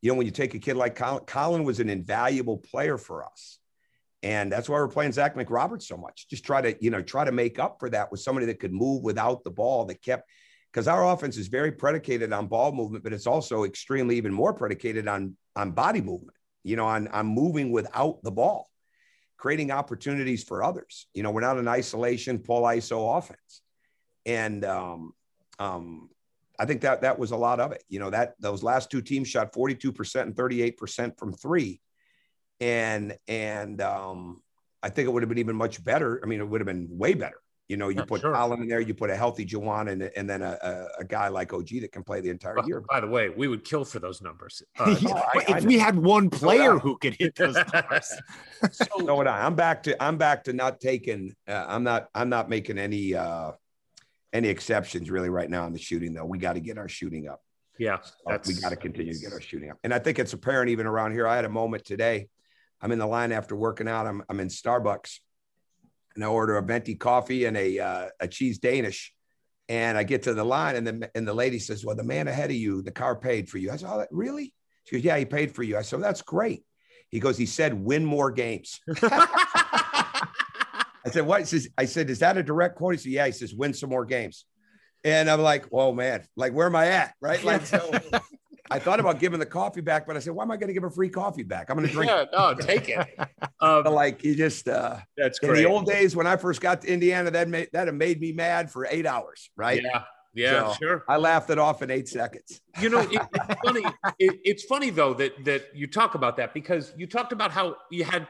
You know, when you take a kid like Colin, Colin was an invaluable player for us. And that's why we're playing Zach McRoberts so much. Just try to, you know, try to make up for that with somebody that could move without the ball, that kept, because our offense is very predicated on ball movement, but it's also extremely even more predicated on, on body movement, you know, on, on moving without the ball, creating opportunities for others. You know, we're not an isolation, pull I S O offense. And um, um, I think that that was a lot of it. You know, that those last two teams shot forty-two percent and thirty-eight percent from three. And, and um, I think it would have been even much better. I mean, it would have been way better. You know, you yeah, put sure. Colin in there, you put a healthy Juwan in, and then a, a, a guy like O G that can play the entire well, year. By the way, we would kill for those numbers. Uh, yeah, I, if I we had one player so who could hit those numbers. so, so would I. I'm back to, I'm back to not taking, uh, I'm not, I'm not making any, uh, any exceptions really right now in the shooting though. We got to get our shooting up. Yeah. That's, we got to continue to get our shooting up. And I think it's apparent even around here. I had a moment today. I'm in the line after working out. I'm, I'm in Starbucks, and I order a venti coffee and a uh, a cheese Danish. And I get to the line, and the, and the lady says, well, the man ahead of you, the car paid for you. I said, oh, really? She goes, yeah, he paid for you. I said, well, that's great. He goes, he said, win more games. I said, what? He says, I said, is that a direct quote? He said, yeah. He says, win some more games. And I'm like, whoa, man, like, where am I at? Right? Like, so I thought about giving the coffee back, but I said, why am I going to give a free coffee back? I'm going to drink yeah, it. No, take it. Um, like, you just, uh, that's great. In the old days when I first got to Indiana, that made, that made me mad for eight hours, right? Yeah, yeah, so sure. I laughed it off in eight seconds. You know, it, it's funny. It, it's funny, though, that, that you talk about that, because you talked about how you had,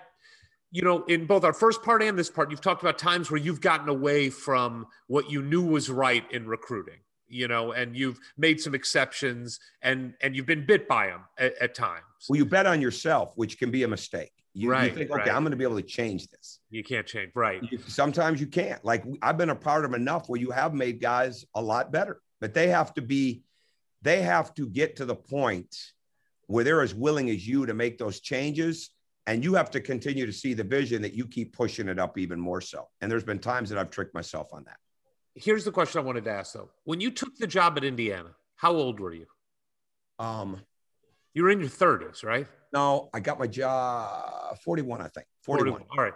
you know, in both our first part and this part, you've talked about times where you've gotten away from what you knew was right in recruiting, you know, and you've made some exceptions, and, and you've been bit by them at, at times. Well, you bet on yourself, which can be a mistake. You, right, you think, okay, right. I'm going to be able to change this. You can't change, right. You, sometimes you can't. Like, I've been a part of enough where you have made guys a lot better, but they have to be, they have to get to the point where they're as willing as you to make those changes. And you have to continue to see the vision that you keep pushing it up even more so. And there's been times that I've tricked myself on that. Here's the question I wanted to ask, though. When you took the job at Indiana, how old were you? Um, you were in your thirties, right? No, I got my job forty-one, I think. forty-one. forty-one. All right.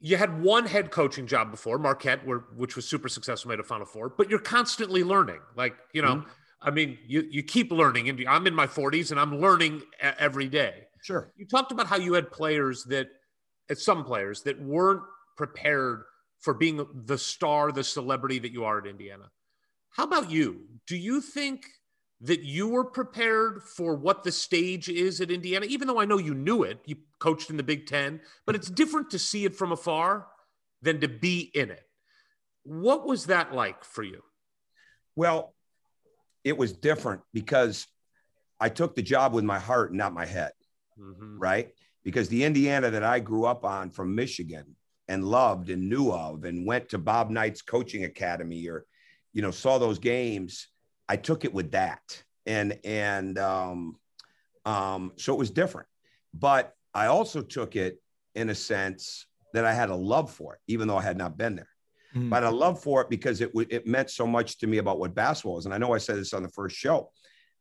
You had one head coaching job before, Marquette, where, which was super successful, made a Final Four. But you're constantly learning. Like, you know, mm-hmm. I mean, you, you keep learning. And I'm in my forties, and I'm learning every day. Sure. You talked about how you had players that, some players that weren't prepared for being the star, the celebrity that you are at Indiana. How about you? Do you think that you were prepared for what the stage is at Indiana? Even though I know you knew it, you coached in the Big Ten, but it's different to see it from afar than to be in it. What was that like for you? Well, it was different because I took the job with my heart, not my head. Mm-hmm. Right? Because the Indiana that I grew up on from Michigan and loved and knew of and went to Bob Knight's coaching academy or, you know, saw those games, I took it with that. And, and um, um, so it was different, but I also took it in a sense that I had a love for it, even though I had not been there, mm-hmm. but I love for it because it it meant so much to me about what basketball is. And I know I said this on the first show.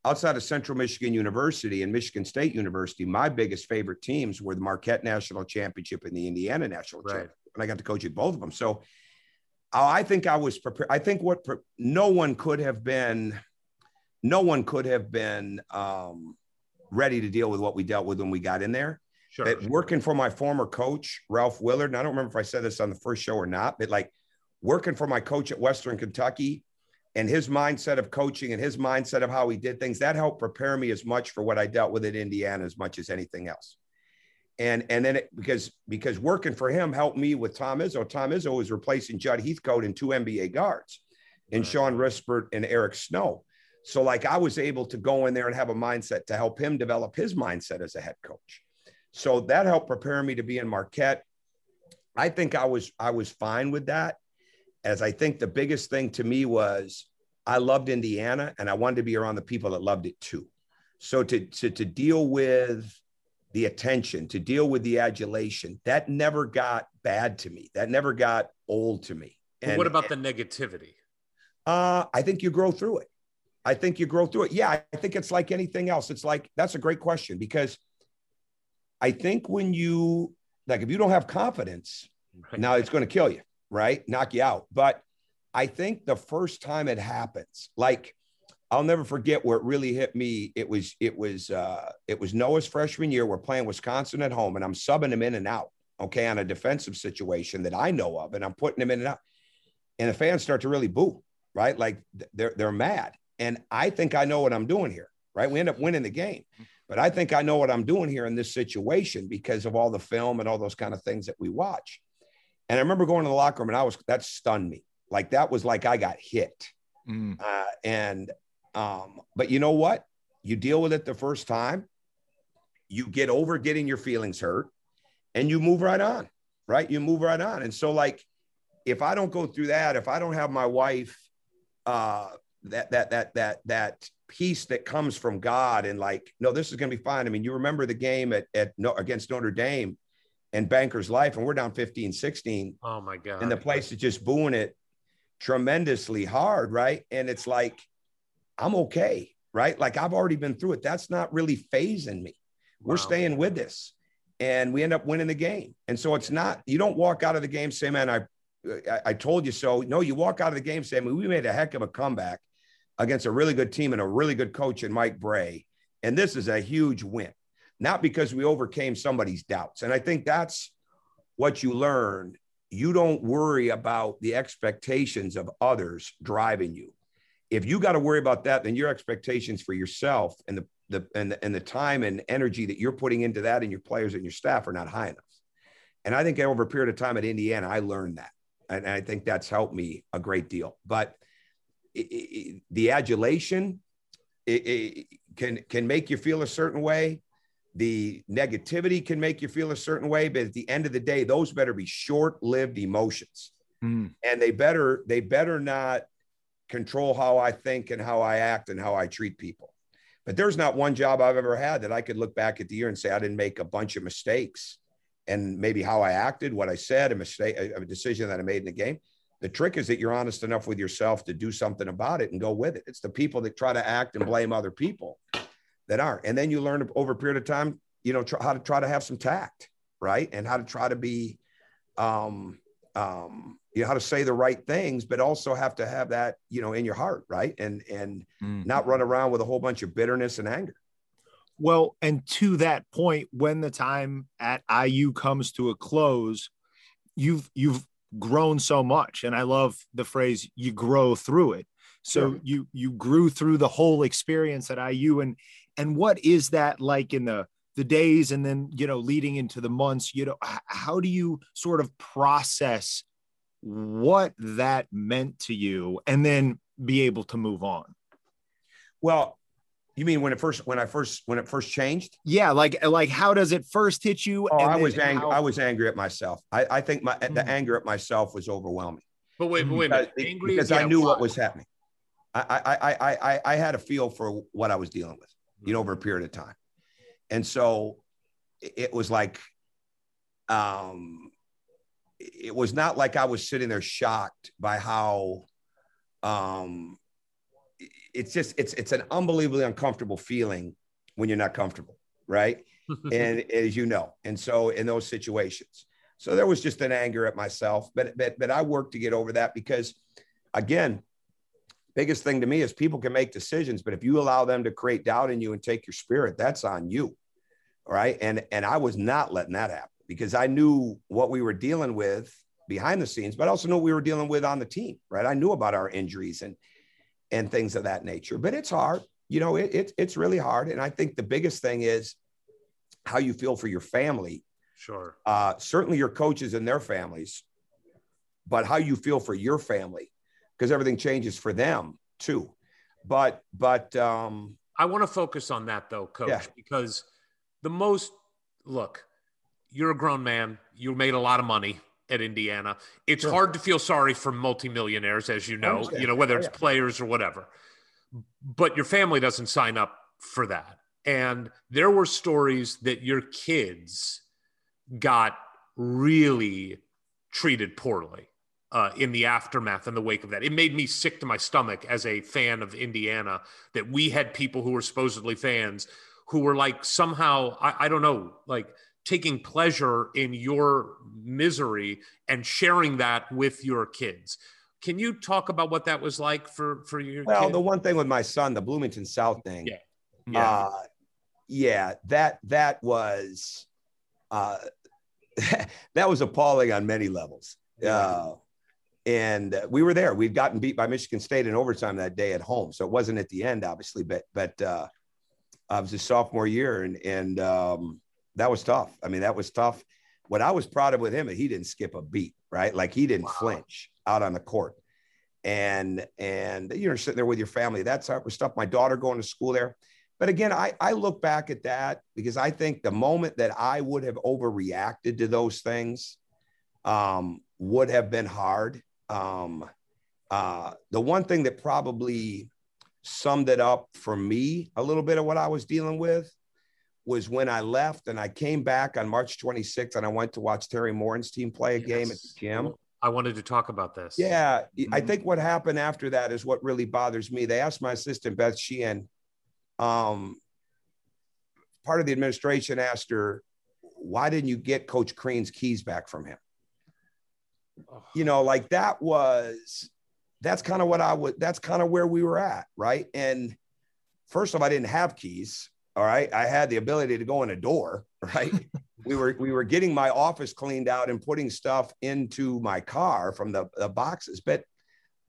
Outside of Central Michigan University and Michigan State University, my biggest favorite teams were the Marquette National Championship and the Indiana National right. Championship. And I got to coach at both of them. So I think I was prepared. I think what pre- no one could have been, no one could have been um, ready to deal with what we dealt with when we got in there. Sure. But working for my former coach, Ralph Willard, and I don't remember if I said this on the first show or not, but like working for my coach at Western Kentucky, and his mindset of coaching and his mindset of how he did things, that helped prepare me as much for what I dealt with at Indiana as much as anything else. And, and then it, because, because working for him helped me with Tom Izzo. Tom Izzo was replacing Judd Heathcote and two N B A guards and Sean Rispert and Eric Snow. So like I was able to go in there and have a mindset to help him develop his mindset as a head coach. So that helped prepare me to be in Marquette. I think I was, I was fine with that. As I think the biggest thing to me was I loved Indiana and I wanted to be around the people that loved it too. So to, to, to deal with the attention, to deal with the adulation, that never got bad to me. That never got old to me. And, but what about and, the negativity? Uh, I think you grow through it. I think you grow through it. Yeah, I think it's like anything else. It's like, that's a great question, because I think when you, like, if you don't have confidence, right, now it's going to kill you, right? Knock you out. But I think the first time it happens, like, I'll never forget where it really hit me. It was, it was, uh, it was Noah's freshman year. We're playing Wisconsin at home, and I'm subbing him in and out, okay, on a defensive situation that I know of, and I'm putting him in and out. And the fans start to really boo, right? Like, they're, they're mad. And I think I know what I'm doing here, right? We end up winning the game, but I think I know what I'm doing here in this situation because of all the film and all those kind of things that we watch. And I remember going to the locker room, and I was, that stunned me. Like, that was like, I got hit. Mm. Uh, and, Um, but you know what? You deal with it the first time, you get over getting your feelings hurt, and you move right on, right? You move right on. And so, like, if I don't go through that, if I don't have my wife, uh, that, that, that, that, that peace that comes from God, and like, no, this is going to be fine. I mean, you remember the game at, at no, against Notre Dame and Bankers Life, and we're down fifteen, sixteen. Oh my God. And the place is just booing it tremendously hard. Right. And it's like, I'm okay, right? Like, I've already been through it. That's not really phasing me. We're wow. staying with this, and we end up winning the game. And so it's not, you don't walk out of the game saying, man, I, I, I told you so. No, you walk out of the game saying, we made a heck of a comeback against a really good team and a really good coach in Mike Bray. And this is a huge win, not because we overcame somebody's doubts. And I think that's what you learn. You don't worry about the expectations of others driving you. If you got to worry about that, then your expectations for yourself and the, the, and the and the time and energy that you're putting into that and your players and your staff are not high enough. And I think over a period of time at Indiana, I learned that. And I think that's helped me a great deal. But it, it, the adulation it, it can, can make you feel a certain way. The negativity can make you feel a certain way. But at the end of the day, those better be short-lived emotions. Mm. And they better they better not control how I think and how I act and how I treat people. But there's not one job I've ever had that I could look back at the year and say, I didn't make a bunch of mistakes, and maybe how I acted, what I said, a mistake, a decision that I made in the game. The trick is that you're honest enough with yourself to do something about it and go with it. It's the people that try to act and blame other people that aren't. And then you learn over a period of time, you know, try, how to try to have some tact, right? And how to try to be, um, um, you know, how to say the right things, but also have to have that, you know, in your heart, right? And and mm. not run around with a whole bunch of bitterness and anger. Well, and to that point, when the time at I U comes to a close, you've you've grown so much, and I love the phrase, you grow through it. So sure. you you grew through the whole experience at I U, and and what is that like in the the days, and then, you know, leading into the months? You know, how do you sort of process what that meant to you and then be able to move on? Well, you mean when it first, when I first, when it first changed? Yeah. Like, like how does it first hit you? Oh, and I was angry. How- I was angry at myself. I, I think my, mm-hmm. the anger at myself was overwhelming. But wait, but wait, because, wait, it, angry because I knew why? What was happening. I, I, I, I, I had a feel for what I was dealing with, you know, over a period of time. And so it was like, um, it was not like I was sitting there shocked by how um, it's just, it's, it's an unbelievably uncomfortable feeling when you're not comfortable. Right. And as you know, and so in those situations, so there was just an anger at myself, but, but, but I worked to get over that because, again, biggest thing to me is people can make decisions, but if you allow them to create doubt in you and take your spirit, that's on you. All right. And, and I was not letting that happen, because I knew what we were dealing with behind the scenes, but I also knew what we were dealing with on the team, right? I knew about our injuries and, and things of that nature, but it's hard, you know, it, it it's really hard. And I think the biggest thing is how you feel for your family. Sure. Uh, certainly your coaches and their families, but how you feel for your family, because everything changes for them too. But, but um, I want to focus on that though, Coach, yeah. because the most look, you're a grown man. You made a lot of money at Indiana. It's sure. hard to feel sorry for multimillionaires, as you know, you know, whether it's players or whatever, but your family doesn't sign up for that. And there were stories that your kids got really treated poorly uh, in the aftermath and the wake of that. It made me sick to my stomach as a fan of Indiana that we had people who were supposedly fans who were like somehow, I, I don't know, like taking pleasure in your misery and sharing that with your kids. Can you talk about what that was like for, for your Well, kid? The one thing with my son, the Bloomington South thing. Yeah. Yeah. Uh, yeah, that, that was, uh, that was appalling on many levels. Uh, and we were there, we'd gotten beat by Michigan State in overtime that day at home. So it wasn't at the end, obviously, but, but, uh, I was a sophomore year and, and, um, that was tough. I mean, that was tough. What I was proud of with him, he didn't skip a beat, right? Like he didn't wow. flinch out on the court. And, and you're sitting there with your family. That's how it was tough. My daughter going to school there. But again, I, I look back at that because I think the moment that I would have overreacted to those things um, would have been hard. Um, uh, the one thing that probably summed it up for me a little bit of what I was dealing with was when I left and I came back on March twenty-sixth and I went to watch Terry Morin's team play a yes. game at the gym. I wanted to talk about this. Yeah. Mm-hmm. I think what happened after that is what really bothers me. They asked my assistant, Beth Sheehan, Um, part of the administration asked her, why didn't you get Coach Crean's keys back from him? Oh. You know, like that was, that's kind of what I would, that's kind of where we were at. Right. And first of all, I didn't have keys. All right. I had the ability to go in a door, right. we were, we were getting my office cleaned out and putting stuff into my car from the, the boxes. But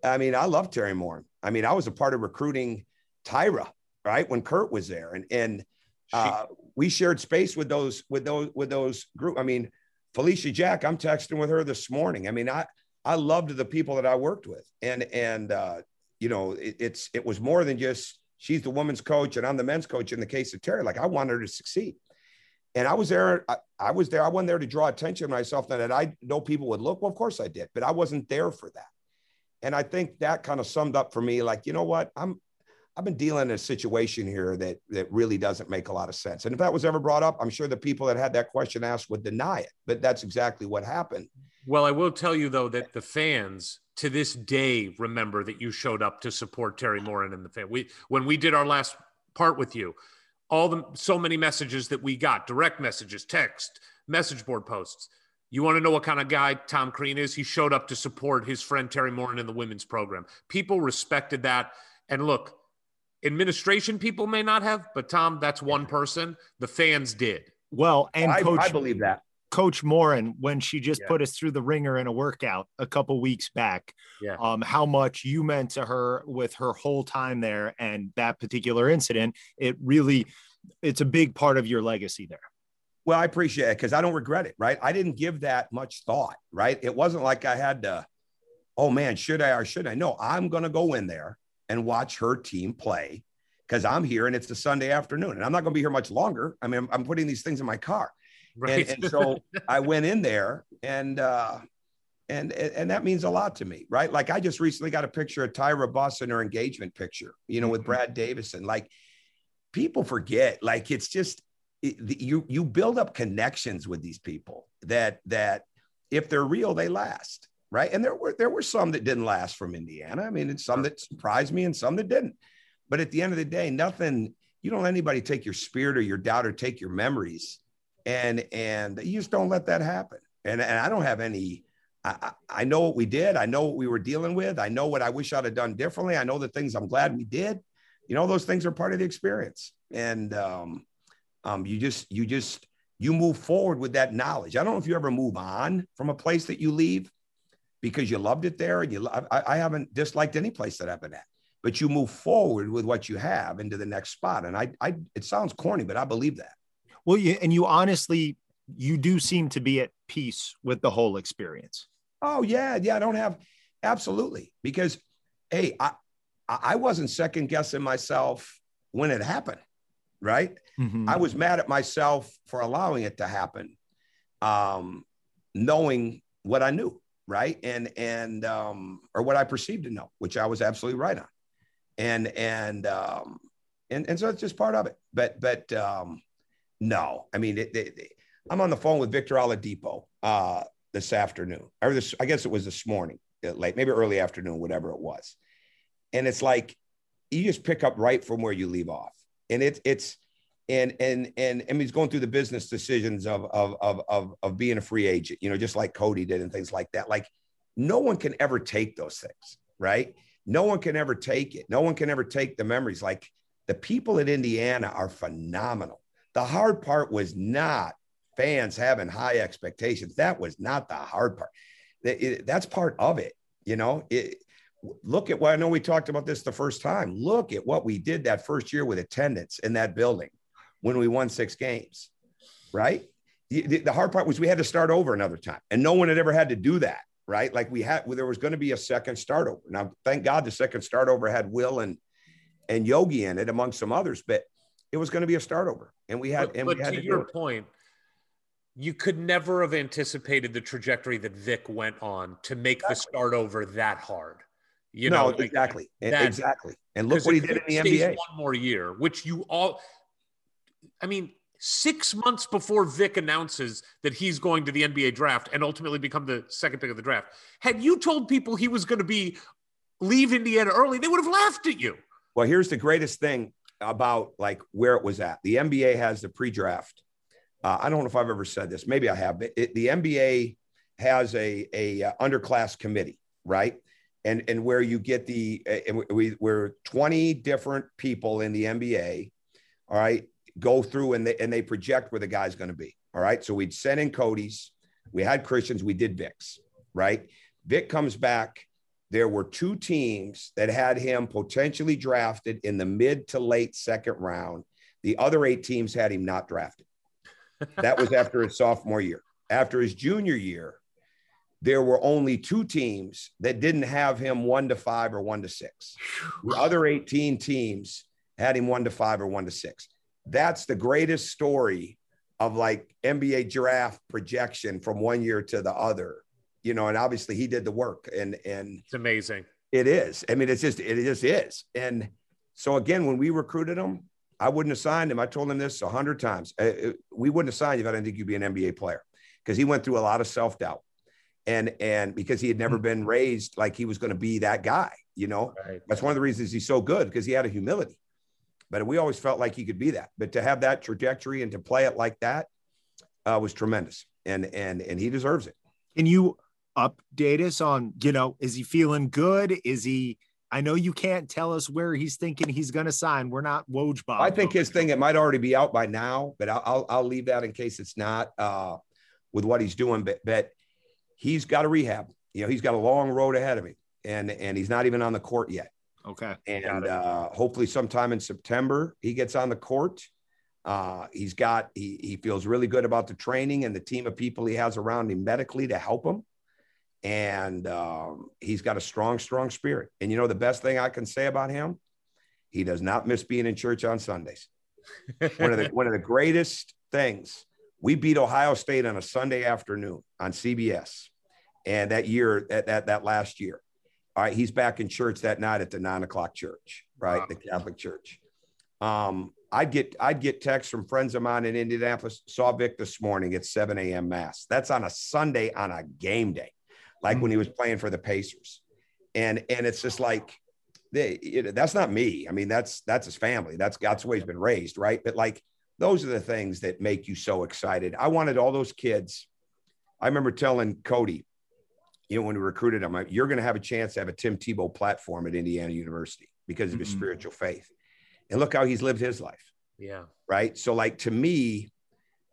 I mean, I love Terry Morin. I mean, I was a part of recruiting Tyra. Right. When Kurt was there and, and uh, she, we shared space with those, with those, with those group. I mean, Felicia Jack, I'm texting with her this morning. I mean, I, I loved the people that I worked with and, and uh, you know, it, it's, it was more than just, she's the women's coach and I'm the men's coach in the case of Terry. Like I wanted her to succeed. And I was there. I, I was there. I wasn't there to draw attention to myself that I know people would look. Well, of course I did, but I wasn't there for that. And I think that kind of summed up for me, like, you know what, I'm, I've been dealing in a situation here that, that really doesn't make a lot of sense. And if that was ever brought up, I'm sure the people that had that question asked would deny it, but that's exactly what happened. Well, I will tell you though, that the fans to this day, remember that you showed up to support Terry Morin and the fan. We, when we did our last part with you, all the, so many messages that we got, direct messages, text, message board posts. You want to know what kind of guy Tom Crean is? He showed up to support his friend, Terry Morin in the women's program. People respected that. And look, administration people may not have, but Tom, that's one person. The fans did. Well, and I, Coach, I believe that. Coach Morin, when she just yeah. put us through the ringer in a workout a couple weeks back, yeah. um, how much you meant to her with her whole time there and that particular incident, it really, it's a big part of your legacy there. Well, I appreciate it because I don't regret it, right? I didn't give that much thought, right? It wasn't like I had to, oh man, should I or should I? No, I'm going to go in there and watch her team play because I'm here and it's a Sunday afternoon and I'm not going to be here much longer. I mean, I'm, I'm putting these things in my car. Right. And, and so I went in there and, uh, and, and that means a lot to me, right? Like I just recently got a picture of Tyra Buss in her engagement picture, you know, with Brad Davison. Like people forget, like, it's just, it, you, you build up connections with these people that, that if they're real, they last. Right. And there were there were some that didn't last from Indiana. I mean, it's some that surprised me and some that didn't. But at the end of the day, nothing, you don't let anybody take your spirit or your doubt or take your memories. And and you just don't let that happen. And, and I don't have any. I, I know what we did. I know what we were dealing with. I know what I wish I'd have done differently. I know the things I'm glad we did. You know, those things are part of the experience. And um, um, you just you just you move forward with that knowledge. I don't know if you ever move on from a place that you leave because you loved it there and you, I, I haven't disliked any place that I've been at, but you move forward with what you have into the next spot. And I, I, it sounds corny, but I believe that. Well, you, and you honestly, you do seem to be at peace with the whole experience. Oh yeah. Yeah. I don't have, absolutely. Because hey, I, I wasn't second guessing myself when it happened. Right. Mm-hmm. I was mad at myself for allowing it to happen. Um, knowing what I knew. Right. And, and, um, or what I perceived to know, which I was absolutely right on. And, and, um, And, and so it's just part of it. But, but um, no, I mean, it, it, it, I'm on the phone with Victor Oladipo uh, this afternoon, or this, I guess it was this morning, late, maybe early afternoon, whatever it was. And it's like, you just pick up right from where you leave off. And it, it's, and, and, and, and he's going through the business decisions of, of, of, of, of being a free agent, you know, just like Cody did and things like that. Like, no one can ever take those things, right? No one can ever take it. No one can ever take the memories. Like, the people at Indiana are phenomenal. The hard part was not fans having high expectations. That was not the hard part. It, it, that's part of it. You know, it, look at what, I know we talked about this the first time. Look at what we did that first year with attendance in that building when we won six games, right? The, the hard part was we had to start over another time, and no one had ever had to do that, right? Like, we had, well, there was going to be a second start over. Now, thank God the second start over had Will and, and Yogi in it, among some others, but it was going to be a start over. And we had, but, and we but had to, to your point, you could never have anticipated the trajectory that Vic went on to make exactly. the start over that hard. You no, know, like exactly. That, exactly. And look what he did in the N B A. One more year, which you all, I mean, six months before Vic announces that he's going to the N B A draft and ultimately become the second pick of the draft. Had you told people he was going to be leave Indiana early, they would have laughed at you. Well, here's the greatest thing about like where it was at. The N B A has the pre-draft. Uh, I don't know if I've ever said this. Maybe I have. But it, the N B A has a, a uh, underclass committee, right? And and where you get the uh, – we, we're twenty different people in the N B A, all right, go through and they, and they project where the guy's going to be, all right? So we'd sent in Cody's. We had Christian's. We did Vic's, right? Vic comes back. There were two teams that had him potentially drafted in the mid to late second round. The other eight teams had him not drafted. That was after his sophomore year. After his junior year, there were only two teams that didn't have him one to five or one to six. The other eighteen teams had him one to five or one to six. That's the greatest story of like N B A draft projection from one year to the other. You know, and obviously he did the work, and, and it's amazing. It is. I mean, it's just, it just is. And so again, when we recruited him, I wouldn't have signed him. I told him this a hundred times. We wouldn't have signed you if I didn't think you'd be an N B A player, because he went through a lot of self-doubt, and, and because he had never been raised like he was going to be that guy, you know, right. That's one of the reasons he's so good, because he had a humility, but we always felt like he could be that, but to have that trajectory and to play it like that uh, was tremendous. And, and, and he deserves it. Can you update us on, you know, is he feeling good? Is he, I know you can't tell us where he's thinking he's going to sign. We're not Woj Bob. I think his thing, it might already be out by now, but I'll, I'll, I'll leave that in case it's not uh, with what he's doing, but, but he's got a rehab, you know, he's got a long road ahead of him, and, and he's not even on the court yet. Okay. And uh, hopefully sometime in September, he gets on the court. Uh, he's got, he, he feels really good about the training and the team of people he has around him medically to help him. And um, he's got a strong, strong spirit. And, you know, the best thing I can say about him, he does not miss being in church on Sundays. One of the, one of the greatest things, we beat Ohio State on a Sunday afternoon on C B S. And that year, that, that, that last year, all right, he's back in church that night at the nine o'clock church, right? Wow. The Catholic church. Um, I'd get, I'd get texts from friends of mine in Indianapolis, saw Vic this morning at seven a.m. mass. That's on a Sunday on a game day, like when he was playing for the Pacers. And, and it's just like, they, it, that's not me. I mean, that's, that's his family. That's God's way he's been raised. Right. But like, those are the things that make you so excited. I wanted all those kids. I remember telling Cody, you know, when we recruited him, you're going to have a chance to have a Tim Tebow platform at Indiana University because of his mm-hmm. spiritual faith. And look how he's lived his life. Yeah. Right. So like, to me,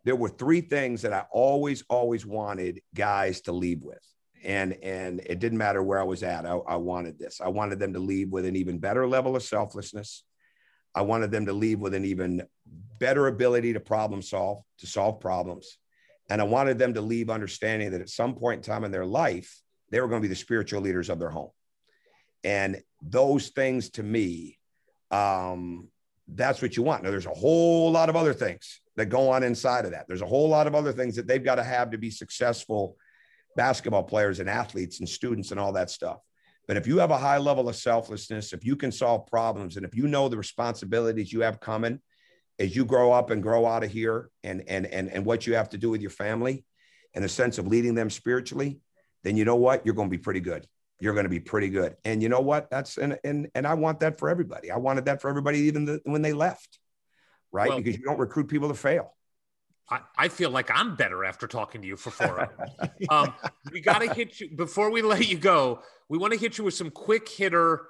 there were three things that I always, always wanted guys to leave with. And, and it didn't matter where I was at. I, I wanted this. I wanted them to leave with an even better level of selflessness. I wanted them to leave with an even better ability to problem solve, to solve problems. And I wanted them to leave understanding that at some point in time in their life, they were going to be the spiritual leaders of their home. And those things to me, um, that's what you want. Now, there's a whole lot of other things that go on inside of that. There's a whole lot of other things that they've got to have to be successful basketball players and athletes and students and all that stuff. But if you have a high level of selflessness, if you can solve problems, and if you know the responsibilities you have coming as you grow up and grow out of here, and, and, and, and what you have to do with your family and a sense of leading them spiritually, then you know what? You're going to be pretty good. You're going to be pretty good. And you know what? That's, and, and, and I want that for everybody. I wanted that for everybody, even the, when they left, right? Well, because you don't recruit people to fail. I, I feel like I'm better after talking to you for four hours. um, we got to hit you before we let you go. We want to hit you with some quick hitter.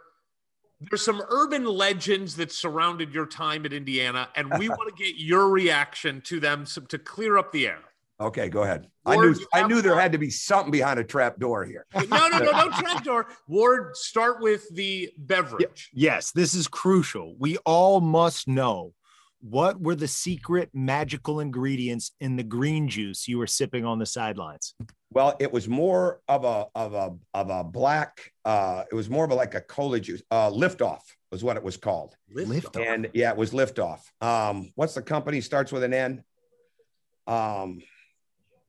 There's some urban legends that surrounded your time at Indiana, and we want to get your reaction to them, some, to clear up the air. Okay, go ahead. Ward, I knew I knew there had to be something behind a trap door here. No, no, no, no trap door. Ward, start with the beverage. Yes, this is crucial. We all must know. What were the secret magical ingredients in the green juice you were sipping on the sidelines? Well, it was more of a of a of a black. Uh, it was more of a, like a cola juice. Uh, Liftoff was what it was called. Liftoff. And yeah, it was Liftoff. Um, what's the company starts with an N? Um,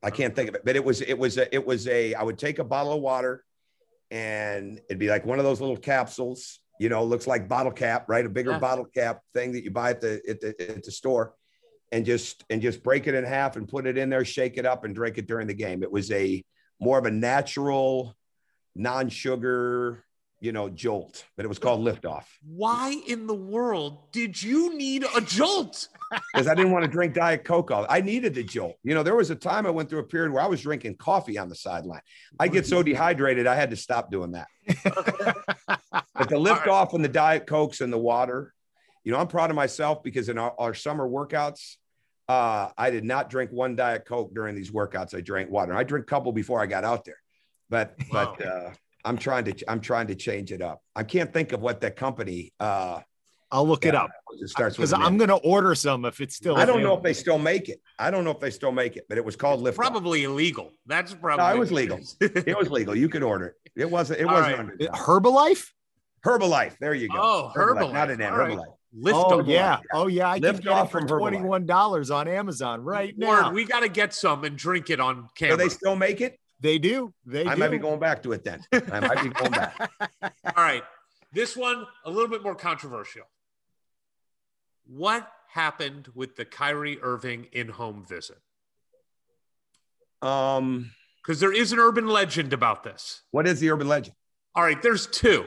I can't think of it. But it was it was a, it was a. I would take a bottle of water, and it'd be like one of those little capsules. You know, looks like bottle cap, right? A bigger yeah. bottle cap thing that you buy at the, at the at the store, and just and just break it in half and put it in there, shake it up, and drink it during the game. It was a more of a natural, non-sugar, you know, jolt, but it was called Liftoff. Why in the world did you need a jolt? Because I didn't want to drink Diet Coke. All I needed the jolt. You know, there was a time I went through a period where I was drinking coffee on the sideline. I get so dehydrated, I had to stop doing that. But the lift right. off and the Diet Cokes and the water, you know, I'm proud of myself because in our, our summer workouts, uh, I did not drink one Diet Coke during these workouts. I drank water. I drank a couple before I got out there, but, wow. but, uh, I'm trying to, I'm trying to change it up. I can't think of what that company, uh, I'll look yeah, it up because I'm going to order some if it's still. I don't available. know if they still make it. I don't know if they still make it, but it was called Lift. Probably off. Illegal. That's probably. No, it was legal. It was legal. You could order it. It wasn't. It All wasn't. Right. It, Herbalife. Herbalife. There you go. Oh, Herbalife. Herbalife. Not an N. Herbalife. Right. Lift oh, off. Yeah. Oh, yeah. I Lift can off get it for from twenty-one dollars Herbalife. On Amazon right now. Word, we got to get some and drink it on camera. Do they still make it? They do. They I do. might be going back to it then. I might be going back. All right. This one, a little bit more controversial. What happened with the Kyrie Irving in-home visit? Um, because there is an urban legend about this. What is the urban legend? All right, there's two.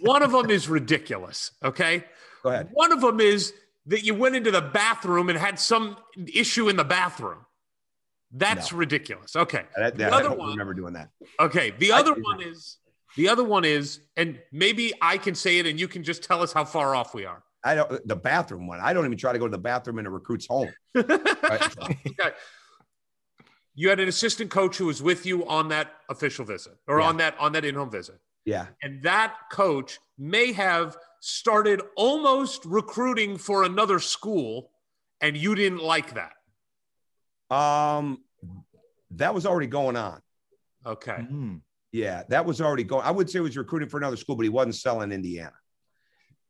One of them is ridiculous, okay? Go ahead. One of them is that you went into the bathroom and had some issue in the bathroom. That's no. ridiculous. Okay. That, that, the other I don't one, remember doing that. Okay, the I other one that. is... The other one is, and maybe I can say it and you can just tell us how far off we are. I don't, the bathroom one. I don't even try to go to the bathroom in a recruit's home. Right. Okay. You had an assistant coach who was with you on that official visit or yeah. on that, on that in-home visit. Yeah. And that coach may have started almost recruiting for another school and you didn't like that. Um, that was already going on. Okay. Mm-hmm. Yeah, that was already going. I would say he was recruiting for another school, but he wasn't selling Indiana.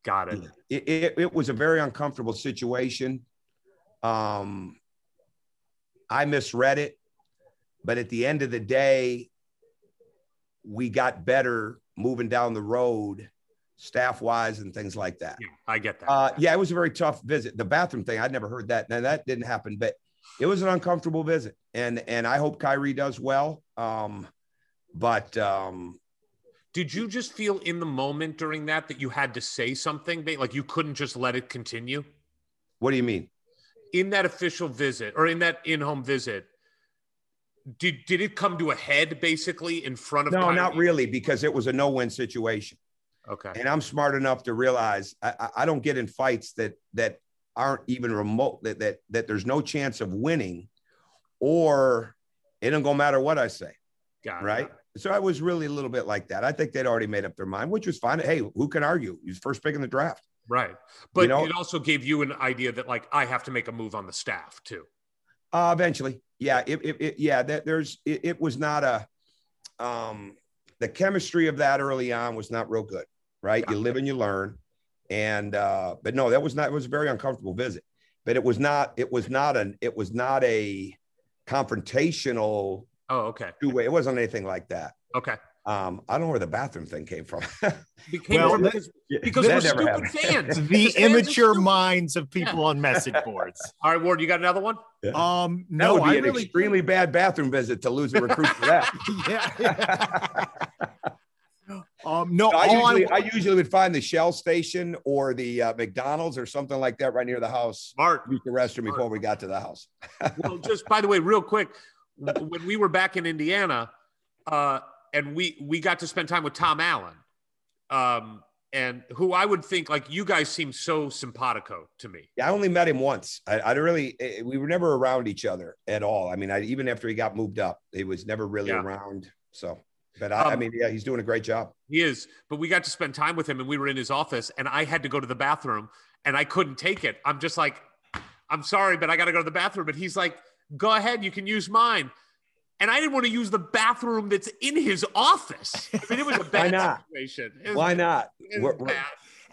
Got it. It, it, it was a very uncomfortable situation. Um, I misread it, but at the end of the day, we got better moving down the road, staff-wise and things like that. Yeah, I get that. Uh, yeah, it was a very tough visit. The bathroom thing, I'd never heard that. Now, that didn't happen, but it was an uncomfortable visit, and and I hope Kyrie does well. Um But um, did you just feel in the moment during that that you had to say something? Like you couldn't just let it continue? What do you mean? In that official visit or in that in-home visit, did, did it come to a head basically in front of No, Kyrie? Not really, because it was a no-win situation. Okay. And I'm smart enough to realize I, I don't get in fights that that aren't even remote, that, that, that there's no chance of winning or it don't go matter what I say. Got right? It. So I was really a little bit like that. I think they'd already made up their mind, which was fine. Hey, who can argue? He's first pick in the draft. Right. But you know, it also gave you an idea that, like, I have to make a move on the staff too. Uh, eventually. Yeah. It, it, it, yeah. That there's, it, it was not a, um, the chemistry of that early on was not real good. Right. Got you it. Live and you learn. And, uh, but no, that was not, it was a very uncomfortable visit, but it was not, it was not an, it was not a confrontational, oh, okay. Two-way. It wasn't anything like that. Okay. Um, I don't know where the bathroom thing came from. Came well, from because, because we're stupid happened. fans. The immature minds of people yeah. on message boards. All right, Ward, you got another one? Yeah. Um, no, that would be I an really... extremely bad bathroom visit to lose a recruit for that. yeah. um, no, so I, usually, I... I usually would find the Shell station or the uh, McDonald's or something like that right near the house. Mark, we used the restroom Mark. before we got to the house. Well, just by the way, real quick, when we were back in Indiana, uh, and we we got to spend time with Tom Allen, um, and who I would think, like, you guys seem so simpatico to me. Yeah, I only met him once. I, I really, we were never around each other at all. I mean, I, even after he got moved up, he was never really yeah. around. So, but I, um, I mean, yeah, he's doing a great job. He is, but we got to spend time with him, and we were in his office, and I had to go to the bathroom, and I couldn't take it. I'm just like, I'm sorry, but I got to go to the bathroom. But he's like, go ahead, you can use mine. And I didn't want to use the bathroom that's in his office. I mean, it was a bad Why not? situation. Was, Why not? We're, we're,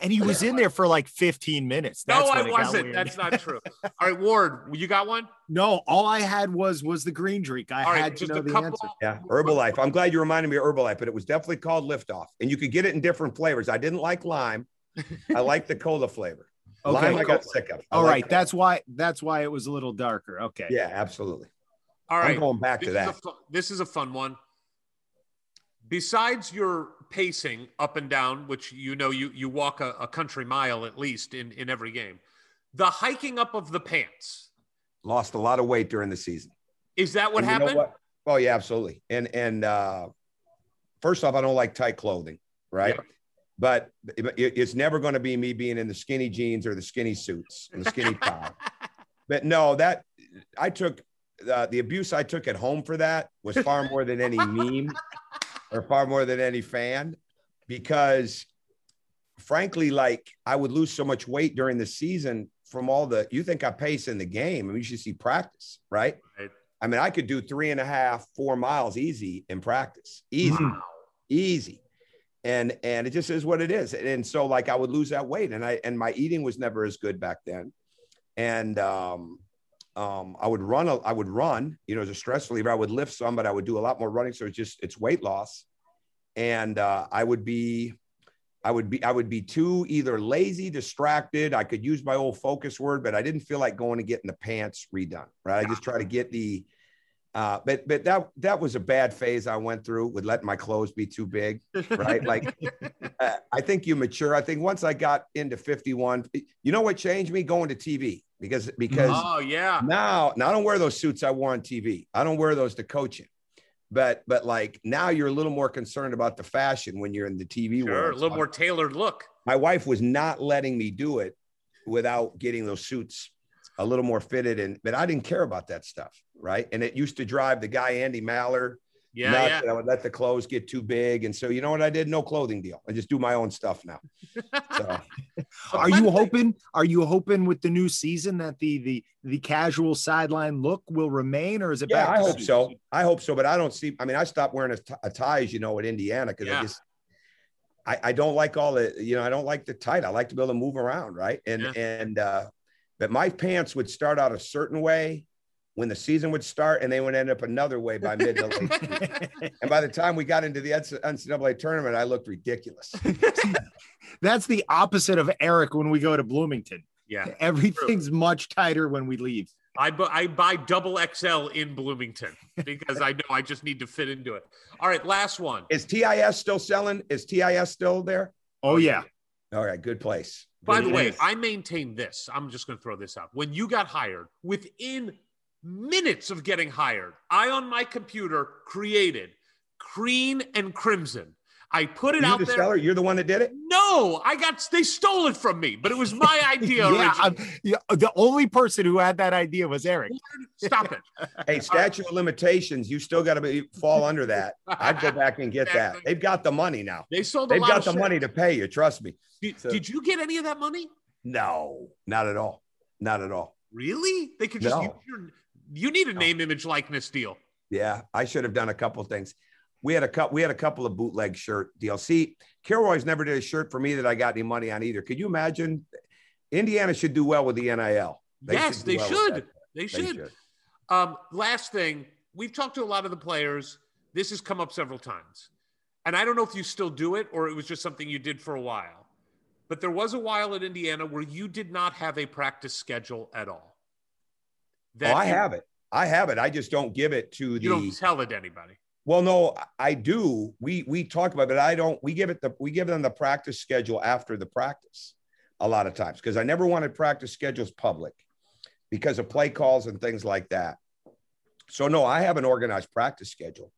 and he was in there for like fifteen minutes. That's no, I wasn't. That's not true. All right, Ward, you got one? No, all I had was was the green drink. I all had right, to know the couple, answer. Yeah, Herbalife. I'm glad you reminded me of Herbalife, but it was definitely called Liftoff. And you could get it in different flavors. I didn't like lime. I liked the cola flavor. Okay, lime cool. I got sick of. I all right, that's why, that's why it was a little darker. Okay. Yeah, absolutely. All right. I'm going back to that. This is a fun one. Besides your pacing up and down, which you know you you walk a, a country mile at least in, in every game, the hiking up of the pants. Lost a lot of weight during the season. Is that what and happened? You know what? Oh, yeah, absolutely. And and uh, first off, I don't like tight clothing, right? Yeah. But it, it's never going to be me being in the skinny jeans or the skinny suits and the skinny tie. But no, that I took – Uh, the abuse I took at home for that was far more than any meme or far more than any fan, because frankly, like, I would lose so much weight during the season from all the, you think I pace in the game. I mean, you should see practice, right? right. I mean, I could do three and a half, four miles easy in practice, easy, wow. easy. And, and it just is what it is. And, and so like, I would lose that weight, and I, and my eating was never as good back then. And, um, Um, I would run, I would run, you know, as a stress reliever. I would lift some, but I would do a lot more running. So it's just, it's weight loss. And uh, I would be, I would be, I would be too either lazy, distracted. I could use my old focus word, but I didn't feel like going to get in the pants redone. Right. I just try to get the, uh, but, but that, that was a bad phase I went through with letting my clothes be too big. Right. Like, uh, I think you mature. I think once I got into fifty-one, you know what changed me? Going to T V. Because because oh, yeah. now, now I don't wear those suits I wore on T V. I don't wear those to coaching. But but like now you're a little more concerned about the fashion when you're in the T V sure, world. A little so more I, tailored look. My wife was not letting me do it without getting those suits a little more fitted. And but I didn't care about that stuff, right? And it used to drive the guy Andy Mallard. Yeah, nuts, yeah. And I would let the clothes get too big. And so you know what I did? No clothing deal. I just do my own stuff now. So. Are you hoping, are you hoping with the new season that the the the casual sideline look will remain, or is it yeah, back? I hope so. I hope so, but I don't see, I mean, I stopped wearing a, t a tie, as you know, at Indiana, because yeah. I just I, I don't like all the, you know, I don't like the tight. I like to be able to move around, right? And yeah. and uh but my pants would start out a certain way when the season would start, and they would end up another way by mid to late. And by the time we got into the N C double A tournament, I looked ridiculous. That's the opposite of Eric when we go to Bloomington. Yeah. Everything's true. much tighter when we leave. I, bu I buy double X L in Bloomington because I know I just need to fit into it. All right, last one. Is T I S still selling? Is T I S still there? Oh, yeah. All right, good place. By good the place. way, I maintain this. I'm just going to throw this out. When you got hired, within minutes of getting hired, I on my computer created Crean and Crimson. I put it you out the there. Seller? You're the one that did it? No, I got, they stole it from me, but it was my idea. yeah, I'm, yeah, the only person who had that idea was Eric. Stop it. Hey, statute right. of limitations, you still got to fall under that. I'd go back and get exactly. that. They've got the money now. They sold a They've lot got of the shit. money to pay you, trust me. Did, so, did you get any of that money? No, not at all. Not at all. Really? They could just no. use your... You need a name, image, likeness deal. Yeah, I should have done a couple of things. We had a couple. We had a couple of bootleg shirt deals. See, Kilroy's never did a shirt for me that I got any money on either. Could you imagine? Indiana should do well with the N I L. They yes, should they, well should. They should. They should. Um, last thing, we've talked to a lot of the players. This has come up several times. and I don't know if you still do it or it was just something you did for a while, but there was a while at Indiana where you did not have a practice schedule at all. That oh, I you, have it. I have it. I just don't give it to you the. You don't tell it to anybody. Well, no, I do. We we talk about it, but I don't. We give it the. We give them the practice schedule after the practice, a lot of times, because I never wanted practice schedules public, because of play calls and things like that. So no, I have an organized practice schedule,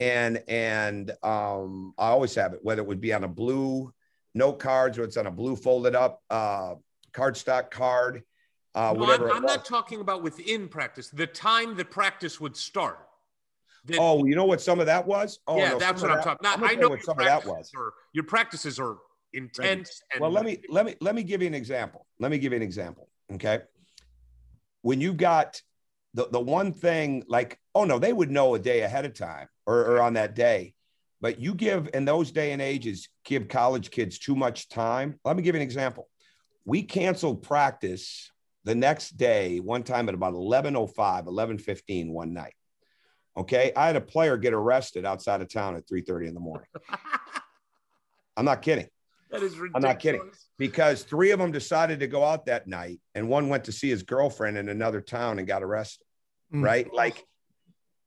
and and um, I always have it, whether it would be on a blue note cards or it's on a blue folded up uh, cardstock card. Uh, no, I'm, I'm not talking about within practice, the time that practice would start. That, oh, you know what some of that was? Oh, yeah, no, that's what I'm that, talking about. I know what some of that was. Are, your practices are intense. Right. And well, let me, let me, let me give you an example. Let me give you an example. Okay. When you've got the, the one thing like, oh no, they would know a day ahead of time or, or on that day, but you give in those day and ages, give college kids too much time. Let me give you an example. We canceled practice the next day, one time at about eleven oh five, eleven fifteen one night. Okay. I had a player get arrested outside of town at three thirty in the morning. I'm not kidding. That is ridiculous. I'm not kidding, because three of them decided to go out that night and one went to see his girlfriend in another town and got arrested. Mm-hmm. Right. Like,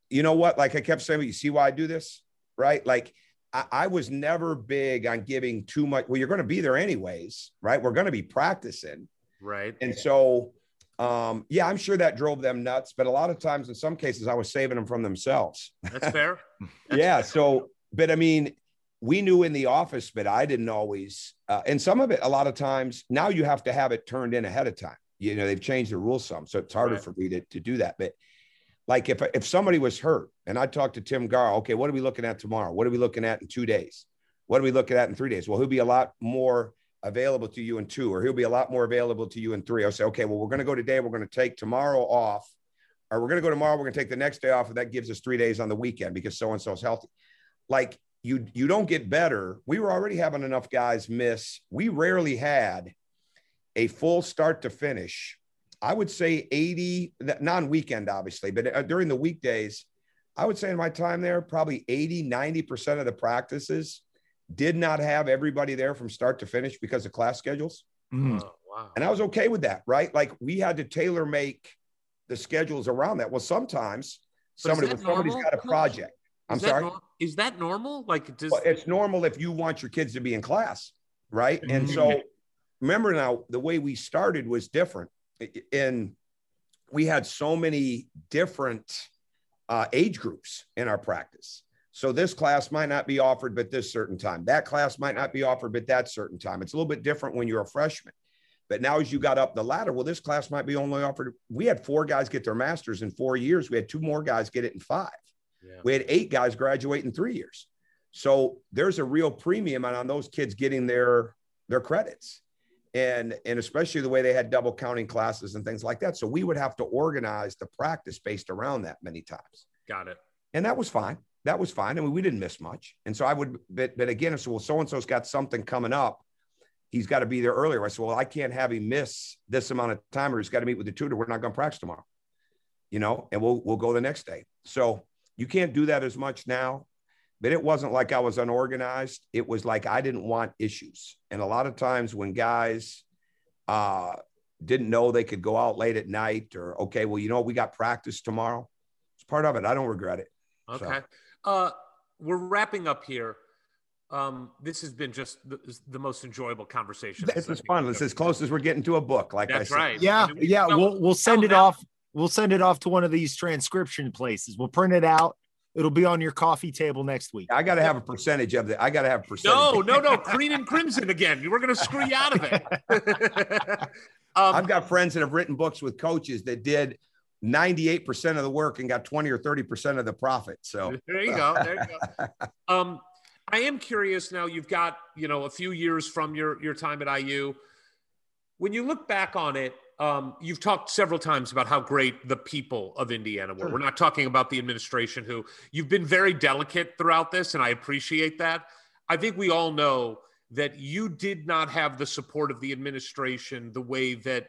you know what? Like I kept saying, well, you see why I do this? Right. Like I, I was never big on giving too much. Well, you're going to be there anyways, right? We're going to be practicing. Right. And so, um, yeah, I'm sure that drove them nuts, but a lot of times in some cases I was saving them from themselves. That's fair. That's yeah. Fair. So, but I mean, we knew in the office, but I didn't always, uh, and some of it, a lot of times now you have to have it turned in ahead of time. You know, they've changed the rules some, so it's harder right. for me to, to do that. But like if, if somebody was hurt and I talked to Tim Gar, okay, what are we looking at tomorrow? What are we looking at in two days? What are we looking at in three days? Well, he'll be a lot more available to you in two, or he'll be a lot more available to you in three. I'll say, okay, well, we're going to go today. We're going to take tomorrow off, or we're going to go tomorrow. We're going to take the next day off. And that gives us three days on the weekend because so-and-so is healthy. Like you, you don't get better. We were already having enough guys miss. We rarely had a full start to finish. I would say eighty non-weekend, obviously, but during the weekdays, I would say in my time there, probably eighty, ninety percent of the practices did not have everybody there from start to finish because of class schedules. Mm. Oh, wow. And I was okay with that, right? Like we had to tailor make the schedules around that. Well, sometimes but somebody, when normal? somebody's got a project, is I'm sorry. Normal? Is that normal? Like does well, it's normal if you want your kids to be in class, right? And so remember now, the way we started was different. And we had so many different uh, age groups in our practice. So this class might not be offered, but this certain time. That class might not be offered, but that certain time. It's a little bit different when you're a freshman. But now as you got up the ladder, well, this class might be only offered. We had four guys get their masters in four years. We had two more guys get it in five. Yeah. We had eight guys graduate in three years. So there's a real premium on, on those kids getting their, their credits. And, and especially the way they had double counting classes and things like that. So we would have to organize the practice based around that many times. Got it. And that was fine. That was fine. I mean, we didn't miss much. And so I would, but, but again, I said, well, so-and-so's got something coming up. He's got to be there earlier. I said, well, I can't have him miss this amount of time, or he's got to meet with the tutor. We're not going to practice tomorrow, you know, and we'll, we'll go the next day. So you can't do that as much now, but it wasn't like I was unorganized. It was like, I didn't want issues. And a lot of times when guys uh, didn't know they could go out late at night, or, okay, well, you know, we got practice tomorrow. It's part of it. I don't regret it. Okay. So. Uh, we're wrapping up here. Um, this has been just the, the most enjoyable conversation. This is fun. It's as close as we're getting to a book. Like that's I said. Right. Yeah. I mean, yeah. Well, we'll, we'll send it off. We'll send it off to one of these transcription places. We'll print it out. It'll be on your coffee table next week. I got to have a percentage of that. I got to have a percentage. No, no, no. Green and crimson again. We're going to scree out of it. um, I've got friends that have written books with coaches that did ninety-eight percent of the work and got twenty or thirty percent of the profit. So there you go. There you go. Um, I am curious now, you've got, you know, a few years from your, your time at I U. When you look back on it, um, you've talked several times about how great the people of Indiana were. Sure. We're not talking about the administration, who you've been very delicate throughout this. And I appreciate that. I think we all know that you did not have the support of the administration the way that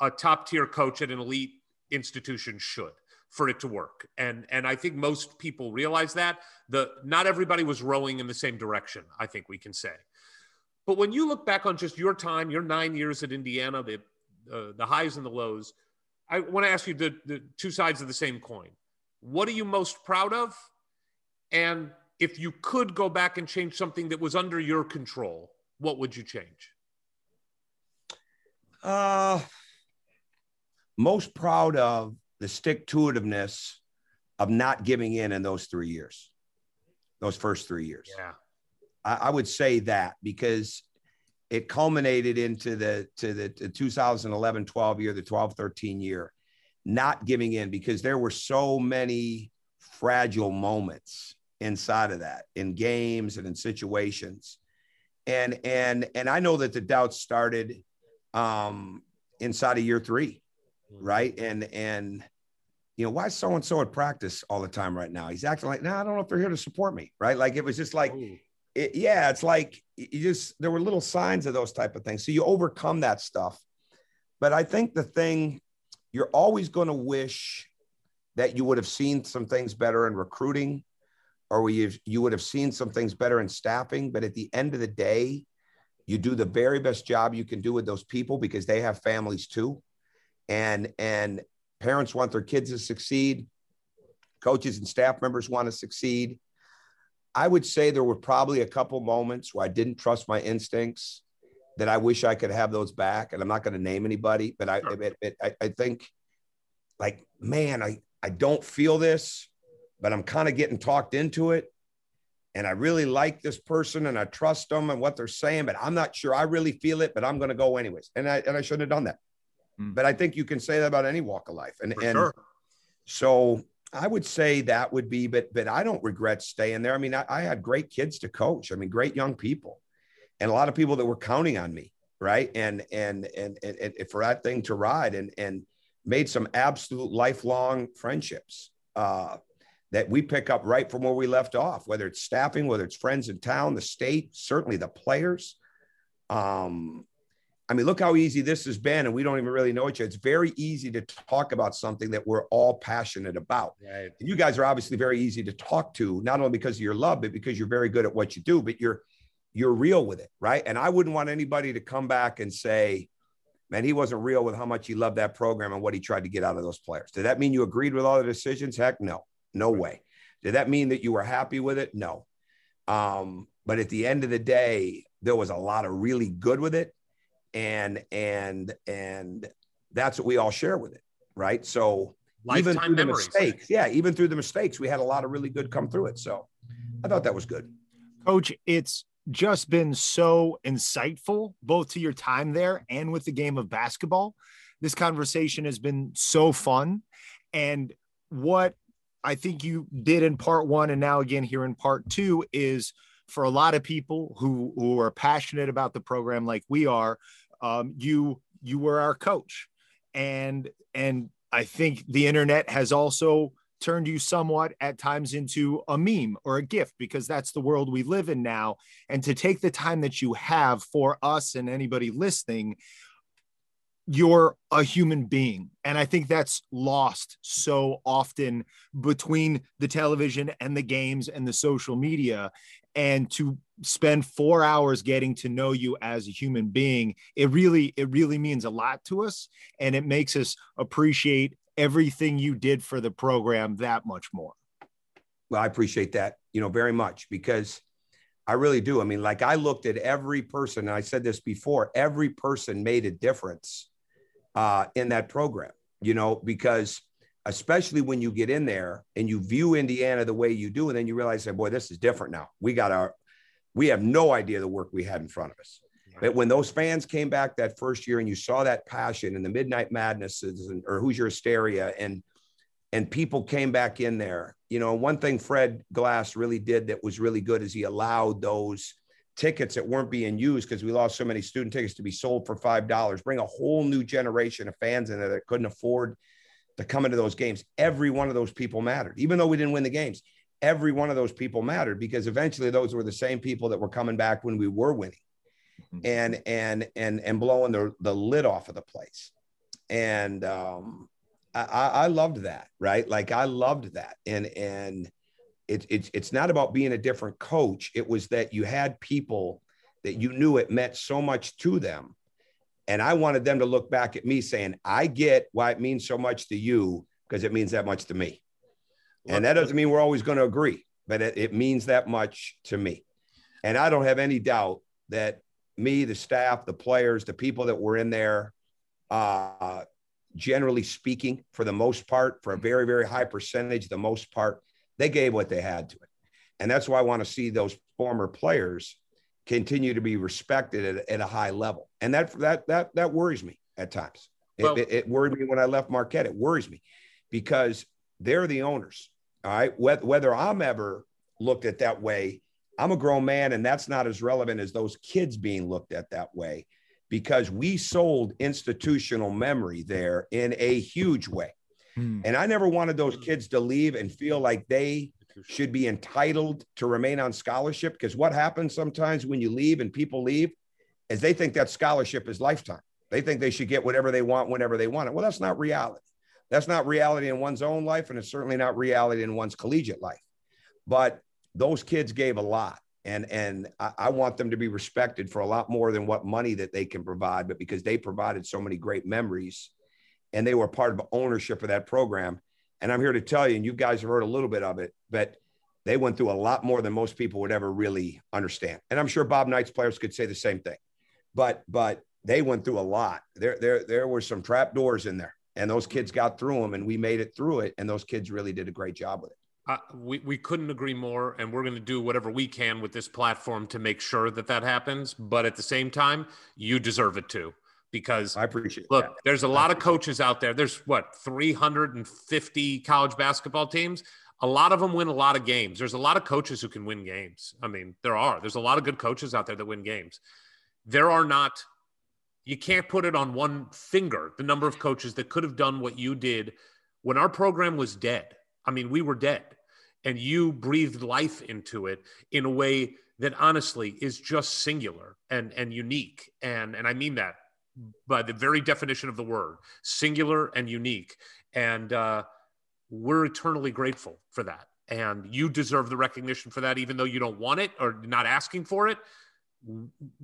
a top tier coach at an elite institution should. for it to work. And, and I think most people realize that. The, not everybody was rowing in the same direction, I think we can say. But when you look back on just your time, your nine years at Indiana, the, uh, the highs and the lows, I want to ask you the, the two sides of the same coin. What are you most proud of? And if you could go back and change something that was under your control, what would you change? Uh, most proud of the stick-to-itiveness of not giving in in those three years, those first three years. Yeah, I, I would say that because it culminated into the to the two thousand eleven twelve year, the twelve thirteen year, not giving in because there were so many fragile moments inside of that, in games and in situations, and and and I know that the doubts started um, inside of year three. Right. And, and, you know, why is so-and-so at practice all the time right now? He's acting like, no, nah, I don't know if they're here to support me. Right. Like it was just like, it, yeah, it's like you just, there were little signs of those type of things. So you overcome that stuff. But I think the thing you're always going to wish that you would have seen some things better in recruiting, or you you would have seen some things better in staffing. But at the end of the day, you do the very best job you can do with those people because they have families too. And, and parents want their kids to succeed. Coaches and staff members want to succeed. I would say there were probably a couple moments where I didn't trust my instincts that I wish I could have those back. And I'm not going to name anybody, but I, sure. it, it, I, I think like, man, I, I don't feel this, but I'm kind of getting talked into it. And I really like this person and I trust them and what they're saying, but I'm not sure I really feel it, but I'm going to go anyways. And I, and I shouldn't have done that. But I think you can say that about any walk of life. And, and sure. so I would say that would be, but, but I don't regret staying there. I mean, I, I had great kids to coach. I mean, great young people and a lot of people that were counting on me. Right. And, and, and, and, and for that thing to ride and, and made some absolute lifelong friendships uh, that we pick up right from where we left off, whether it's staffing, whether it's friends in town, the state, certainly the players. Um, I mean, look how easy this has been, and we don't even really know each other. It's very easy to talk about something that we're all passionate about. Right. And you guys are obviously very easy to talk to, not only because of your love, but because you're very good at what you do, but you're you're real with it, right? And I wouldn't want anybody to come back and say, man, he wasn't real with how much he loved that program and what he tried to get out of those players. Did that mean you agreed with all the decisions? Heck, no. No way. Did that mean that you were happy with it? No. Um, but at the end of the day, there was a lot of really good with it. And, and, and that's what we all share with it. Right. So even through the mistakes, yeah, even through the mistakes, we had a lot of really good come through it. So I thought that was good. Coach, it's just been so insightful, both to your time there and with the game of basketball. This conversation has been so fun. And what I think you did in part one, and now again here in part two, is for a lot of people who, who are passionate about the program like we are, um, you you were our coach. And, and I think the internet has also turned you somewhat at times into a meme or a GIF, because that's the world we live in now. And to take the time that you have for us and anybody listening, you're a human being. And I think that's lost so often between the television and the games and the social media. And to spend four hours getting to know you as a human being, it really, it really means a lot to us. And it makes us appreciate everything you did for the program that much more. Well, I appreciate that, you know, very much, because I really do. I mean, like I looked at every person, and I said this before, every person made a difference uh, in that program, you know, because especially when you get in there and you view Indiana the way you do, and then you realize, hey, boy, this is different now. We got our, we have no idea the work we had in front of us. But when those fans came back that first year and you saw that passion and the Midnight Madnesses and or Hoosier Hysteria and, and people came back in there, you know, one thing Fred Glass really did that was really good is he allowed those tickets that weren't being used because we lost so many student tickets to be sold for five dollars, bring a whole new generation of fans in there that couldn't afford to come into those games. Every one of those people mattered. Even though we didn't win the games, every one of those people mattered, because eventually those were the same people that were coming back when we were winning mm-hmm. and, and, and, and blowing the, the lid off of the place. And, um, I, I loved that, right? Like I loved that. And, and it, it, it's not about being a different coach. It was that you had people that you knew it meant so much to them. And I wanted them to look back at me saying, I get why it means so much to you because it means that much to me. Well, and that doesn't mean we're always going to agree, but it, it means that much to me. And I don't have any doubt that me, the staff, the players, the people that were in there, uh, generally speaking, for the most part, for a very, very high percentage, the most part, they gave what they had to it. And that's why I want to see those former players continue to be respected at, at a high level. And that, that, that, that worries me at times. It, well, it, it worried me when I left Marquette. It worries me because they're the owners. All right. Whether, whether I'm ever looked at that way, I'm a grown man, and that's not as relevant as those kids being looked at that way, because we sold institutional memory there in a huge way. Mm. And I never wanted those kids to leave and feel like they should be entitled to remain on scholarship, because what happens sometimes when you leave and people leave is they think that scholarship is lifetime. They think they should get whatever they want, whenever they want it. Well, that's not reality. That's not reality in one's own life, and it's certainly not reality in one's collegiate life. But those kids gave a lot. And, and I, I want them to be respected for a lot more than what money that they can provide, but because they provided so many great memories and they were part of ownership of that program. And I'm here to tell you, and you guys have heard a little bit of it, but they went through a lot more than most people would ever really understand. And I'm sure Bob Knight's players could say the same thing, but, but they went through a lot. There, there, there were some trap doors in there, and those kids got through them, and we made it through it. And those kids really did a great job with it. Uh, we, we couldn't agree more, and we're going to do whatever we can with this platform to make sure that that happens. But at the same time, you deserve it too, because I appreciate look, that. There's a lot of coaches out there. There's what, three hundred fifty college basketball teams. A lot of them win a lot of games. There's a lot of coaches who can win games. I mean, there are, there's a lot of good coaches out there that win games. There are not, you can't put it on one finger, the number of coaches that could have done what you did when our program was dead. I mean, we were dead, and you breathed life into it in a way that honestly is just singular and, and unique. And, and I mean that by the very definition of the word, singular and unique. And uh, we're eternally grateful for that. And you deserve the recognition for that, even though you don't want it or not asking for it.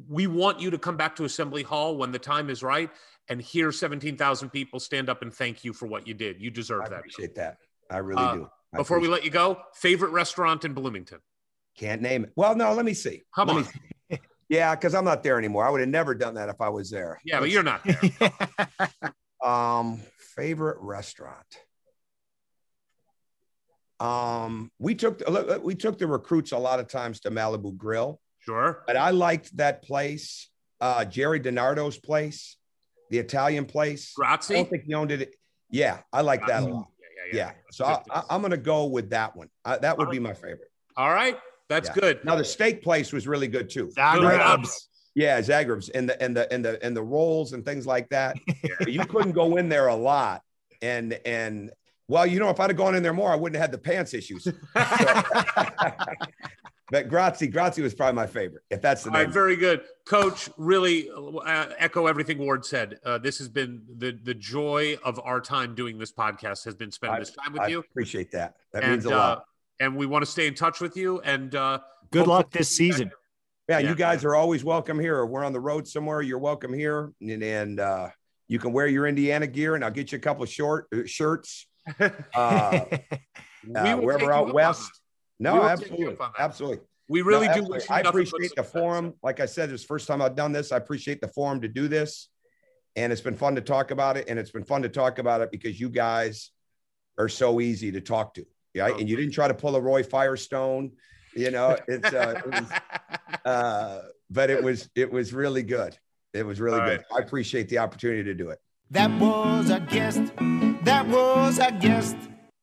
We want you to come back to Assembly Hall when the time is right and hear seventeen thousand people stand up and thank you for what you did. You deserve that. I appreciate that. I really uh, do. I before we let you go, favorite restaurant in Bloomington? Can't name it. Well, no, let me see. Come let on. See. Yeah, because I'm not there anymore. I would have never done that if I was there. Yeah, Let's, but you're not there. um, favorite restaurant? Um, we took we took the recruits a lot of times to Malibu Grill. Sure. But I liked that place, uh, Jerry DiNardo's place, the Italian place. Grazie? I don't think he owned it. Yeah, I like Grazie. that a lot. Yeah, yeah. So I, I, I'm going to go with that one. I, that would be my favorite. All right. That's yeah. good. Now the steak place was really good too. Zagreb's. Yeah. Zagreb's and the, and the, and the, and the rolls and things like that. You couldn't go in there a lot. And, and well, you know, if I'd have gone in there more, I wouldn't have had the pants issues. So. But Grazie, Grazie was probably my favorite, if that's the name. All right, very good. Coach, really uh, echo everything Ward said. Uh, this has been the the joy of our time doing this podcast has been spending I, this time with I you. I appreciate that. That and, means a uh, lot. And we want to stay in touch with you. And uh, good luck this season. Yeah, yeah, you guys are always welcome here. We're on the road somewhere. You're welcome here. And, and uh, you can wear your Indiana gear, and I'll get you a couple of short uh, shirts. Uh, uh, we're we out west. No, absolutely. Absolutely. We really no, do. Wish I appreciate the forum. Like I said, it's the first time I've done this. I appreciate the forum to do this. And it's been fun to talk about it. And it's been fun to talk about it because you guys are so easy to talk to. Yeah. Oh. And you didn't try to pull a Roy Firestone, you know, it's, uh, it was, uh, but it was, it was really good. It was really All good. Right. I appreciate the opportunity to do it. That was a guest. That was a guest.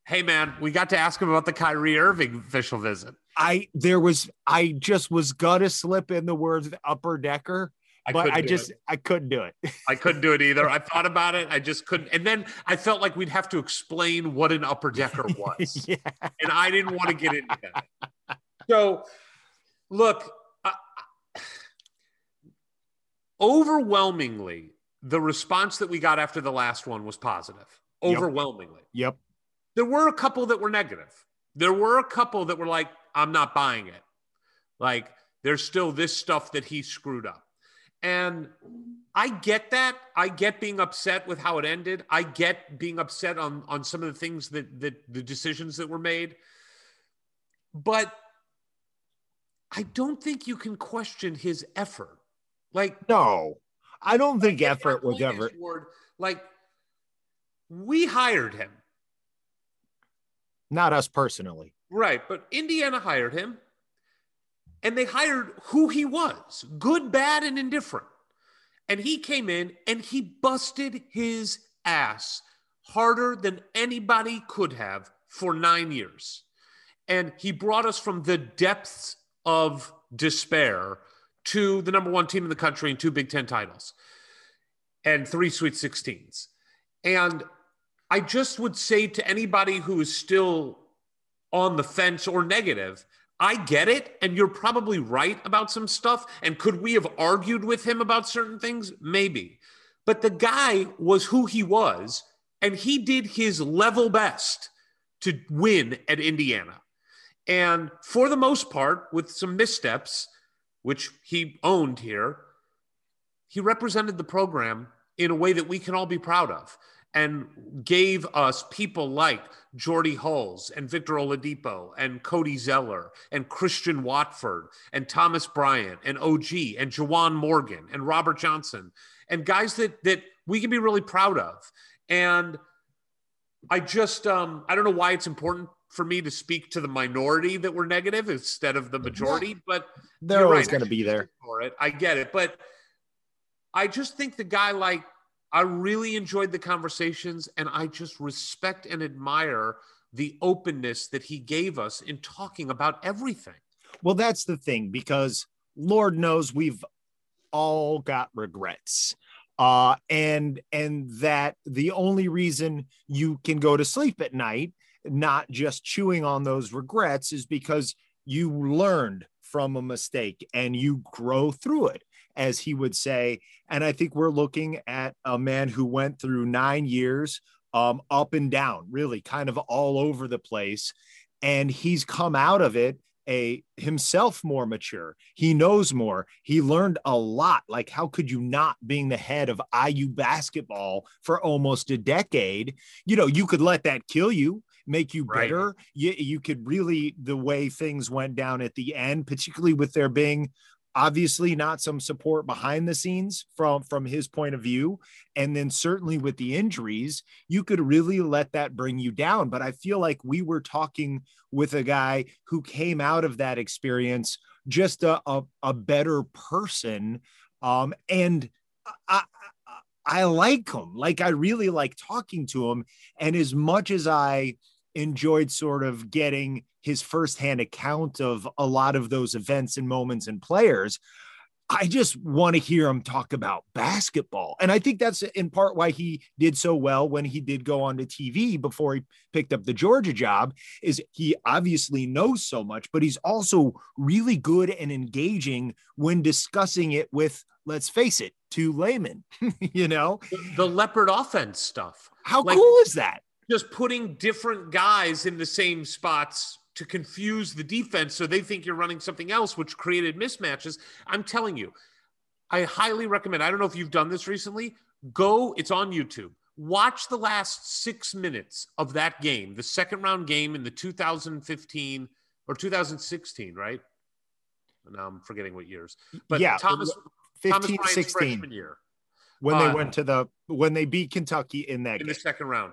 Hey, man, we got to ask him about the Kyrie Irving official visit. I there was I just was going to slip in the words upper decker, I but I just it. I couldn't do it. I couldn't do it either. I thought about it. I just couldn't. And then I felt like we'd have to explain what an upper decker was. Yeah. And I didn't want to get into that. So, look, uh, overwhelmingly, the response that we got after the last one was positive. overwhelmingly. Yep. Yep. There were a couple that were negative. There were a couple that were like, I'm not buying it. Like, there's still this stuff that he screwed up. And I get that. I get being upset with how it ended. I get being upset on, on some of the things that, that the decisions that were made. But I don't think you can question his effort. Like, no, I don't think like, effort was ever. Word, like, we hired him. Not us personally. Right. But Indiana hired him. And they hired who he was, good, bad, and indifferent. And he came in and he busted his ass harder than anybody could have for nine years. And he brought us from the depths of despair to the number one team in the country and two Big Ten titles and three Sweet sixteens. And I just would say to anybody who is still on the fence or negative, I get it, and you're probably right about some stuff. And could we have argued with him about certain things? Maybe. But the guy was who he was, and he did his level best to win at Indiana. And for the most part, with some missteps, which he owned here, he represented the program in a way that we can all be proud of, and gave us people like Jordan Hulls and Victor Oladipo and Cody Zeller and Christian Watford and Thomas Bryant and O G and Juwan Morgan and Robert Johnson and guys that that we can be really proud of. And I just, um, I don't know why it's important for me to speak to the minority that were negative instead of the majority, but they're always going to be there for it. I get it. But I just think the guy like, I really enjoyed the conversations, and I just respect and admire the openness that he gave us in talking about everything. Well, that's the thing, because Lord knows we've all got regrets. Uh, and, and that the only reason you can go to sleep at night, not just chewing on those regrets, is because you learned from a mistake and you grow through it, as he would say. And I think we're looking at a man who went through nine years um, up and down, really kind of all over the place. And he's come out of it a himself more mature. He knows more. He learned a lot. Like, how could you not, being the head of I U basketball for almost a decade, you know, you could let that kill you, make you bitter. Right. You, you could really, the way things went down at the end, particularly with there being obviously not some support behind the scenes from, from his point of view. And then certainly with the injuries, you could really let that bring you down. But I feel like we were talking with a guy who came out of that experience just a, a, a better person. Um, and I, I, I like him. Like, I really like talking to him. And as much as I enjoyed sort of getting his firsthand account of a lot of those events and moments and players, I just want to hear him talk about basketball. And I think that's in part why he did so well when he did go on to T V before he picked up the Georgia job, is he obviously knows so much, but he's also really good and engaging when discussing it with, let's face it, two laymen, you know, the leopard offense stuff. How like- cool is that? Just putting different guys in the same spots to confuse the defense so they think you're running something else, which created mismatches. I'm telling you, I highly recommend, I don't know if you've done this recently, go, it's on YouTube. Watch the last six minutes of that game, the second round game in the two thousand fifteen or two thousand sixteen, right? Now I'm forgetting what years. But yeah, Thomas, fifteen, Thomas Bryant's freshman year. When uh, they went to the, when they beat Kentucky in that in game. In the second round.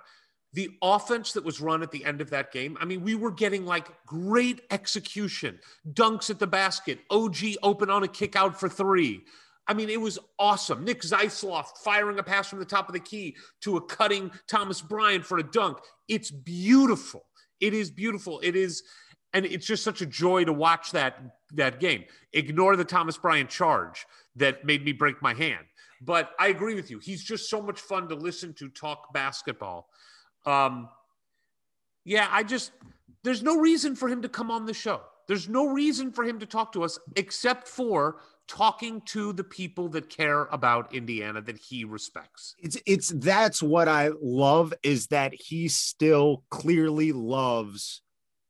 The offense that was run at the end of that game, I mean, we were getting like great execution, dunks at the basket, O G open on a kick out for three. I mean, it was awesome. Nick Zeisloft firing a pass from the top of the key to a cutting Thomas Bryant for a dunk. It's beautiful. It is beautiful. It is, and it's just such a joy to watch that, that game. Ignore the Thomas Bryant charge that made me break my hand. But I agree with you. He's just so much fun to listen to talk basketball. Um, yeah, I just, there's no reason for him to come on the show. There's no reason for him to talk to us except for talking to the people that care about Indiana that he respects. It's it's that's what I love, is that he still clearly loves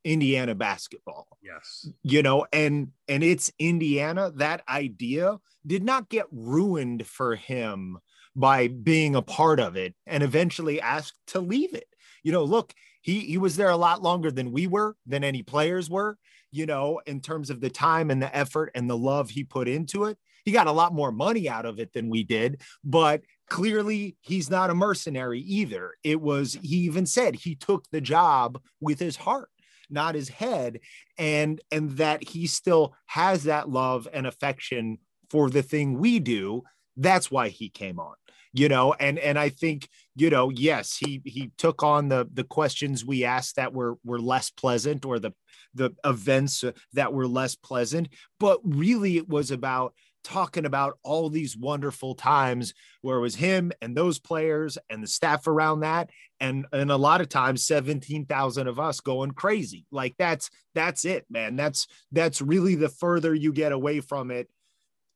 Indiana basketball. Yes. You know, and and it's Indiana. That idea did not get ruined for him by being a part of it and eventually asked to leave it. You know, look, he he was there a lot longer than we were, than any players were, you know, in terms of the time and the effort and the love he put into it. He got a lot more money out of it than we did, but clearly he's not a mercenary either. It was, he even said he took the job with his heart, not his head, and and that he still has that love and affection for the thing we do. That's why he came on, you know, and and I think, you know, yes, he he took on the the questions we asked that were were less pleasant, or the the events that were less pleasant, but really it was about talking about all these wonderful times where it was him and those players and the staff around that. And, and a lot of times, seventeen thousand of us going crazy. Like that's, that's it, man. That's, that's really the further you get away from it.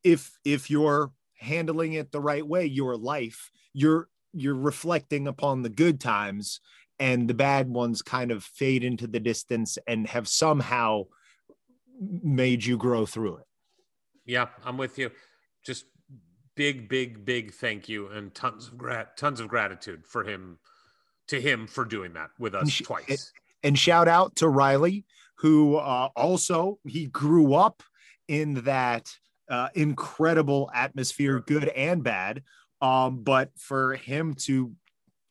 If, if you're handling it the right way, your life, you're, you're reflecting upon the good times, and the bad ones kind of fade into the distance and have somehow made you grow through it. Yeah, I'm with you. Just big, big, big thank you, and tons of grat- tons of gratitude for him, to him for doing that with us and sh- twice. And shout out to Riley, who uh, also, he grew up in that uh, incredible atmosphere, good and bad. Um, but for him to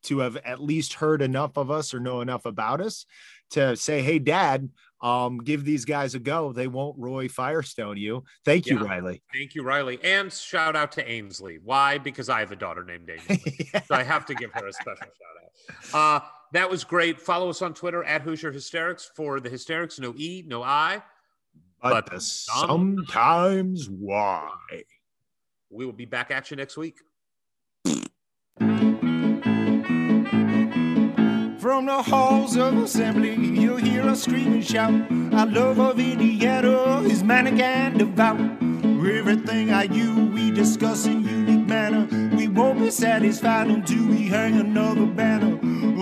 to have at least heard enough of us or know enough about us to say, hey, Dad, Um, give these guys a go. They won't Roy Firestone you. Thank you, yeah, Riley. Thank you, Riley. And shout out to Ainsley. Why? Because I have a daughter named Ainsley. Yeah. So I have to give her a special shout out. Uh, that was great. Follow us on Twitter at Hoosier Hysterics for the hysterics. No E, no I. But, but sometimes, sometimes why. We will be back at you next week. From the halls of assembly, you'll hear us scream and shout. Our love of Indiana is manic and devout. Everything I you, we discuss in unique manner. We won't be satisfied until we hang another banner.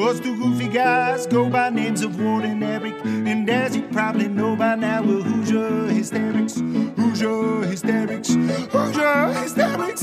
Us two goofy guys go by names of Ward and Eric, and as you probably know by now, we're Hoosier Hysterics. Hoosier Hysterics. Hoosier Hysterics.